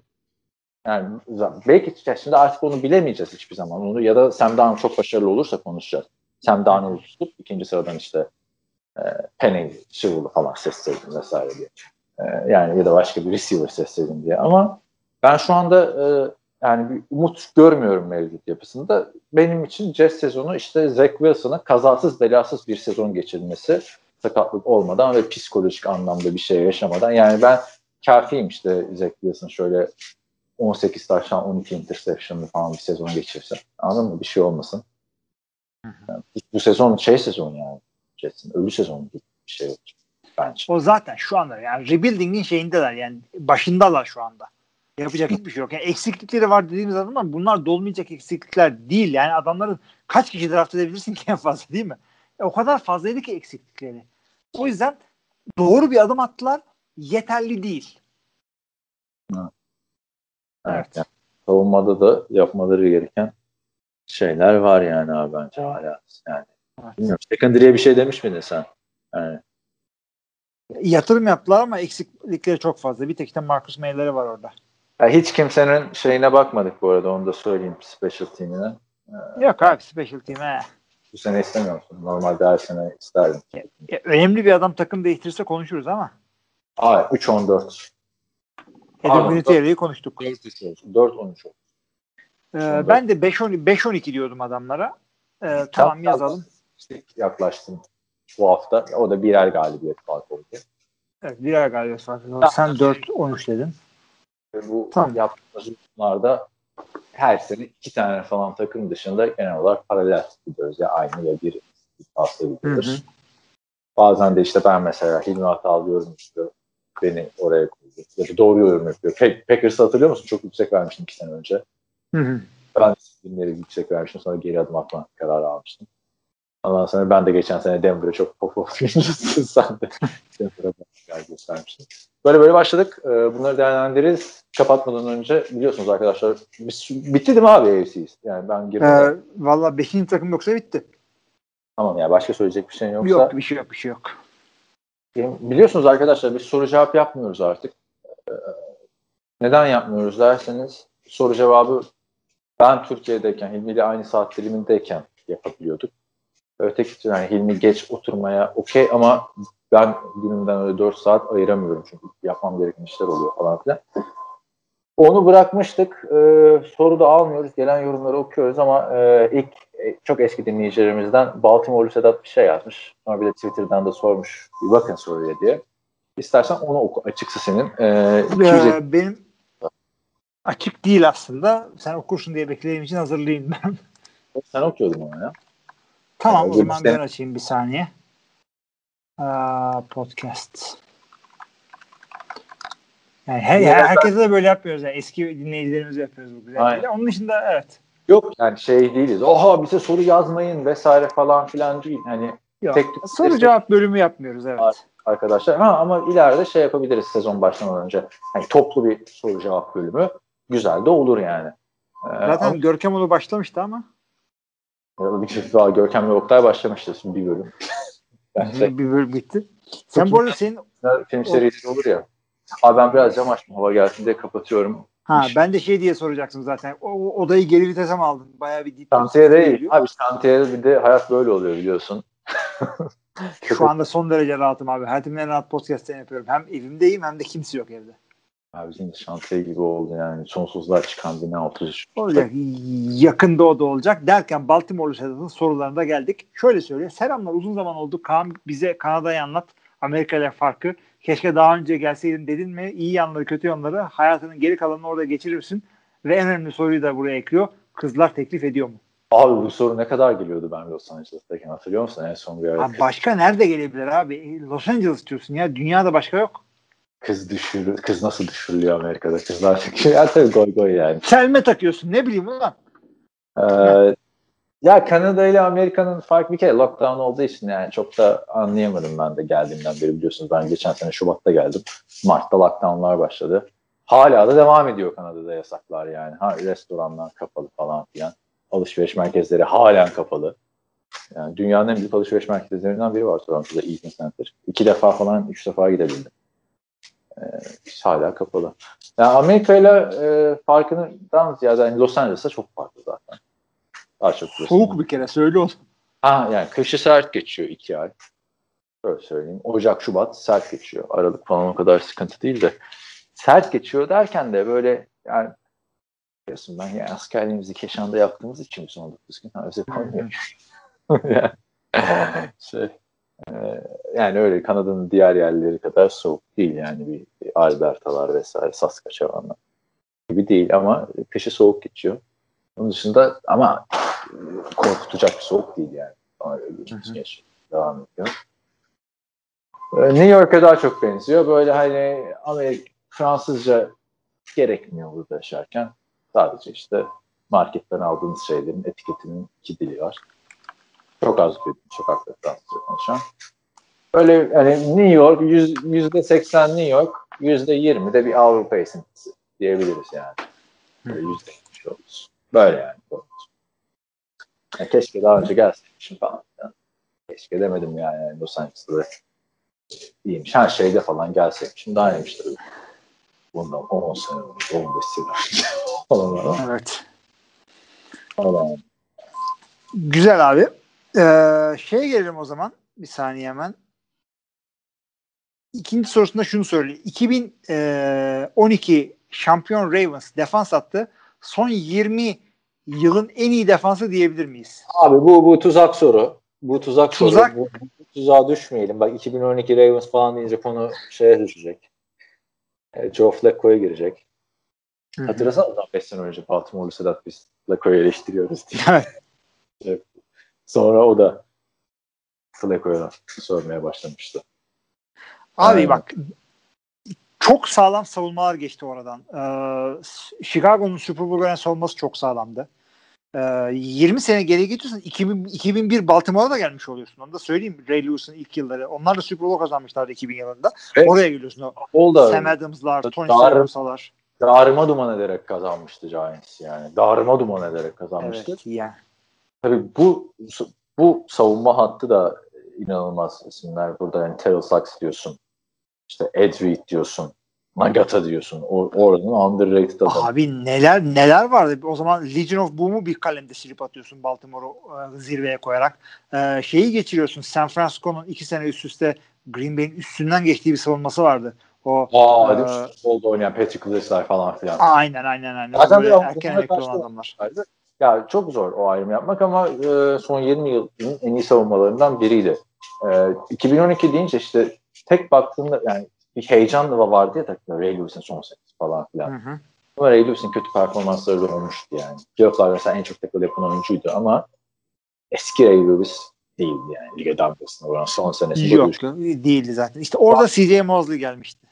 Yani belki şimdi artık onu bilemeyeceğiz hiçbir zaman. Onu ya da Sam Darnold çok başarılı olursa konuşacağız. Sam Darnold'u tutup ikinci sıradan işte e, Penny, Shivul'u falan sesledim vesaire diye. E, yani ya da başka bir receiver sesledim diye. Ama ben şu anda e, yani bir umut görmüyorum mevcut yapısında. Benim için Jets sezonu işte Zach Wilson'ın kazasız belasız bir sezon geçirmesi, sakatlık olmadan ve psikolojik anlamda bir şey yaşamadan. Yani ben kafiyim işte Zach Wilson şöyle on sekiz taştan on iki interception'lı falan bir sezon geçirse. Anladın mı? Bir şey olmasın. Yani bu sezon şey sezonu yani. Jets'in ölü sezonu gibi bir şey olacak bence. O zaten şu anda yani rebuilding'in şeyindeler yani başındalar şu anda. Yapacak hiçbir şey yok. Yani eksiklikleri var dediğimiz zaman bunlar dolmayacak eksiklikler değil. Yani adamların kaç kişi draft edebilirsin ki en fazla değil mi? E, o kadar fazlaydı ki eksiklikleri. O yüzden doğru bir adım attılar. Yeterli değil. Evet. Evet. Yani, savunmada da yapmaları gereken şeyler var yani abi bence hala. Yani, evet. Bilmiyorum. Secondary'e bir şey demiş miydin sen? Yani. Yatırım yaptılar ama eksiklikleri çok fazla. Bir tek de Marcus May'leri var orada. Ya hiç kimsenin şeyine bakmadık bu arada. Onu da söyleyeyim. Special team'ine. Ee, Yok abi special team'e. Bu sene istemiyor musun? Normalde her sene isterdim. Ya, ya, önemli bir adam takım değiştirirse konuşuruz ama. Hayır. üç on dört. Edabiliteyi konuştuk. dört on üç oldu. Ee, ben de beş on iki diyordum adamlara. Ee, tamam, tamam yazalım. Yaklaştım bu hafta. O da birer galibiyet farkı oldu. Evet birer galibiyet farkı oldu. Sen dört on üç dedin. Bu tamam. Yaptığımız bunlarda her sene iki tane falan takım dışında genel olarak paralel gidiyoruz. Ya aynı ya bir hafta gidiyoruz. Bazen de işte ben mesela Hilmi Hatalı diyorum işte beni oraya koyuyor. Ya da doğru yorum yapıyor. Pe- Packers'ı hatırlıyor musun? Çok yüksek vermiştim iki sene önce. Hı hı. Ben isimleri yüksek vermiştim. Sonra geri adım atma kararı almıştım. Ondan sonra ben de geçen sene Denver'a çok pop-pop birincisin. Sen de Denver'a bayağı göstermiştin. Böyle böyle başladık. Bunları değerlendiririz. Kapatmadan önce biliyorsunuz arkadaşlar bitti değil mi abi A F C'yiz? Yani ben girdim. Ee, Valla beşinci takım yoksa bitti. Tamam ya yani başka söyleyecek bir şey yoksa. Yok bir şey yok bir şey yok. Biliyorsunuz arkadaşlar biz soru cevap yapmıyoruz artık. Ee, neden yapmıyoruz derseniz soru cevabı ben Türkiye'deyken Hilmi ile aynı saat dilimindeyken yapabiliyorduk. Öteki yani Hilmi geç oturmaya okey ama ben günümden öyle dört saat ayıramıyorum çünkü yapmam gereken işler oluyor falan filan. Onu bırakmıştık. Ee, soru da almıyoruz. Gelen yorumları okuyoruz ama e, ilk e, çok eski dinleyicilerimizden Baltimore'lu Sedat bir şey yazmış. Sonra bir de Twitter'dan da sormuş. Bir bakın soruya diye. İstersen onu oku. Açıksa senin. Ee, iki yüz yetmiş... Benim açık değil aslında. Sen okursun diye beklediğim için hazırlayayım ben. Sen okuyordun ona ya. Tamam yani, o zaman ben açayım bir saniye. Aa, podcast. Yani her, her, herkese de böyle yapmıyoruz. Yani. Eski dinleyicilerimizi yapıyoruz bu güzel. Onun dışında evet. Yok yani şey değiliz. Oha bize soru yazmayın vesaire falan filan değil. Hani yok, tek, soru destek... cevap bölümü yapmıyoruz evet. Arkadaşlar ha, ama ileride şey yapabiliriz sezon başlamadan önce. Yani toplu bir soru cevap bölümü güzel de olur yani. Ee, Zaten ama... Görkem onu başlamıştı ama. Bir çift daha Görkem'le Oktay başlamıştı şimdi bir bölüm. Yani bir bölüm bitti. Sen bu arada senin... Film serisi olur ya. Abi ben biraz cam açtım hava gelsin diye kapatıyorum. Ha İş. Ben de şey diye soracaktım zaten. O odayı geri vitese mi aldın? Bayağı bir dip. Şantiye değil. Abi şantiye bir de hayat böyle oluyor biliyorsun. Şu anda son derece rahatım abi. Hayatımın en rahat podcast'ten yapıyorum. Hem evimdeyim hem de kimse yok evde. Abi bizim de şantiye gibi oldu yani. Sonsuzlar çıkan bir ne altmış. Olacak. Yakında o da olacak. Derken Baltimore'lu Sedat'ın sorularına geldik. Şöyle söylüyor. Selamlar uzun zaman oldu. Kaan bize Kanada'yı anlat. Amerika'yla farkı. Keşke daha önce gelseydin dedin mi? İyi yanları kötü yanları. Hayatının geri kalanını orada geçirirsin. Ve en önemli soruyu da buraya ekliyor. Kızlar teklif ediyor mu? Abi bu soru ne kadar geliyordu ben Los Angeles'tayken hatırlıyor musun? En son bir ara. Başka nerede gelebilir abi? Los Angeles diyorsun ya. Dünyada başka yok. Kız düşürür, kız nasıl düşürülüyor Amerika'da? Kızlar çünkü her tabii goy goy yani. Selme takıyorsun ne bileyim ulan. Ee, ya Kanada ile Amerika'nın farkı bir kere lockdown olduğu için yani çok da anlayamadım ben de geldiğimden beri biliyorsunuz. Ben geçen sene Şubat'ta geldim. Mart'ta lockdownlar başladı. Hala da devam ediyor Kanada'da yasaklar yani. Ha, restoranlar kapalı falan filan. Alışveriş merkezleri halen kapalı. Yani dünyanın en büyük alışveriş merkezlerinden biri var Toronto'da, Eaton Center. İki defa falan, üç defa gidebildim. Ee, hala kapalı. Yani Amerika ile farkından ziyade yani Los Angeles'ta çok farklı zaten. Daha çok soğuk bir kere, söyle onu. Ha yani kışı sert geçiyor iki ay. Öyle söyleyeyim. Ocak, Şubat sert geçiyor. Aralık falan o kadar sıkıntı değil de. Sert geçiyor derken de böyle yani biliyorsun ben yani askerliğimizi Keşan'da yaptığımız için on dokuz gün özet olmuyor. şey, e, yani öyle Kanada'nın diğer yerleri kadar soğuk değil yani bir, bir Albertalar vesaire Saskatchewan'lar gibi değil ama kışı soğuk geçiyor. Onun dışında ama e, korkutacak bir soğuk değil yani. Devam ediyor. E, New York'a daha çok benziyor. Böyle hani Amerika, Fransızca gerekmiyor burada yaşarken. Sadece işte marketten aldığınız şeylerin etiketinin iki dili var. Çok az bir sokakta Fransızca konuşan. Öyle hani New York, yüzde seksen New York, yüzde yirmi de bir Avrupa esintisi diyebiliriz yani. Böyle yüzde yirmi oluruz. Böyle yani. yani. Keşke daha önce gelseymişim falan. Yani. Keşke demedim yani, yani Los Angeles'da iyiymiş. Her şeyde falan gelseymişim daha iyiymiş tabii. Bundan on sene olmuş, on beş sene olmuş. Evet. Falan. Güzel abi. Ee, şeye gelelim o zaman. Bir saniye hemen. İkinci sorusunda şunu söyleyeyim. iki bin on iki şampiyon Ravens defans attı. Son yirmi yılın en iyi defansı diyebilir miyiz? Abi bu bu tuzak soru. Bu tuzak, tuzak. soru. Bu, bu tuzağa düşmeyelim. Bak iki bin on iki Ravens falan deyince konu şeye düşecek. E, Joe Flacco'ya girecek. Hı-hı. Hatırlasana da beş sene önce Baltimore'lu Sedat biz Flacco'yu eleştiriyoruz diye. Evet. Sonra o da Flacco'ya sövmeye başlamıştı. Abi ee, bak çok sağlam savunmalar geçti oradan. Ee, Chicago'nun Super Bowl gelen savunması çok sağlamdı. Ee, yirmi sene geriye gidiyorsan iki bin bir Baltimore'a da gelmiş oluyorsun. Onu da söyleyeyim. Ray Lewis'ın ilk yılları. Onlar da Super Bowl kazanmışlardı iki bin yılında. Evet. Oraya geliyorsun. O da Sam Adams'lar, Tony Sarasalar. Darıma duman ederek kazanmıştı Giants yani. Darıma duman ederek kazanmıştı. Evet yani. Tabii bu bu savunma hattı da inanılmaz isimler burada. Yani Terrell Sachs diyorsun. İşte Ed Reed diyorsun. Nagata diyorsun. O, oranın underrated adamı. Abi neler neler vardı. O zaman Legion of Boom'u bir kalemde silip atıyorsun Baltimore'u e, zirveye koyarak. E, şeyi geçiriyorsun. San Francisco'nun iki sene üst üste Green Bay'in üstünden geçtiği bir savunması vardı. O Aa, e, oldu oynayan Patrick Lewis'ler falan filan. Aynen aynen aynen. Zaten böyle erken emekli olan adamlar. Vardı. Ya çok zor o ayrım yapmak ama e, son yirmi yılın en iyi savunmalarından biriydi. E, iki bin on iki deyince işte tek baktığımda yani bir heyecan da vardı ya takımda Ray Lewis'in son senesi falan filan. Hı hı. Ama Ray Lewis'in kötü performansları da olmuştu yani. Playoff'lar mesela en çok tackle yapan oyuncuydu ama eski Ray Lewis değildi yani. Lige damgasını vuran son senesi. Yok değildi zaten. İşte orada C J Mosley gelmişti.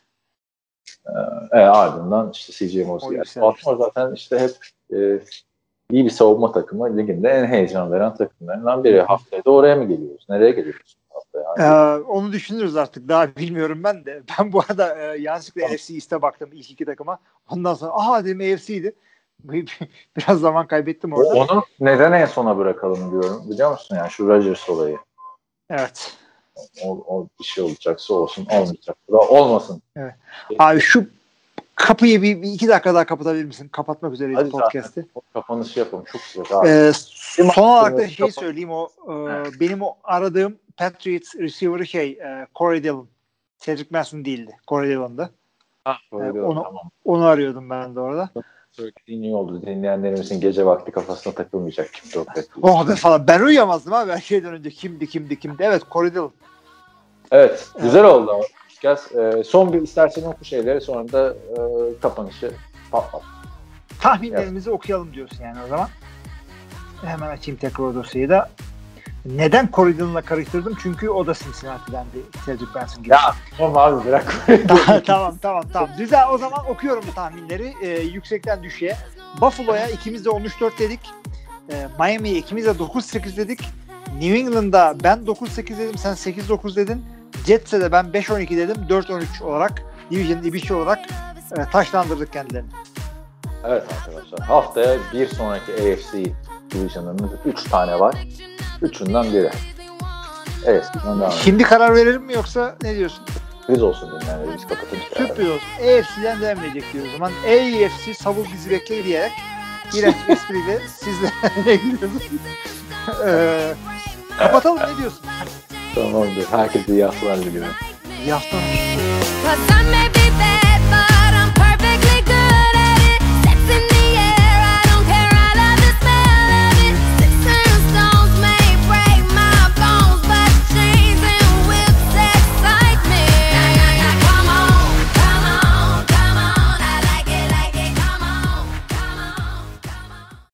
E, e, ardından işte C J Mosley geldi. Baltimore zaten işte hep e, İyi bir savunma takımı. Liginde en heyecan veren takımlarından biri. Haftaya da oraya mı geliyoruz? Nereye geliyoruz? Haftaya? Ee, onu düşünürüz artık. Daha bilmiyorum ben de. Ben bu arada e, yanlışlıkla tamam. N F C East'e baktım ilk iki takıma. Ondan sonra aha dedim N F C'ydi. Biraz zaman kaybettim orada. Onu neden en sona bırakalım diyorum. Biliyor musun? Yani şu Rodgers olayı. Evet. O, o bir şey olacaksa olsun. Olmayacak. Olmasın. Evet. Abi şu kapıyı bir, bir iki dakika daha kapatabilir misin? Kapatmak üzereydi podcast'i. Kapanışı yapalım. Çok güzel. Ee, son olarak da şey söyleyeyim. O e, evet. Benim o aradığım Patriots receiver'ı şey e, Corey Dillon. Cedric Mason değildi. Corey Dillon'da. Ha, Corey Dillon, e, onu, tamam. onu arıyordum ben de orada. Söylediğin iyi oldu. Dinleyenlerimizin gece vakti kafasına takılmayacak kimdi o Patriots. Oh be falan. Ben uyuyamazdım abi. Her şeyden önce kimdi kimdi kimdi. Evet Corey Dillon. Evet. Güzel evet. oldu ama. E, son bir istersen oku şeyleri sonra da e, kapanışı patlat. Tahminlerimizi evet. okuyalım diyorsun yani o zaman. Hemen açayım tekrar o dosyayı da. Neden Corey Dillon'la karıştırdım? Çünkü o da Cincinnati'den bir Cedric Benson gibi. Ya tamam abi bırak. tamam tamam tamam. Güzel o zaman okuyorum bu tahminleri. E, yüksekten düşüğe. Buffalo'ya ikimiz de on üç dört dedik. E, Miami'ye ikimiz de dokuz sekiz dedik. New England'da ben dokuz sekiz dedim. Sen sekiz dokuz dedin. Jets'e de ben beş on iki dedim. dört on üç olarak, Division'ın ibişi olarak e, taşlandırdık kendilerini. Evet arkadaşlar. Haftaya bir sonraki A F C Division'ımız üç tane var. Üçünden biri. Evet. Şimdi karar verelim mi yoksa ne diyorsun? Biz olsun dedim yani. Biz kapatırız. Sürpriz olsun. A F C'den devam edecek diyor o zaman. A F C savur bizi bekler diyerek iğrenç espriyle sizlerle gülüyoruz. ee, kapatalım ne diyorsun? Tamamdır. Herkese iyi haftalar diliyorum. İyi haftalar.